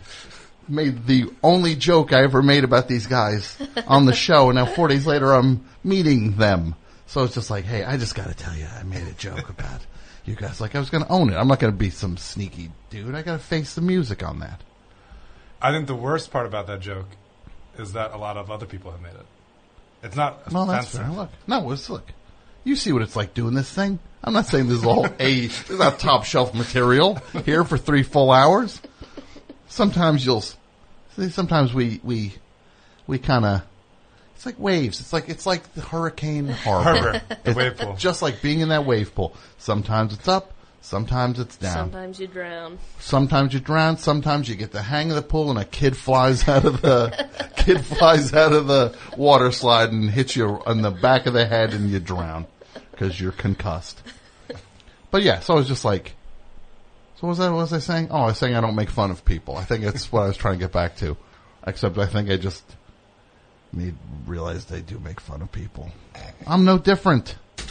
made the only joke I ever made about these guys on the show, and now four days later I'm meeting them. So it's just like, hey, I just gotta tell you, I made a joke about you guys. Like, I was gonna own it. I'm not gonna be some sneaky dude. I gotta face the music on that. I think the worst part about that joke is that a lot of other people have made it. It's not well, that's fair. Look, no, it's look. You see what it's like doing this thing. I'm not saying this is all a this is not top shelf material here for three full hours. Sometimes you'll, sometimes we, we, we kind of, it's like waves. It's like, it's like the hurricane harbor. The wave pool. Just like being in that wave pool. Sometimes it's up, sometimes it's down. Sometimes you drown. Sometimes you drown, sometimes you get the hang of the pool and a kid flies out of the, kid flies out of the water slide and hits you on the back of the head and you drown because you're concussed. But yeah, so I was just like, So what was, I, what was I saying? Oh, I was saying I don't make fun of people. I think that's what I was trying to get back to. Except I think I just need realized I do make fun of people. I'm no different. I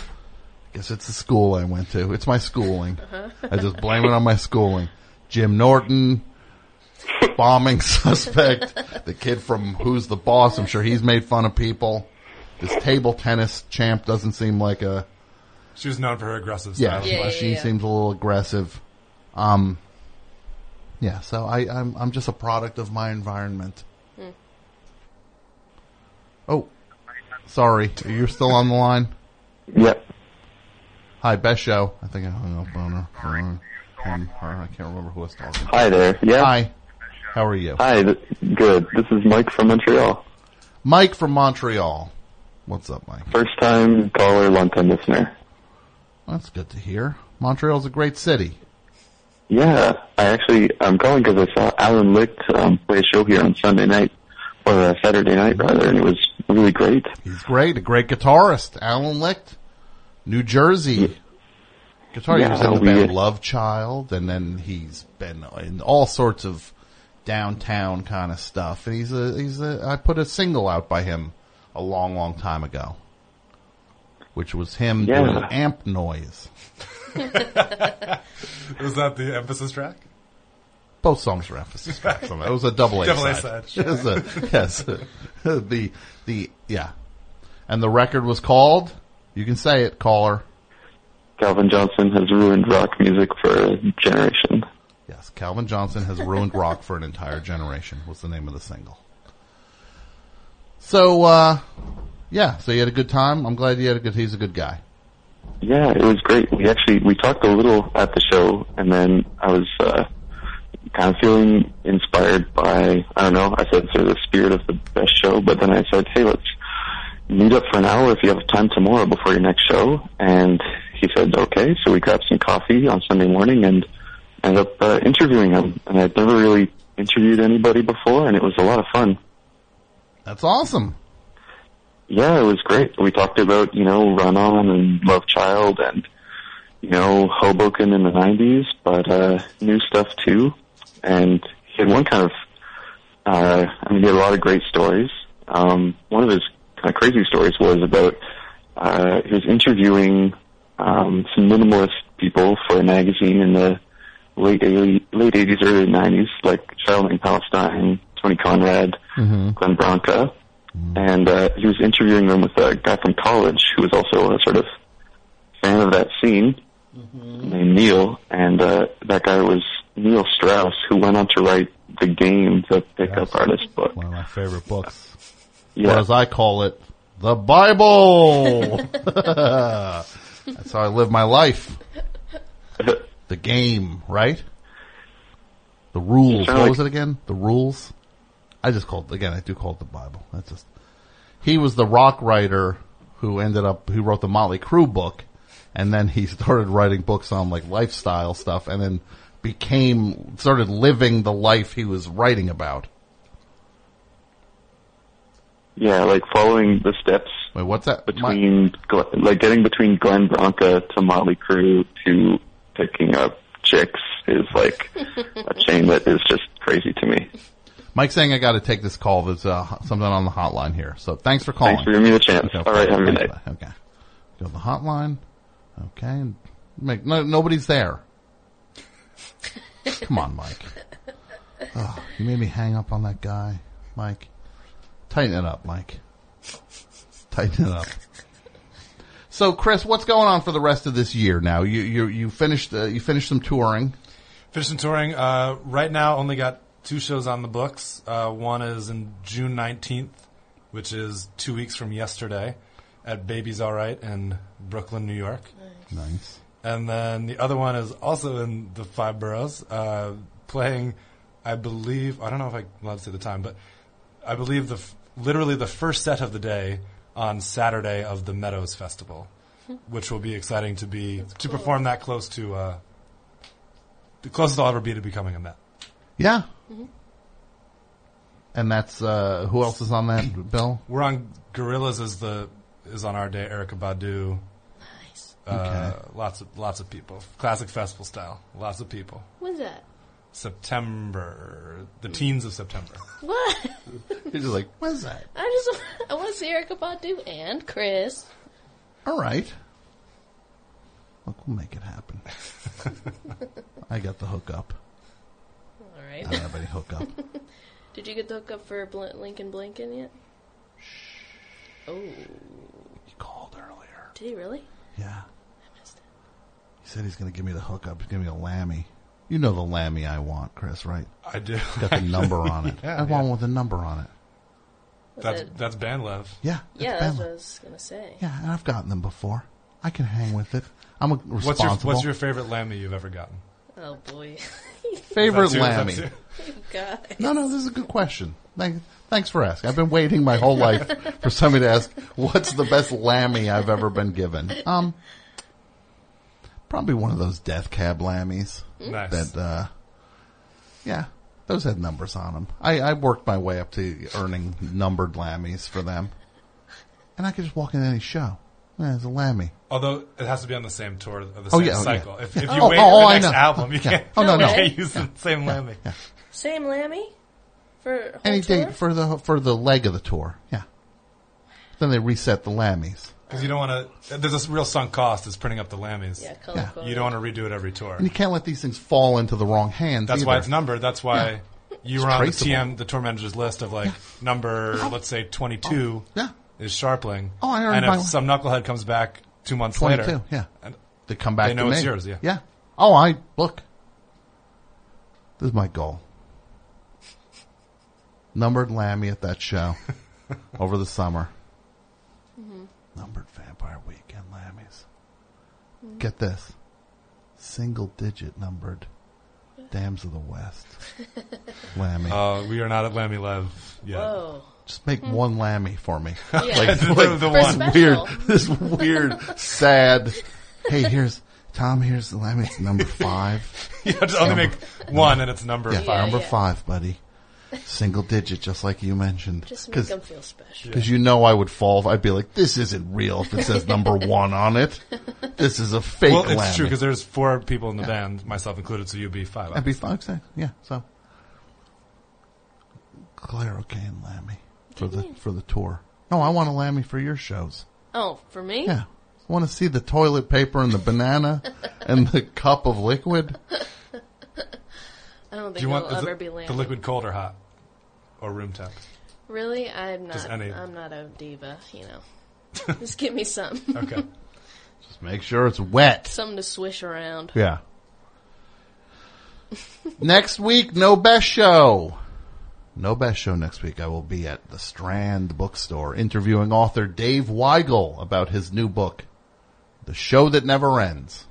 guess it's the school I went to. It's my schooling. Uh-huh. I just blame it on my schooling. Jim Norton, bombing suspect, the kid from Who's the Boss, I'm sure he's made fun of people. This table tennis champ doesn't seem like a... She was known for her aggressive style. Yeah, yeah, yeah, she yeah. seems a little aggressive. Um, yeah, so I, I'm I'm just a product of my environment. Hmm. Oh, sorry, you're still on the line? Yep. Hi, best show. I think I hung up on her. Sorry, on her. I can't remember who was talking. Hi there. Yeah. Hi. How are you? Hi. Th- good. This is Mike from Montreal. Mike from Montreal. What's up, Mike? First time caller, long time listener. Well, that's good to hear. Montreal's a great city. Yeah, I actually, I'm calling because I saw Alan Licht um, play a show here on Sunday night, or uh, Saturday night, rather, and it was really great. He's great, a great guitarist. Alan Licht, New Jersey. Yeah. Guitar, yeah, he was in the we, band Love Child, and then he's been in all sorts of downtown kind of stuff. And he's a, he's a, I put a single out by him a long, long time ago, which was him yeah. doing amp noise. Was that the emphasis track? Both songs were emphasis tracks. It was a double A double side. A side. It was a, yes, the the yeah, and the record was called. You can say it, caller. Calvin Johnson has ruined rock music for a generation. Yes, Calvin Johnson has ruined rock for an entire generation. Was the name of the single. So uh, yeah, so you had a good time. I'm glad you had a good. He's a good guy. Yeah, it was great. We actually, we talked a little at the show, and then I was uh, kind of feeling inspired by, I don't know, I said sort of the spirit of the best show, but then I said, hey, let's meet up for an hour if you have time tomorrow before your next show. And he said, okay. So we grabbed some coffee on Sunday morning and ended up uh, interviewing him. And I'd never really interviewed anybody before, and it was a lot of fun. That's awesome. Yeah, it was great. We talked about, you know, Run On and Love Child and, you know, Hoboken in the nineties, but uh, new stuff too. And he had one kind of, uh, I mean, he had a lot of great stories. Um, one of his kind of crazy stories was about, uh, he was interviewing um, some minimalist people for a magazine in the late eighties, late eighties, early nineties, like Settling Palestine, Tony Conrad, mm-hmm. Glenn Branca. And uh, he was interviewing them with a guy from college who was also a sort of fan of that scene, mm-hmm. named Neil. And uh, that guy was Neil Strauss, who went on to write The Game, the pickup yes. artist book. One of my favorite books. Yeah. Or as I call it, the Bible. That's how I live my life. The Game, right? The Rules. What like- was it again? The Rules? I just called, again, I do call it the Bible. That's just, he was the rock writer who ended up, who wrote the Motley Crue book, and then he started writing books on like lifestyle stuff, and then became, started living the life he was writing about. Yeah, like following the steps. Wait, what's that? Between, My- like getting between Glenn Branca to Motley Crue to picking up chicks is like a chain that is just crazy to me. Mike's saying I got to take this call. There's uh, something on the hotline here. So thanks for calling. Thanks for giving me the chance. Okay, all right, have a good night. Okay. Go to the hotline. Okay. Make, no, nobody's there. Come on, Mike. Oh, you made me hang up on that guy, Mike. Tighten it up, Mike. Tighten it up. So, Chris, what's going on for the rest of this year now? You you you finished uh, you finished some touring. Finished some touring. Uh, right now, only got two shows on the books. Uh, one is in June nineteenth, which is two weeks from yesterday, at Baby's All Right in Brooklyn, New York. Nice. Nice. And then the other one is also in the five boroughs, uh, playing, I believe, I don't know if I'm allowed to say the time, but I believe the f- literally the first set of the day on Saturday of the Meadows Festival, which will be exciting to be That's to cool. perform that close to uh, the closest I'll ever be to becoming a Met. Yeah. Mm-hmm. And that's, uh, who else is on that bill? We're on Gorillaz is the, is on our day, Erykah Badu. Nice. Uh, okay. Lots of lots of people. Classic festival style. Lots of people. When's that? September. The teens of September. What? You're just like, when's that? I just I want to see Erykah Badu and Chris. All right. Look, we'll make it happen. I got the hookup. All right. I don't have any hookup. Did you get the hookup for Bl- Lincoln Blinken yet? Shh. Oh. He called earlier. Did he really? Yeah. I missed it. He said he's going to give me the hookup. He's going to give me a Lammy. You know the Lammy I want, Chris, right? I do. It's got the number on it. yeah, I want yeah. one with a number on it. Was that's it? That's band love. Yeah. That's yeah, that's what I was going to say. Yeah, and I've gotten them before. I can hang with it. I'm a responsible. What's your, what's your favorite Lammy you've ever gotten? Oh, boy. Favorite Lammy. No, no, this is a good question. Thank, thanks for asking. I've been waiting my whole life for somebody to ask, what's the best Lammy I've ever been given? Um, probably one of those death cab Lammies. Nice. That, uh, yeah, those had numbers on them. I, I worked my way up to earning numbered Lammies for them. And I could just walk into any show. Yeah, it's a Lammy. Although it has to be on the same tour of the oh, same yeah, cycle. Yeah, if, yeah. if you oh, wait oh, for the oh, next album, you yeah. can't, oh, no, no. can't use yeah. the same yeah. Lammy. Yeah. Same Lammy? For any tour? Date for the for the leg of the tour. Yeah. Then they reset the Lammies. Because you don't want to... There's a real sunk cost is printing up the Lammies. Yeah, color yeah. You don't want to redo it every tour. And you can't let these things fall into the wrong hands That's either. Why it's numbered. That's why yeah. you it's were on traceable. the T M, the tour manager's list of like yeah. number, oh. let's say, twenty-two. Oh. Yeah. Is Sharpling. Oh, I And if my... some knucklehead comes back two months twenty-two, later. Yeah. And they come back they know to it's me. Yours, yeah. Yeah. Oh, I, look. This is my goal. Numbered Lammy at that show over the summer. Mm-hmm. Numbered Vampire Weekend Lammies. Mm-hmm. Get this. Single digit numbered Dams of the West Lammy. Uh, we are not at Lammy Lev yet. Whoa. Just make hmm. one Lammy for me. Yeah. like the, like the one. Weird, this weird, sad, hey, here's, Tom, here's the Lammy. It's number five. You have to only number, make one and it's number yeah, five. Yeah, number yeah. five, buddy. Single digit, just like you mentioned. Just make them feel special. Because yeah. you know I would fall. I'd be like, this isn't real if it says number one on it. This is a fake Lammy. Well, it's Lammy. True because there's four people in the yeah. band, myself included, so you'd be five. I'd be five, exactly. Yeah, so. Claire O'Kane Lammy. For the for the tour. No, I want a Lammy for your shows. Oh, for me? Yeah. I want to see the toilet paper and the banana and the cup of liquid. I don't think Do it'll ever it, be Lammy. The liquid cold or hot? Or room temp? Really? I'm not I'm not a diva, you know. Just give me some. Okay. Just make sure it's wet. Something to swish around. Yeah. Next week, no best show. No best show next week. I will be at the Strand Bookstore interviewing author Dave Weigel about his new book, The Show That Never Ends,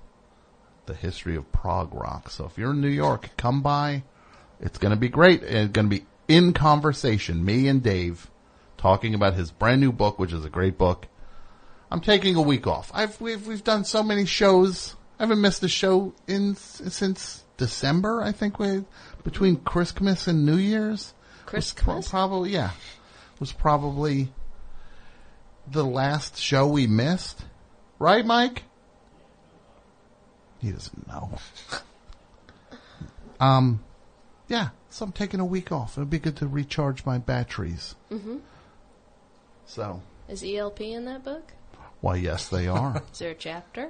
The History of Prog Rock. So if you're in New York, come by. It's going to be great. It's going to be in conversation, me and Dave, talking about his brand new book, which is a great book. I'm taking a week off. I've We've, we've done so many shows. I haven't missed a show in since December, I think, we, between Christmas and New Year's. Chris pro- probably yeah, was probably the last show we missed, right, Mike? He doesn't know. um, yeah, so I'm taking a week off. It'd be good to recharge my batteries. Mm-hmm. So is E L P in that book? Why, yes, they are. Is there a chapter?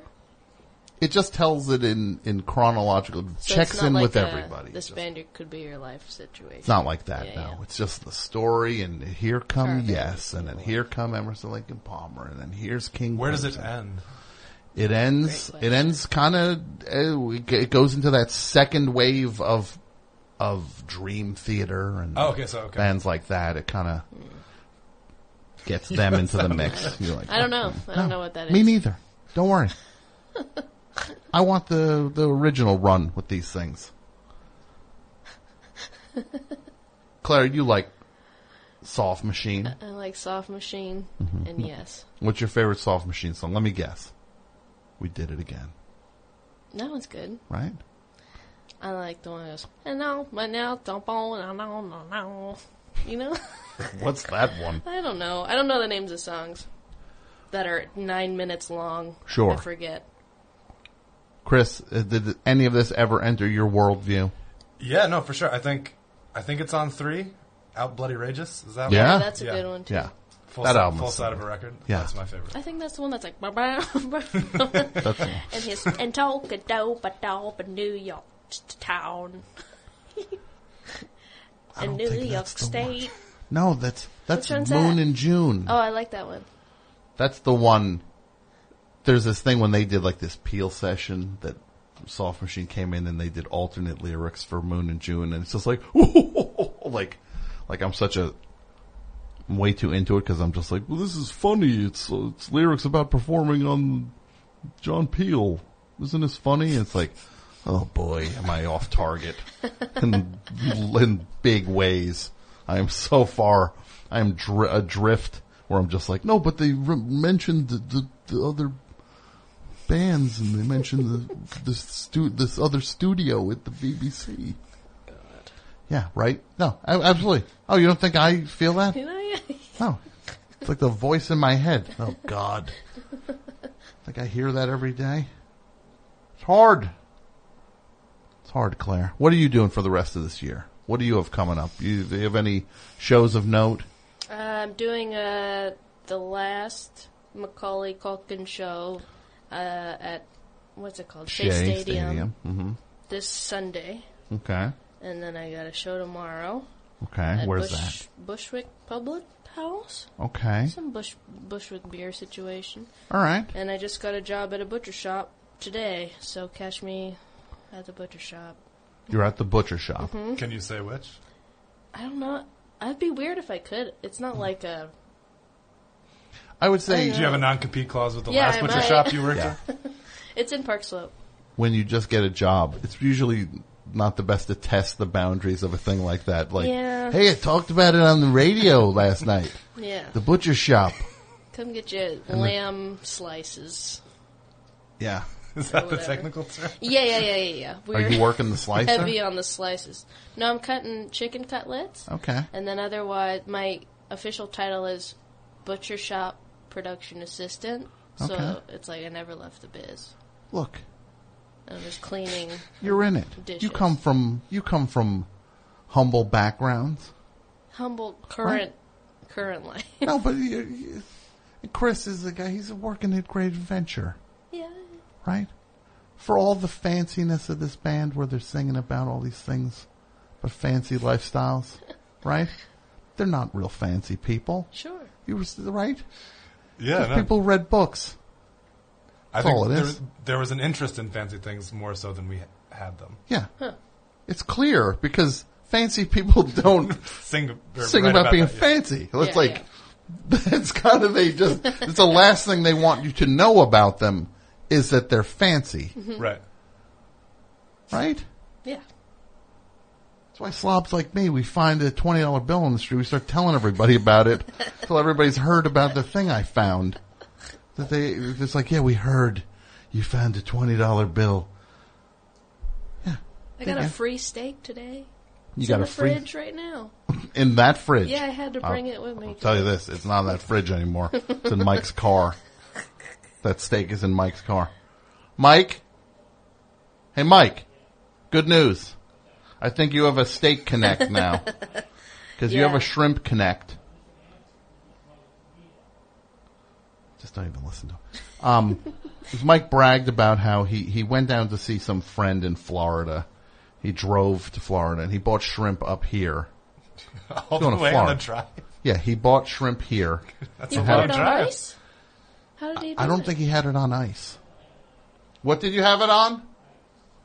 It just tells it in, in chronological, so checks in like with a, everybody. This just, band could be your life situation. It's not like that, yeah, no. Yeah. It's just the story, and here come Perfect. Yes, and then here come Emerson Lake Palmer, and then here's King. Where Clinton. Does it end? It ends, it ends kind of, it goes into that second wave of, of Dream Theater and oh, okay, so, okay. bands like that. It kind of yeah. gets them into the mix. You're like, I don't know. I don't no, know what that is. Me neither. Don't worry. I want the, the original run with these things. Claire, you like Soft Machine? I like Soft Machine, mm-hmm. and yes. What's your favorite Soft Machine song? Let me guess. We Did It Again. That one's good. Right? I like the one that goes, hello, my now, don't no, no, no, no. You know? What's that one? I don't know. I don't know the names of songs. that are nine minutes long. Sure. I forget. Chris, did any of this ever enter your worldview? Yeah, no, for sure. I think I think it's on three. Out Bloody Rageous. Is that yeah. one? Yeah, that's a yeah. good one, too. Yeah. Full, that side, full side of a record. Yeah. That's my favorite. I think that's the one that's like... that's and his... And Tokadoba New York town. And New York State. No, that's... That's Moon that? in June. Oh, I like that one. That's the one. There's this thing when they did like this Peel session that Soft Machine came in and they did alternate lyrics for Moon in June, and it's just like, like, like I'm such a, I'm way too into it because I'm just like, well, this is funny. It's it's lyrics about performing on John Peel. Isn't this funny? And it's like, oh boy, am I off target in, in big ways. I am so far. I'm dr- adrift where I'm just like, no, but they re- mentioned the, the, the other bands and they mentioned the, the stu- this other studio at the B B C. God. Yeah, right? No, I, absolutely. Oh, you don't think I feel that? No. It's like the voice in my head. Oh, God. It's like I hear that every day. It's hard. It's hard, Claire. What are you doing for the rest of this year? What do you have coming up? Do you, do you have any shows of note? Uh, I'm doing uh, the last Macaulay Culkin show uh, at, what's it called? Shea Stadium. Stadium. Mm-hmm. This Sunday. Okay. And then I got a show tomorrow. Okay. Where's Bush, that? Bushwick Public House. Okay. Some Bush, Bushwick beer situation. All right. And I just got a job at a butcher shop today, so catch me at the butcher shop. You're at the butcher shop. Mm-hmm. Can you say which? I don't know. I'd be weird if I could. It's not like a... I would say... I do you have a non-compete clause with the yeah, last I butcher might. shop you worked yeah. at? It's in Park Slope. When you just get a job, it's usually not the best to test the boundaries of a thing like that. Like, yeah. Hey, I talked about it on the radio last night. Yeah. The butcher shop. Come get your and lamb the... slices. Yeah. Is that the technical term? Yeah, yeah, yeah, yeah, yeah. We're Are you working the slicer? Heavy on the slices. No, I'm cutting chicken cutlets. Okay. And then otherwise, my official title is Butcher Shop Production Assistant. So okay. It's like I never left the biz. Look. And I'm just cleaning. You're in it. Dishes. You come from you come from humble backgrounds. Humble current right? current life. No, but you, you, Chris is the guy. He's working at Great Adventure. Yeah. Right? For all the fanciness of this band where they're singing about all these things, but fancy lifestyles, right? They're not real fancy people. Sure. You were right? Yeah. No. People read books. That's I think all it there, is. There was an interest in fancy things more so than we had them. Yeah. Huh. It's clear because fancy people don't sing, sing about, about being that, yeah. fancy. It's yeah, like, yeah. That's kind of, they just, it's the last thing they want you to know about them. Is that they're fancy. Mm-hmm. Right. Right? Yeah. That's why slobs like me, we find a twenty dollar bill on the street, we start telling everybody about it until everybody's heard about the thing I found. That they, it's like, yeah, we heard you found a twenty dollar bill. Yeah. I got yeah. a free steak today. You it's got in a the free... fridge right now. In that fridge? Yeah, I had to bring I'll, it with me. I'll tell you this, it's not in that fridge anymore. It's in Mike's car. That steak is in Mike's car. Mike? Hey, Mike. Good news. I think you have a steak connect now. Because yeah. you have a shrimp connect. Just don't even listen to him. Um, Mike bragged about how he, he went down to see some friend in Florida. He drove to Florida and he bought shrimp up here. All the way on the drive? Yeah, he bought shrimp here. That's a long drive. How did he do I don't it? think he had it on ice. What did you have it on?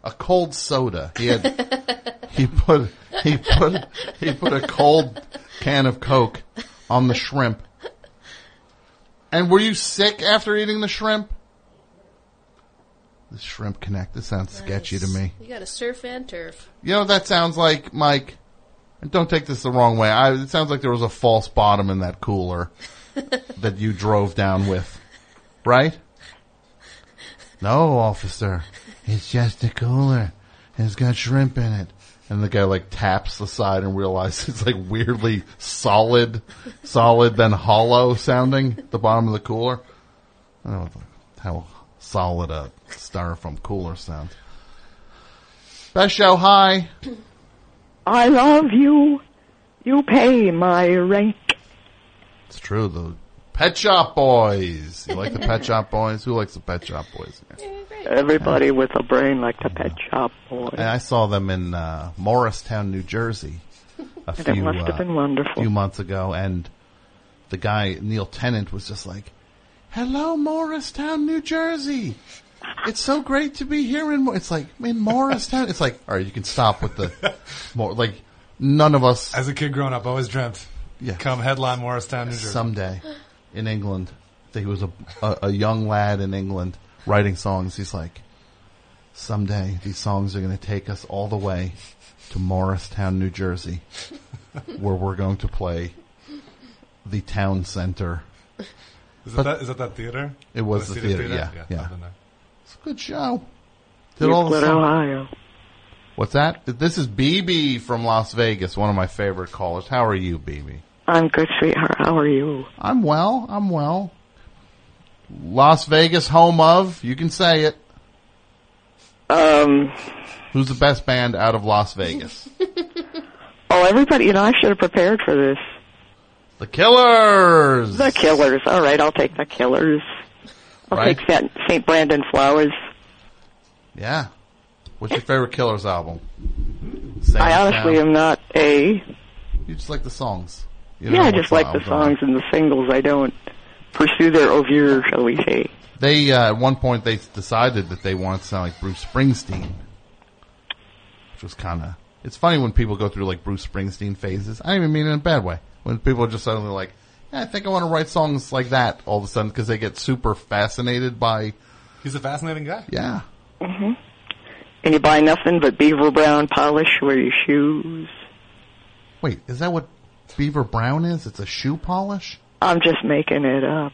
A cold soda. He had he put he put he put a cold can of Coke on the shrimp. And were you sick after eating the shrimp? The shrimp connect. This sounds nice. Sketchy to me. You got to surf and turf. You know that sounds like Mike. And don't take this the wrong way. I, it sounds like there was a false bottom in that cooler that you drove down with. Right? No, officer. It's just a cooler. It's got shrimp in it. And the guy like taps the side and realizes it's like weirdly solid, solid then hollow sounding, the bottom of the cooler. I don't know how solid a styrofoam cooler sounds. Best show, hi. I love you. You pay my rent. It's true, the Pet Shop Boys. You like the Pet Shop Boys? Who likes the Pet Shop Boys? Everybody and, with a brain like the Pet Shop Boys. And I saw them in uh, Morristown, New Jersey a few, it must have been wonderful. Uh, few months ago. And the guy, Neil Tennant, was just like, hello, Morristown, New Jersey. It's so great to be here in Morristown. It's like, in Morristown. It's like, all right, you can stop with the, more, like, none of us. As a kid growing up, I always dreamt, yeah. come headline Morristown, New Jersey. Someday in England. I think he was a, a, a young lad in England writing songs. He's like, someday these songs are going to take us all the way to Morristown, New Jersey, where we're going to play the town center. Is, but, that, is that that theater? It was the, the theater, theater, yeah. yeah, yeah. yeah. It's a good show. Did all the Ohio. What's that? This is B B from Las Vegas, one of my favorite callers. How are you, B B? I'm good, sweetheart. How are you? I'm well. I'm well. Las Vegas, home of, you can say it. Um. Who's the best band out of Las Vegas? Oh, everybody, you know, I should have prepared for this. The Killers! The Killers. All right, I'll take the Killers. I'll right. take Saint Brandon Flowers. Yeah. What's your favorite Killers album? Same I honestly sound. am not a... You just like the songs. You yeah, I just like the songs and the singles. I don't pursue their oeuvre, shall we say. They, uh, at one point, they decided that they wanted to sound like Bruce Springsteen. Which was kind of... It's funny when people go through, like, Bruce Springsteen phases. I don't even mean it in a bad way. When people are just suddenly like, yeah, I think I want to write songs like that all of a sudden because they get super fascinated by... He's a fascinating guy. Yeah. Mm-hmm. And you buy nothing but beaver brown polish where your shoes. Wait, is that what beaver brown is? It's a shoe polish? I'm just making it up.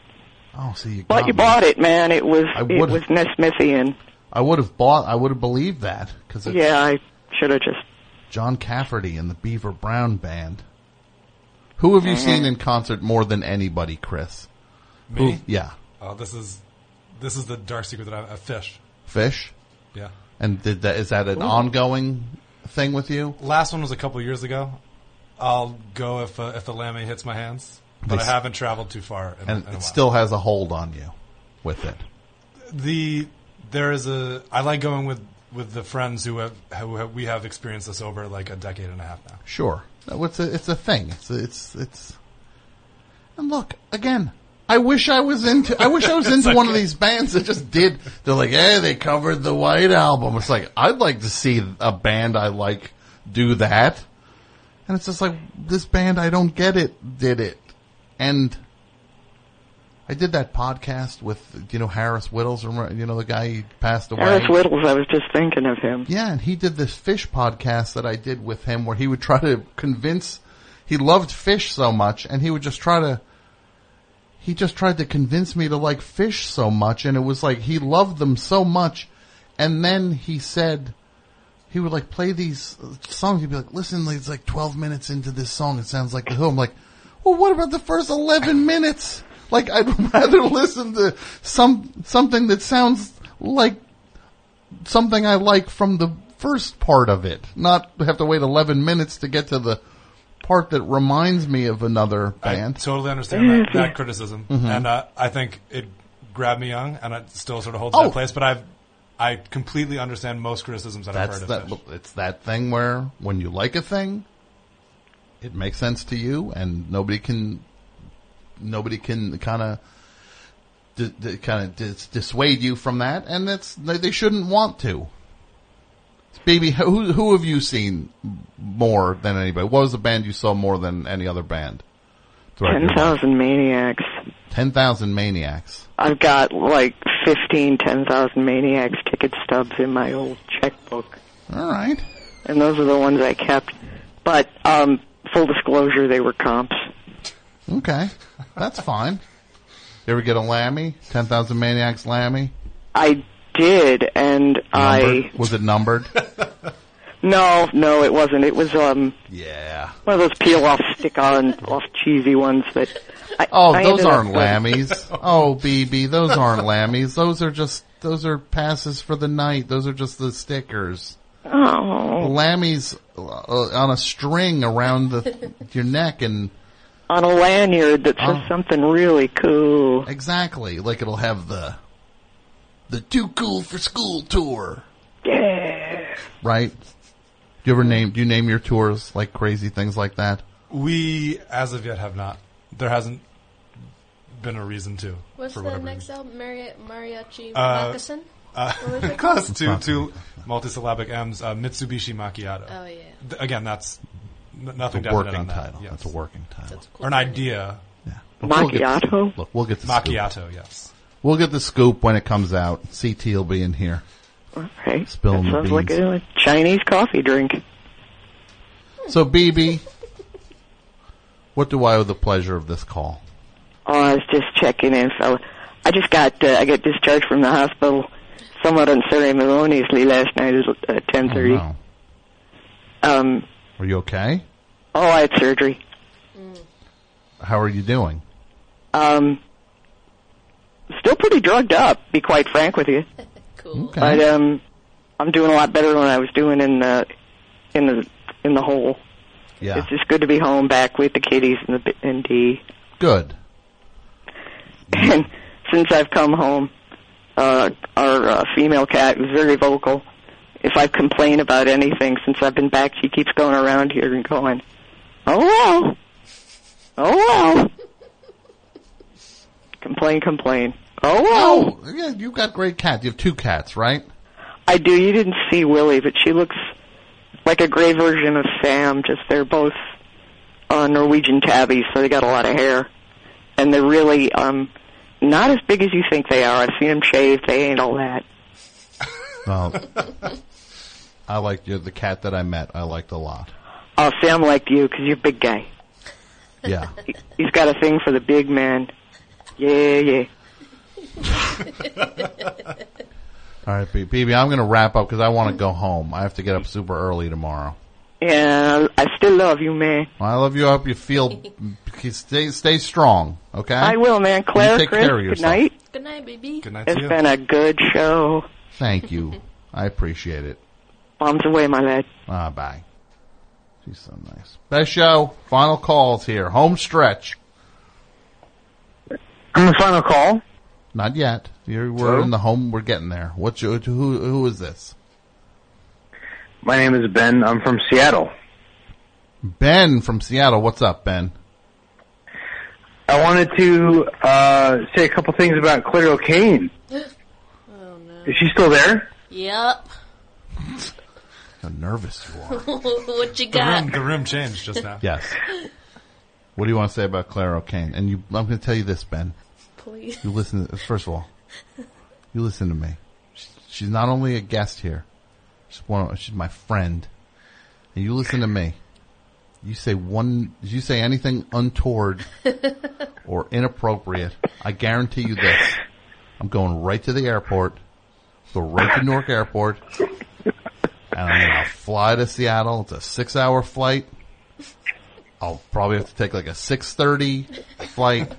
Oh, so you got But you me. bought it, man. It was I it was Nesmithian. I would have bought, I would have believed that. Cause yeah, I should have just... John Cafferty and the Beaver Brown Band. Who have you seen in concert more than anybody, Chris? Me? Who, yeah. Oh, this is this is the dark secret that I have. Fish. Fish? Yeah. And did that, is that an Ooh. ongoing thing with you? Last one was a couple of years ago. I'll go if uh, if the lammy hits my hands, but they, I haven't traveled too far. In, and in a it while. Still has a hold on you with it. The there is a I like going with, with the friends who have who have, we have experienced this over like a decade and a half now. Sure. It's a, it's a thing. It's, a, it's, it's, and look, again, I wish I was into, I wish I was into okay. one of these bands that just did, they're like, hey, they covered the White Album. It's like, I'd like to see a band I like do that. And it's just like, this band, I don't get it, did it. And I did that podcast with, you know, Harris Whittles, remember, you know, the guy who passed away. Harris Whittles, I was just thinking of him. Yeah, and he did this Fish podcast that I did with him where he would try to convince, he loved Fish so much, and he would just try to, he just tried to convince me to like Fish so much, and it was like he loved them so much, and then he said, he would like play these songs, he'd be like, listen, it's like twelve minutes into this song, it sounds like The Who. I'm like, well, what about the first eleven minutes? Like, I'd rather listen to some something that sounds like something I like from the first part of it, not have to wait eleven minutes to get to the part that reminds me of another band. I totally understand that, that criticism. Mm-hmm. And uh, I think it grabbed me young, and it still sort of holds oh. that place, but I've, I completely understand most criticisms that That's I've heard that, of Fish. It's that thing where when you like a thing, it makes sense to you, and nobody can... Nobody can kind of di- di- kind of dis- dissuade you from that, and that's they shouldn't want to. Baby, who who have you seen more than anybody? What was the band you saw more than any other band? ten thousand Maniacs. ten thousand Maniacs. I've got like fifteen ten thousand Maniacs ticket stubs in my old checkbook. All right. And those are the ones I kept. But um, full disclosure, they were comps. Okay, that's fine. You ever get a Lammy? ten thousand Maniacs Lammy? I did, and numbered? I... Was it numbered? No, no, it wasn't. It was um, yeah, one of those peel-off, stick-on, off cheesy ones that. I, oh, I those aren't lammies. Oh, B B, those aren't lammies. Those are just those are passes for the night. Those are just the stickers. Oh, lammies uh, on a string around the your neck and on a lanyard that says oh. something really cool. Exactly, like it'll have the the Too Cool for School tour. Yeah. Right. Do you ever name, do you name your tours like crazy things like that? We, as of yet, have not. There hasn't been a reason to. What's the next album? Mari- Mariachi uh, Moccasin? Uh, close to two multisyllabic M's. Uh, Mitsubishi Macchiato. Oh, yeah. Th- again, that's n- nothing definite on that. Title. Yes. That's a working title. That's a cool or an idea. Yeah. Macchiato? We'll get, look, we'll get the Macchiato, scoop. yes. We'll get the scoop when it comes out. C T will be in here. Okay. Spilling that sounds the beans. Like a Chinese coffee drink. So, B B, what do I owe the pleasure of this call? Oh, I was just checking in, fella. I just got uh, I got discharged from the hospital somewhat unceremoniously last night at uh, ten thirty. Oh, no. Um. Are you okay? Oh, I had surgery. Mm. How are you doing? Um. Still pretty drugged up, to be quite frank with you. Cool. Okay. But um, I'm doing a lot better than I was doing in the in the in the hole. Yeah, it's just good to be home, back with the kiddies and the and D. Good. And since I've come home, uh, our uh, female cat is very vocal. If I complain about anything since I've been back, she keeps going around here and going, "Oh well, oh well," complain, complain. Oh, wow. No. Yeah, you've got great cats. You have two cats, right? I do. You didn't see Willie, but she looks like a gray version of Sam. Just they're both uh, Norwegian tabbies, so they got a lot of hair. And they're really um, not as big as you think they are. I've seen them shaved. They ain't all that. Well, I liked you. The cat that I met, I liked a lot. Oh, uh, Sam liked you because you're a big guy. Yeah. He, he's got a thing for the big man. Yeah, yeah. All right, B B, I'm going to wrap up because I want to go home. I have to get up super early tomorrow. Yeah, I still love you, man. Well, I love you. I hope you feel stay stay strong. Okay, I will, man. Claire, take Chris, care of yourself. Good night. Good night, B B. Good night. It's to you. Been a good show. Thank you. I appreciate it. Bombs away, my lad. Ah, bye. She's so nice. Best show. Final calls here. Home stretch. I'm the final call. Not yet. You're, we're True. In the home. We're getting there. What's your, who? Who is this? My name is Ben. I'm from Seattle. Ben from Seattle. What's up, Ben? I wanted to uh, say a couple things about Claire O'Kane. Oh, no. Is she still there? Yep. How nervous you are. What you got? The room, the room changed just now. Yes. What do you want to say about Claire O'Kane? And you, I'm going to tell you this, Ben. Please. You listen. To, first of all, you listen to me. She's not only a guest here; she's one. Of, she's my friend, and you listen to me. You say one. You say anything untoward or inappropriate, I guarantee you this: I'm going right to the airport, go right to Newark Airport, and I'm gonna fly to Seattle. It's a six-hour flight. I'll probably have to take like a six thirty flight.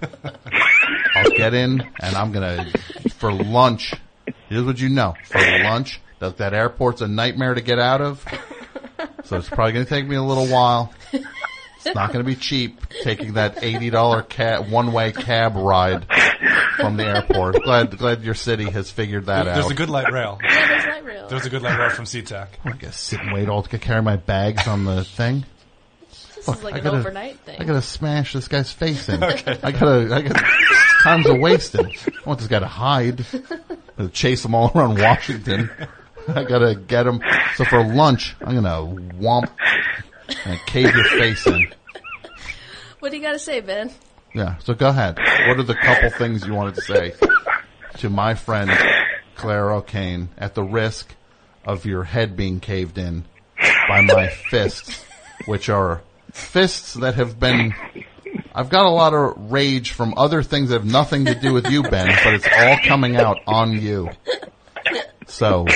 I'll get in, and I'm going to, for lunch, here's what you know, for lunch, that, that airport's a nightmare to get out of, so it's probably going to take me a little while. It's not going to be cheap, taking that eighty dollars cab, one-way cab ride from the airport. Glad glad your city has figured that there's out. There's a good light rail. Yeah, there's light rail. There's a good light rail from SeaTac. I'm going to sit and wait all to carry my bags on the thing. This Look, is like I an gotta, overnight thing. I gotta smash this guy's face in. Okay. I gotta, I gotta, times are wasted. I want this guy to hide. I'll chase him all around Washington. I gotta get him. So for lunch, I'm gonna womp and cave your face in. What do you gotta say, Ben? Yeah, so go ahead. What are the couple things you wanted to say to my friend, Claire O'Kane, at the risk of your head being caved in by my fists, which are fists that have been, I've got a lot of rage from other things that have nothing to do with you, Ben, but it's all coming out on you. So,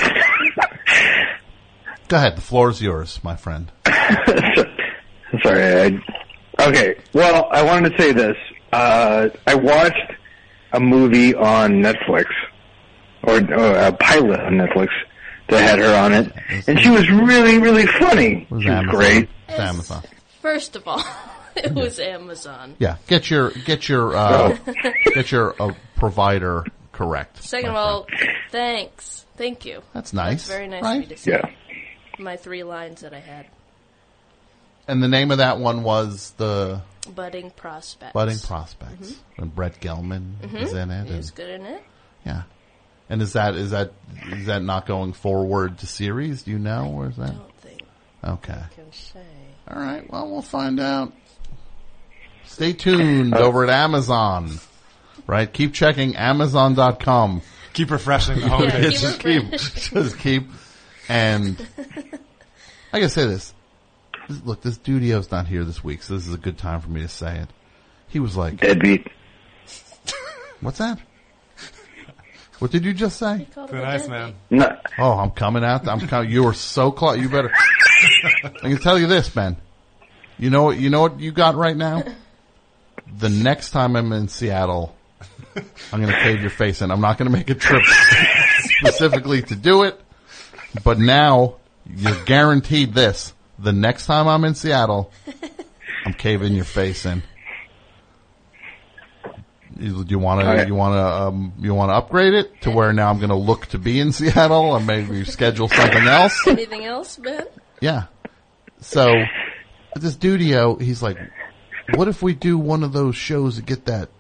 Go ahead. The floor is yours, my friend. Sorry. I, okay. Well, I wanted to say this. Uh, I watched a movie on Netflix, or uh, a pilot on Netflix that had her on it, and she was really, really funny. It was she was Amazon. Great. It's Amazon. First of all, it yeah. was Amazon. Yeah. Get your get your uh, oh. get your uh, provider correct. Second of all, thanks. Thank you. That's nice. That's very nice right? of you to say. Yeah. My three lines that I had. And the name of that one was the... Budding Prospects. Budding Prospects. Mm-hmm. And Brett Gelman mm-hmm. is in it. He's and, good in it. Yeah. And is that is that is that not going forward to series? Do you know? Or is that? I don't think. Okay. I can say. All right. Well, we'll find out. Stay tuned oh. over at Amazon. Right? Keep checking Amazon dot com. Keep refreshing the homepage. Yeah, just keep. Just keep. And I gotta say this. this. Look, this studio's not here this week, so this is a good time for me to say it. He was like... Deadbeat. What's that? What did you just say? It's nice, man. No. Oh, I'm coming out. I'm coming. You are so close. You better... I can tell you this, man. You know what you know what you got right now? The next time I'm in Seattle, I'm going to cave your face in. I'm not going to make a trip specifically to do it. But now, you're guaranteed this. The next time I'm in Seattle, I'm caving your face in. You, you want to, right. you want to, um, you want to upgrade it to where now I'm going to look to be in Seattle and maybe schedule something else. Anything else, Ben? Yeah. So, at the studio, he's like, what if we do one of those shows that get that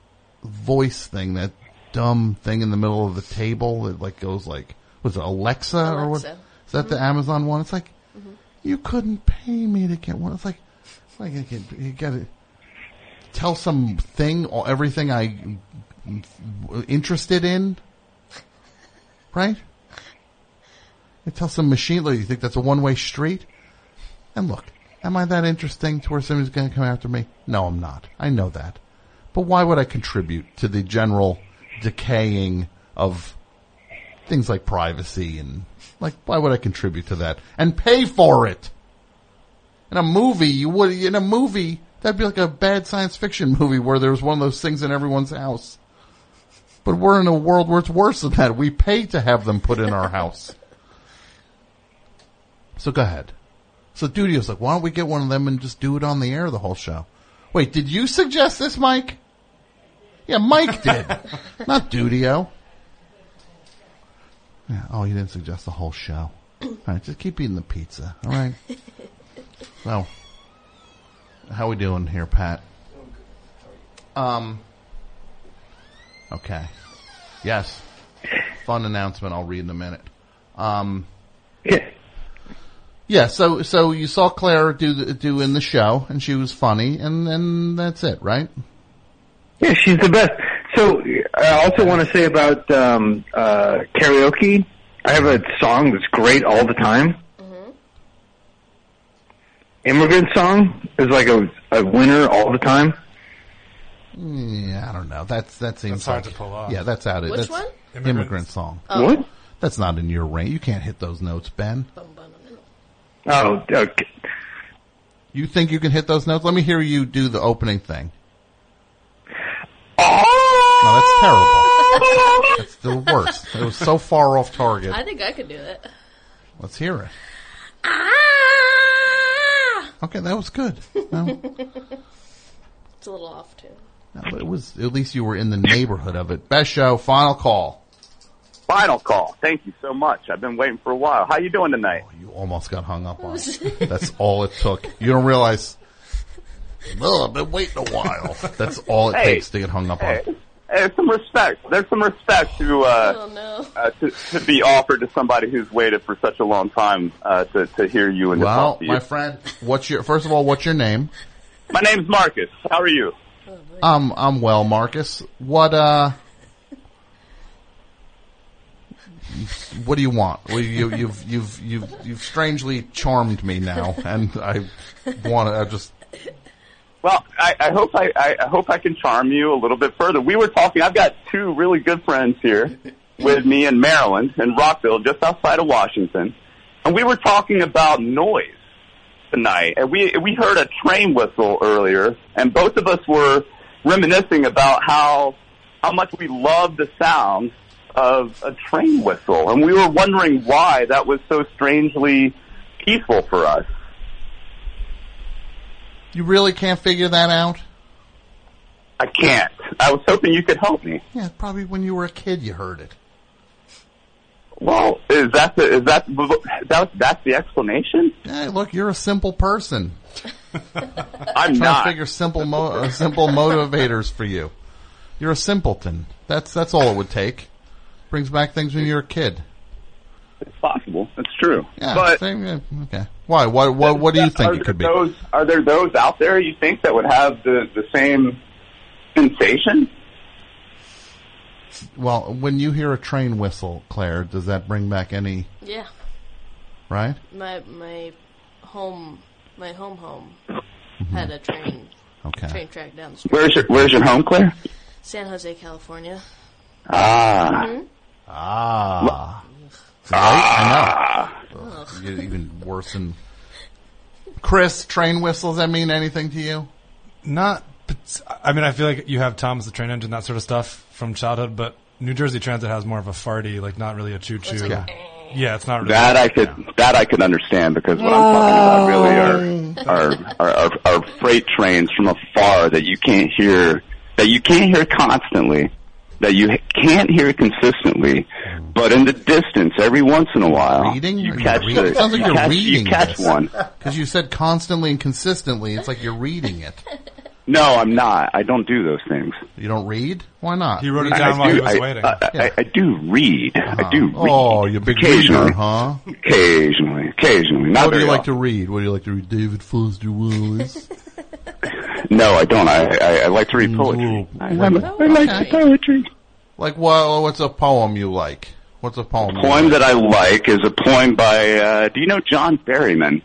voice thing, that dumb thing in the middle of the table that like goes like, was it Alexa, Alexa or what? Is that mm-hmm. the Amazon one? It's like, mm-hmm. you couldn't pay me to get one. It's like, it's like you gotta tell some thing or everything I'm interested in, right? You tell some machine, like, you think that's a one-way street? And look, am I that interesting to where somebody's going to come after me? No, I'm not. I know that. But why would I contribute to the general decaying of things like privacy and, like, why would I contribute to that? And pay for it! In a movie, you would, in a movie, that'd be like a bad science fiction movie where there's one of those things in everyone's house. But we're in a world where it's worse than that. We pay to have them put in our house. So go ahead. So Dudio's like, why don't we get one of them and just do it on the air the whole show? Wait, did you suggest this, Mike? Yeah, Mike did. Not Dudio. Yeah, oh, you didn't suggest the whole show. All right, just keep eating the pizza, all right? Well, how we doing here, Pat? Um. Okay. Yes. Fun announcement. I'll read in a minute. Um. Yeah. Yeah, so so you saw Claire do the, do in the show, and she was funny, and, and that's it, right? Yeah, she's the best. So I also want to say about um, uh, karaoke. I have a song that's great all the time. Mm-hmm. Immigrant Song is like a, a winner all the time. Yeah, I don't know. That's that seems that's hard like, to pull off. Yeah, that's out. It. Which that's one? Immigrant, Immigrant Song. Oh. What? That's not in your range. You can't hit those notes, Ben. Bum, bum. Oh, okay. You think you can hit those notes? Let me hear you do the opening thing. Oh! No, that's terrible. That's the worst. It was so far off target. I think I could do it. Let's hear it. Ah! Okay, that was good. No. It's a little off tune. No, but it was. At least you were in the neighborhood of it. Best show. Final call. Final call. Thank you so much. I've been waiting for a while. How you doing tonight? Oh, you almost got hung up on. That's all it took. You don't realize. Well, I've been waiting a while. That's all it hey, takes to get hung up hey, on. There's some respect. There's some respect to, uh, oh, no. uh, to to be offered to somebody who's waited for such a long time uh, to to hear you and well, to talk to you. Well, my friend, what's your first of all? What's your name? My name's Marcus. How are you? Oh, um, I'm well, Marcus. What uh. What do you want? Well, you, you've you've you've you've strangely charmed me now, and I want to. I just. Well, I, I hope I, I hope I can charm you a little bit further. We were talking. I've got two really good friends here with me in Maryland, in Rockville, just outside of Washington. And we were talking about noise tonight, and we we heard a train whistle earlier, and both of us were reminiscing about how how much we love the sound of a train whistle, and we were wondering why that was so strangely peaceful for us. You really can't figure that out? I can't. I was hoping you could help me. Yeah, probably when you were a kid you heard it. Well, is that the, is that, that that's the explanation? Hey, look, you're a simple person. I'm trying not to figure simple mo- uh, simple motivators for you. You're a simpleton. That's that's all it would take. Brings back things when you're a kid. It's possible. It's true. Yeah. But same, okay. Why? What? What? What do you think it could be? Those, are there those out there you think that would have the, the same sensation? Well, when you hear a train whistle, Claire, does that bring back any? Yeah. Right? My my home my home home mm-hmm. had a train okay. train track down the street. Where's your Where's your home, Claire? San Jose, California. Ah. Mm-hmm. Ah. Right? Ah. I know. Ugh. You get even worse than Chris. Train whistles. That mean anything to you? Not. I mean, I feel like you have Tom's the Train Engine, that sort of stuff from childhood, but New Jersey Transit has more of a farty, like not really a choo-choo. Like yeah. A... yeah, it's not really that I could now. that I could understand because what I'm talking about really are are, are are are freight trains from afar that you can't hear that you can't hear constantly, that you can't hear consistently, but in the distance, every once in a while, reading? you Are catch you reading? It. It sounds like you're you catch, reading. You catch this. One because you said constantly and consistently. It's like you're reading it. No, I'm not. I don't do those things. You don't read? Why not? He wrote it down I while do, he was I, waiting. I, I, yeah. I, I do read. Uh-huh. I do read. Oh, you're a big reader, huh? Occasionally. Occasionally. Not what do you like well. to read? What do you like to read? David Foster Wallace? No, I don't. I, I, I like to read poetry. I, I, I like okay. poetry. Like, well, what's a poem you like? What's a poem? The poem you like? that I like is a poem by, uh, do you know John Berryman?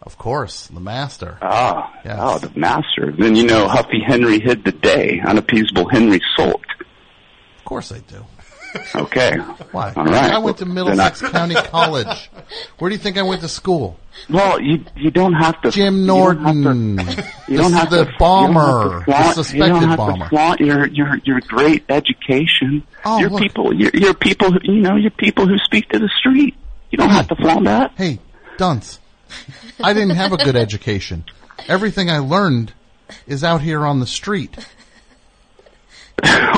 Of course, the master. Ah, yes. Oh, the master. Then you know Huffy Henry hid the day, unappeasable Henry sulked. Of course I do. Okay. Why? All right. I went to Middlesex I... County College. Where do you think I went to school? Well, you you don't have to. Jim Norton. You don't have to. The bomber. The suspected bomber. You don't have to flaunt your your your great education. Oh, your look. people. Your, your people. Who, you know your people who speak to the street. You don't hey, have to flaunt that. Hey, dunce. I didn't have a good education. Everything I learned is out here on the street.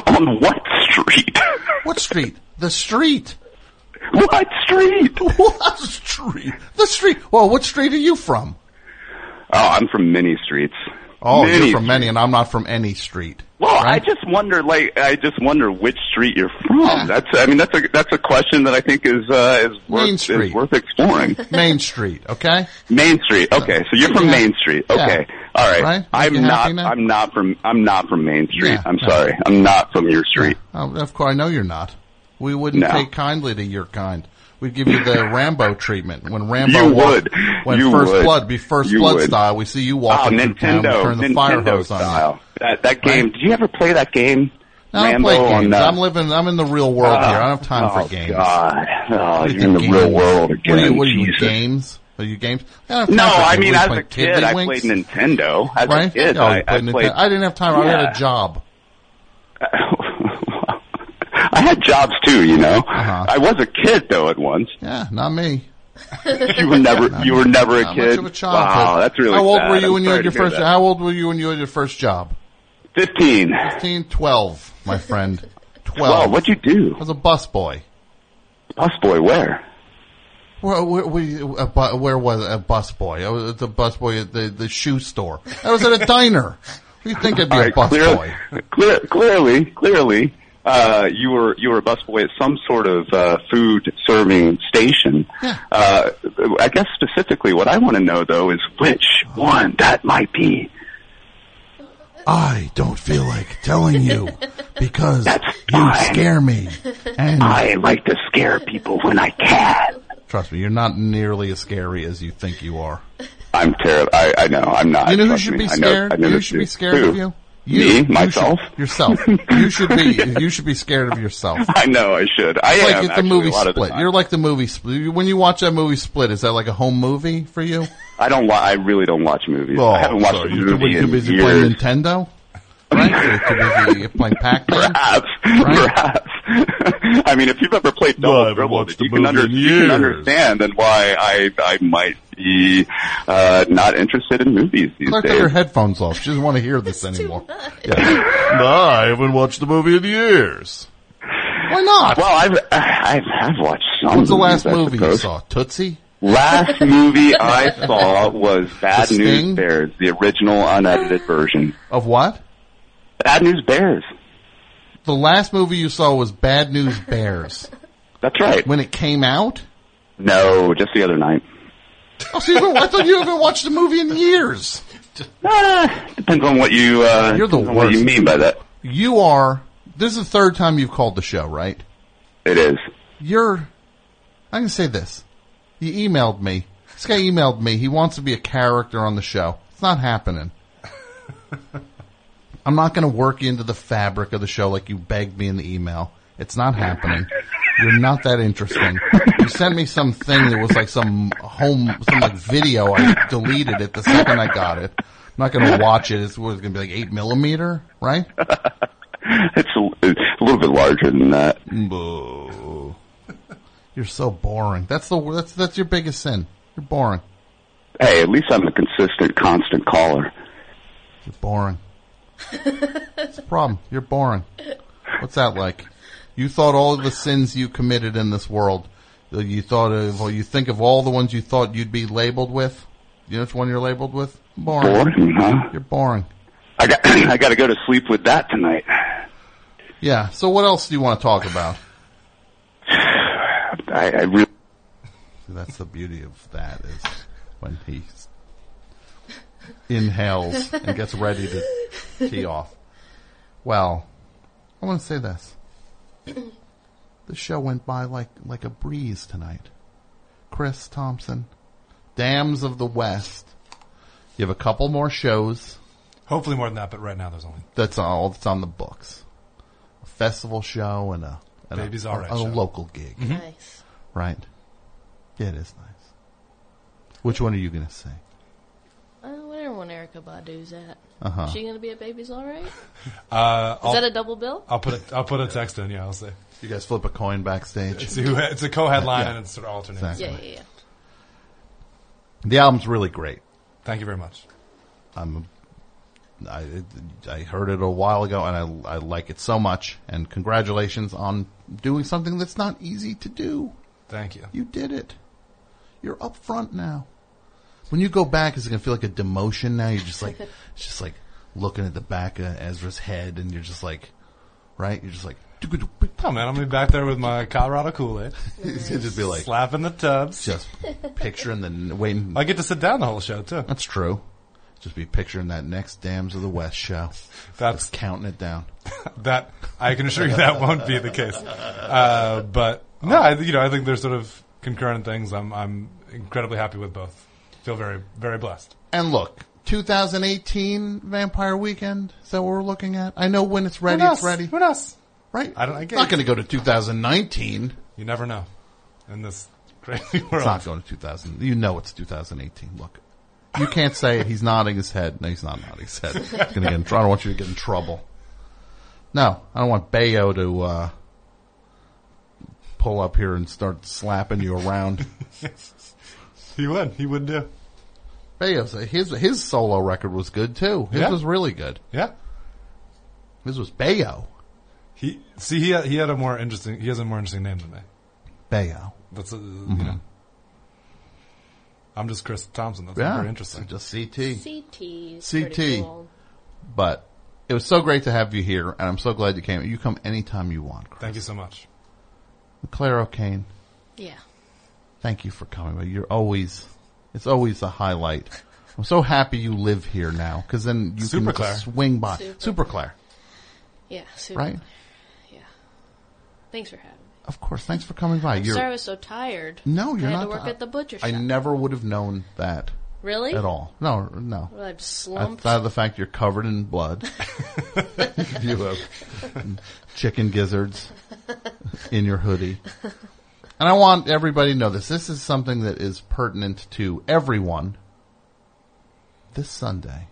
On what street? What street? The street. What street? What street? The street. Well, what street are you from? Oh, I'm from many streets. Oh, many you're from many, and I'm not from any street. Well, right? I just wonder, like, I just wonder which street you're from. Yeah. That's, I mean, that's a that's a question that I think is uh, is worth is worth exploring. Main Street, okay. Main Street, okay. So you're from yeah. Main Street, okay. Yeah. All right. right? I'm not. I'm not from. I'm not from Main Street. Yeah. I'm sorry. No. I'm not from your street. Oh, of course, I know you're not. We wouldn't no. take kindly to your kind. We'd give you the Rambo treatment. When Rambo you would. Walked, when you First would. Blood be First you Blood would. Style, we see you walking oh, through Nintendo, town, turn the Nintendo fire hose style. On you. That, that game, right? Did you ever play that game? No, I don't play games. On, uh, I'm living, I'm in the real world uh, here. I don't have time oh, for games. God. Oh, God. You're in the real world again. What are you, what are you games? Are you games? I no, I mean, as a kid, I played Nintendo. As right? a kid, no, I, I played Nintendo. I didn't have time. Yeah. I had a job. I had jobs too, you know. Uh-huh. I was a kid though at once. Yeah, not me. You were never. Yeah, you me. were never not a kid. Much of a child. Wow, that's really. How old sad. were you I'm when you had your first? That. How old were you when you had your first job? Fifteen. Fifteen. Twelve, my friend. Twelve. Well, what'd you do? I was a busboy. Busboy where? Where, where, where, where was a busboy? I was a busboy at the, the shoe store. I was at a diner. What do you think I'd be right, a busboy? Clear, clearly, clearly. Uh, you were you were a busboy at some sort of uh, food serving station. Yeah. Uh, I guess specifically, what I want to know though is which one that might be. I don't feel like telling you because you scare me. And I like to scare people when I can. Trust me, you're not nearly as scary as you think you are. I'm terrified. I know I'm not. You know who should me. be scared? I know, I know you should be scared who? of you. You, me, myself, you should, yourself. You should be. You should be scared of yourself. I know. I should. I it's am. Like it's actually, the movie a lot Split. Of the You're like the movie Split. When you watch that movie Split, is that like a home movie for you? I don't. Wa- I really don't watch movies. Oh, I haven't watched so a movie in years. Too busy playing Nintendo. Right? You're too busy playing Pac-Man. Perhaps. Right? Perhaps. I mean, if you've ever played Double no, Dribble, you can, under, you can understand then why I I might be uh, not interested in movies these Claire, days. Claire, take her headphones off. She doesn't want to hear this it's anymore. Yeah. No, I haven't watched the movie in years. Why not? Well, I've, I've, I've watched some What's the movies, last I movie suppose. You saw? Tootsie? Last movie I saw was Bad the News Bears, the original unedited version. Of what? Bad News Bears. The last movie you saw was Bad News Bears. That's right. When it came out? No, just the other night. Oh, so you I thought you haven't watched a movie in years. Uh, depends on what you, uh, You're the worst. What you mean by that. You are. This is the third time you've called the show, right? It is. You're. I can say this. You emailed me. This guy emailed me. He wants to be a character on the show. It's not happening. I'm not going to work you into the fabric of the show like you begged me in the email. It's not happening. You're not that interesting. You sent me some thing that was like some home, some like video. I deleted it the second I got it. I'm not going to watch it. It's, it's going to be like eight millimeter, right? It's a, it's a little bit larger than that. Boo. You're so boring. That's the that's that's your biggest sin. You're boring. Hey, at least I'm a consistent, constant caller. You're boring. That's the problem. You're boring. What's that like? You thought all of the sins you committed in this world. You thought of, or you think of all the ones you thought you'd be labeled with. You know which one you're labeled with? Boring. Boring, huh? You're boring. I got. I got to go to sleep with that tonight. Yeah. So what else do you want to talk about? I, I really. So that's the beauty of that is when he's. Inhales and gets ready to tee off. Well, I want to say this. The show went by like, like a breeze tonight. Chris Tomson, Dams of the West. You have a couple more shows. Hopefully more than that, but right now there's only... That's all that's on the books. A festival show and a, and Baby's a, right a, a local gig. Mm-hmm. Nice. Right? Yeah, it is nice. Which one are you going to say? When Erykah Badu's at, uh-huh. Is she gonna be at Baby's All Right? Uh, Is I'll, that a double bill? I'll put a, I'll put a text in. Yeah, I'll say. You guys flip a coin backstage. It's a, it's a co-headline yeah. And it's sort of alternating. Exactly. Yeah, yeah, yeah. The album's really great. Thank you very much. I'm, I I heard it a while ago and I I like it so much. And congratulations on doing something that's not easy to do. Thank you. You did it. You're up front now. When you go back, is it going to feel like a demotion now? You're just like, it's just like looking at the back of Ezra's head and you're just like, right? You're just like, oh man, I'll be back there with my Colorado Kool-Aid. Nice. It'd just be like, slapping the tubs. Just picturing the, waiting. I get to sit down the whole show too. That's true. Just be picturing that next Dams of the West show. That's just counting it down. That, I can assure you that won't be the case. Uh, but no, I, you know, I think there's sort of concurrent things. I'm, I'm incredibly happy with both. Feel very, very blessed. And look, twenty eighteen Vampire Weekend, is that what we're looking at? I know when it's ready, it's ready. What else? Right. I don't, I guess. It's not going to go to two thousand nineteen. You never know. In this crazy world. It's not going to two thousand. You know it's two thousand eighteen. Look, you can't say it. He's nodding his head. No, he's not nodding his head. He's gonna get in tr- I don't want you to get in trouble. No, I don't want Bayo to uh, pull up here and start slapping you around. Yes. He would. He would do. His, his solo record was good, too. His yeah. was really good. Yeah. His was Bayo. He See, he had, he had a more interesting... He has a more interesting name than me. Bayo. That's a, mm-hmm. You know. I'm just Chris Tomson. That's yeah. very interesting. I'm just C T. C T. C T. Cool. But it was so great to have you here, and I'm so glad you came. You come anytime you want, Chris. Thank you so much. Claire O'Kane. Yeah. Thank you for coming. You're always, it's always a highlight. I'm so happy you live here now, because then you super can Claire. Swing by. Super, super Claire. Yeah, super right? Claire. Yeah. Thanks for having me. Of course. Thanks for coming by. I'm you're, sorry I was so tired. No, you're I had not. I had to work t- at the butcher shop. I never would have known that. Really? At all. No, no. Well, I'm slumped. Out of the fact you're covered in blood. You have chicken gizzards in your hoodie. And I want everybody to know this. This is something that is pertinent to everyone. This Sunday,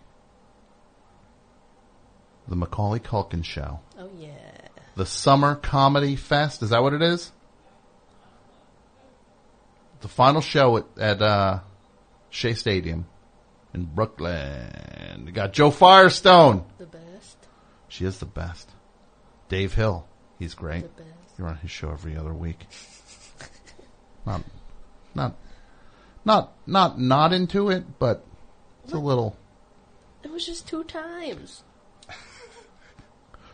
the Macaulay Culkin Show. Oh, yeah. The Summer Comedy Fest. Is that what it is? The final show at... at uh, Shea Stadium in Brooklyn. We got Joe Firestone. The best. She is the best. Dave Hill. He's great. The best. You're on his show every other week. not, not, not, not, not into it, but it's what? A little. It was just two times.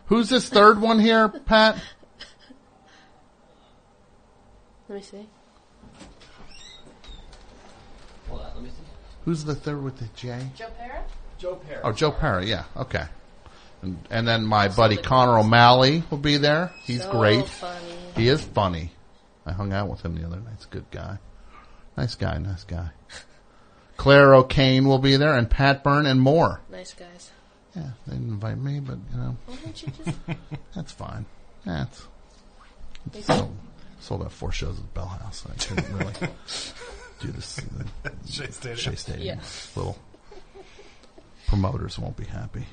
Who's this third one here, Pat? Let me see. Hold on, let me see. Who's the third with the J? Joe Parra? Joe Parra. Oh, Joe Parra, yeah. Okay. And, and then my That's buddy Connor O'Malley will be there. He's so great. Funny. He is funny. I hung out with him the other night. He's a good guy. Nice guy, nice guy. Claire O'Kane will be there, and Pat Byrne, and more. Nice guys. Yeah, they didn't invite me, but, you know. Why don't you just... That's fine. That's... Yeah, sold, sold out four shows at Bell House. I couldn't really... do this uh, Shea Stadium. Shea Stadium. Yeah. Little promoters won't be happy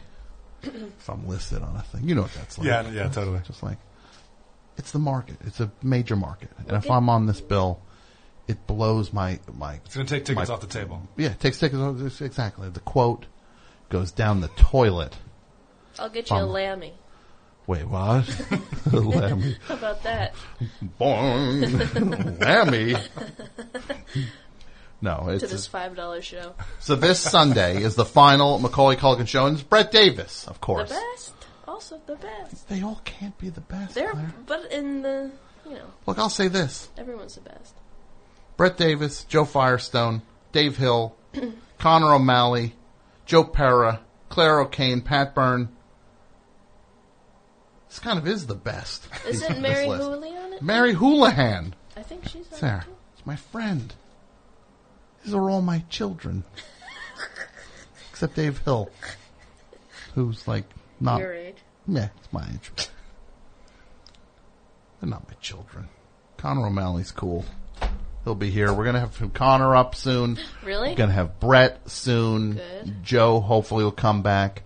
if I'm listed on a thing. You know what that's like. Yeah, yeah, it's totally. Just like it's the market. It's a major market, and okay. if I'm on this bill, it blows my my. It's going to take tickets my, off the table. Yeah, it takes tickets off exactly. The quote goes down the toilet. I'll get you um, a lammy. Wait, what? Lammy. How about that? Boing. Lammy. No, it's to this five dollar show. So this Sunday is the final Macaulay Culkin show, and it's Brett Davis, of course. The best. Also the best. They all can't be the best. They're, Claire. But in the, you know. Look, I'll say this. Everyone's the best. Brett Davis, Joe Firestone, Dave Hill, Connor O'Malley, Joe Parra, Claire O'Kane, Pat Byrne. This kind of is the best. Isn't Mary Houlihan on it? Mary Houlihan. I think she's on Sarah, it too. It's my friend. These are all my children. Except Dave Hill. Who's like not... Your age. Yeah, it's my age. They're not my children. Connor O'Malley's cool. He'll be here. We're going to have Connor up soon. Really? We're going to have Brett soon. Good. Joe hopefully will come back.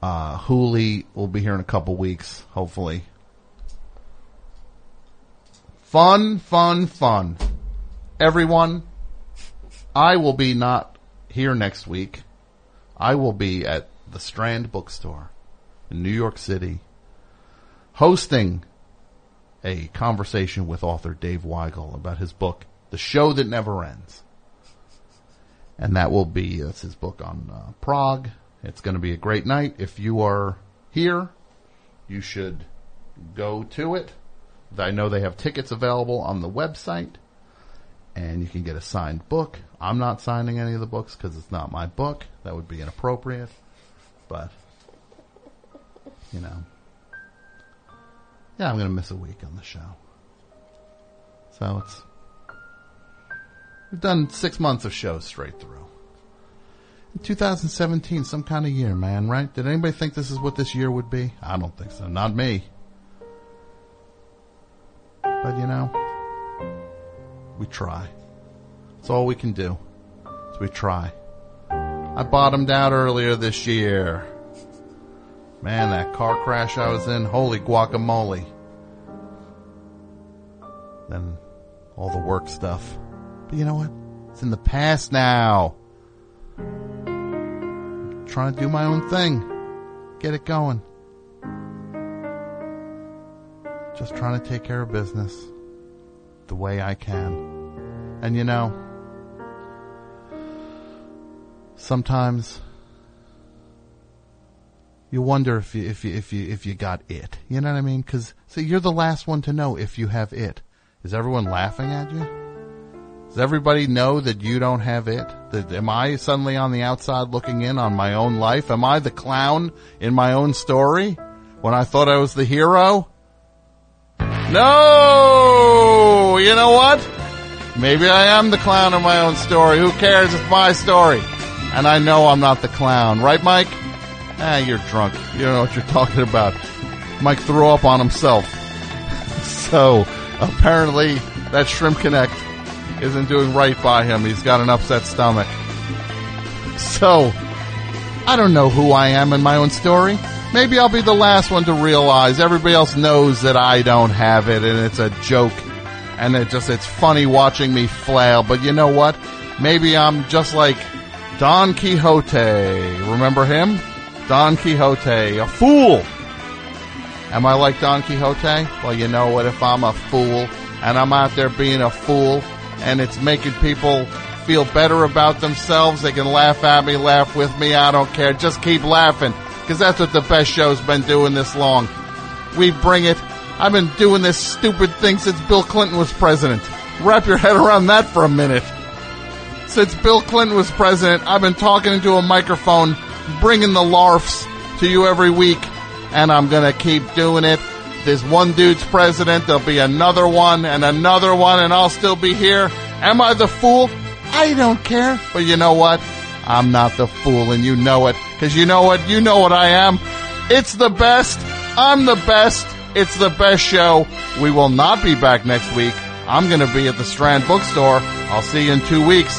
Uh, Hooli will be here in a couple weeks, hopefully. Fun, fun, fun. Everyone, I will be not here next week. I will be at the Strand Bookstore in New York City hosting a conversation with author Dave Weigel about his book, The Show That Never Ends. And that will be, that's his book on uh, Prague. It's going to be a great night. If you are here, you should go to it. I know they have tickets available on the website, and you can get a signed book. I'm not signing any of the books because it's not my book. That would be inappropriate. But, you know. Yeah, I'm going to miss a week on the show. So it's... We've done six months of shows straight through. twenty seventeen, some kind of year, man, right? Did anybody think this is what this year would be? I don't think so. Not me. But, you know, we try. It's all we can do. So we try. I bottomed out earlier this year. Man, that car crash I was in, holy guacamole. Then all the work stuff. But you know what? It's in the past now. Trying to do my own thing. Get it going. Just trying to take care of business the way I can. And you know, sometimes you wonder if you if you if you if you got it. You know what I mean? Because see, you're the last one to know if you have it. Is everyone laughing at you? Does everybody know that you don't have it? That, am I suddenly on the outside looking in on my own life? Am I the clown in my own story when I thought I was the hero? No! You know what? Maybe I am the clown in my own story. Who cares? It's my story. And I know I'm not the clown. Right, Mike? Ah, you're drunk. You don't know what you're talking about. Mike threw up on himself. So, apparently, that Shrimp Connect isn't doing right by him. He's got an upset stomach. So, I don't know who I am in my own story. Maybe I'll be the last one to realize everybody else knows that I don't have it, and it's a joke. And it just, it's funny watching me flail. But you know what? Maybe I'm just like Don Quixote. Remember him? Don Quixote. A fool. Am I like Don Quixote? Well, you know what? If I'm a fool, and I'm out there being a fool, and it's making people feel better about themselves, they can laugh at me, laugh with me. I don't care. Just keep laughing. Because that's what the best show's been doing this long. We bring it. I've been doing this stupid thing since Bill Clinton was president. Wrap your head around that for a minute. Since Bill Clinton was president, I've been talking into a microphone, bringing the larfs to you every week, and I'm going to keep doing it. There's one dude's president, there'll be another one, and another one, and I'll still be here. Am I the fool? I don't care. But you know what? I'm not the fool, and you know it. Because you know what? You know what I am. It's the best. I'm the best. It's the best show. We will not be back next week. I'm going to be at the Strand Bookstore. I'll see you in two weeks.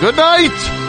Good night!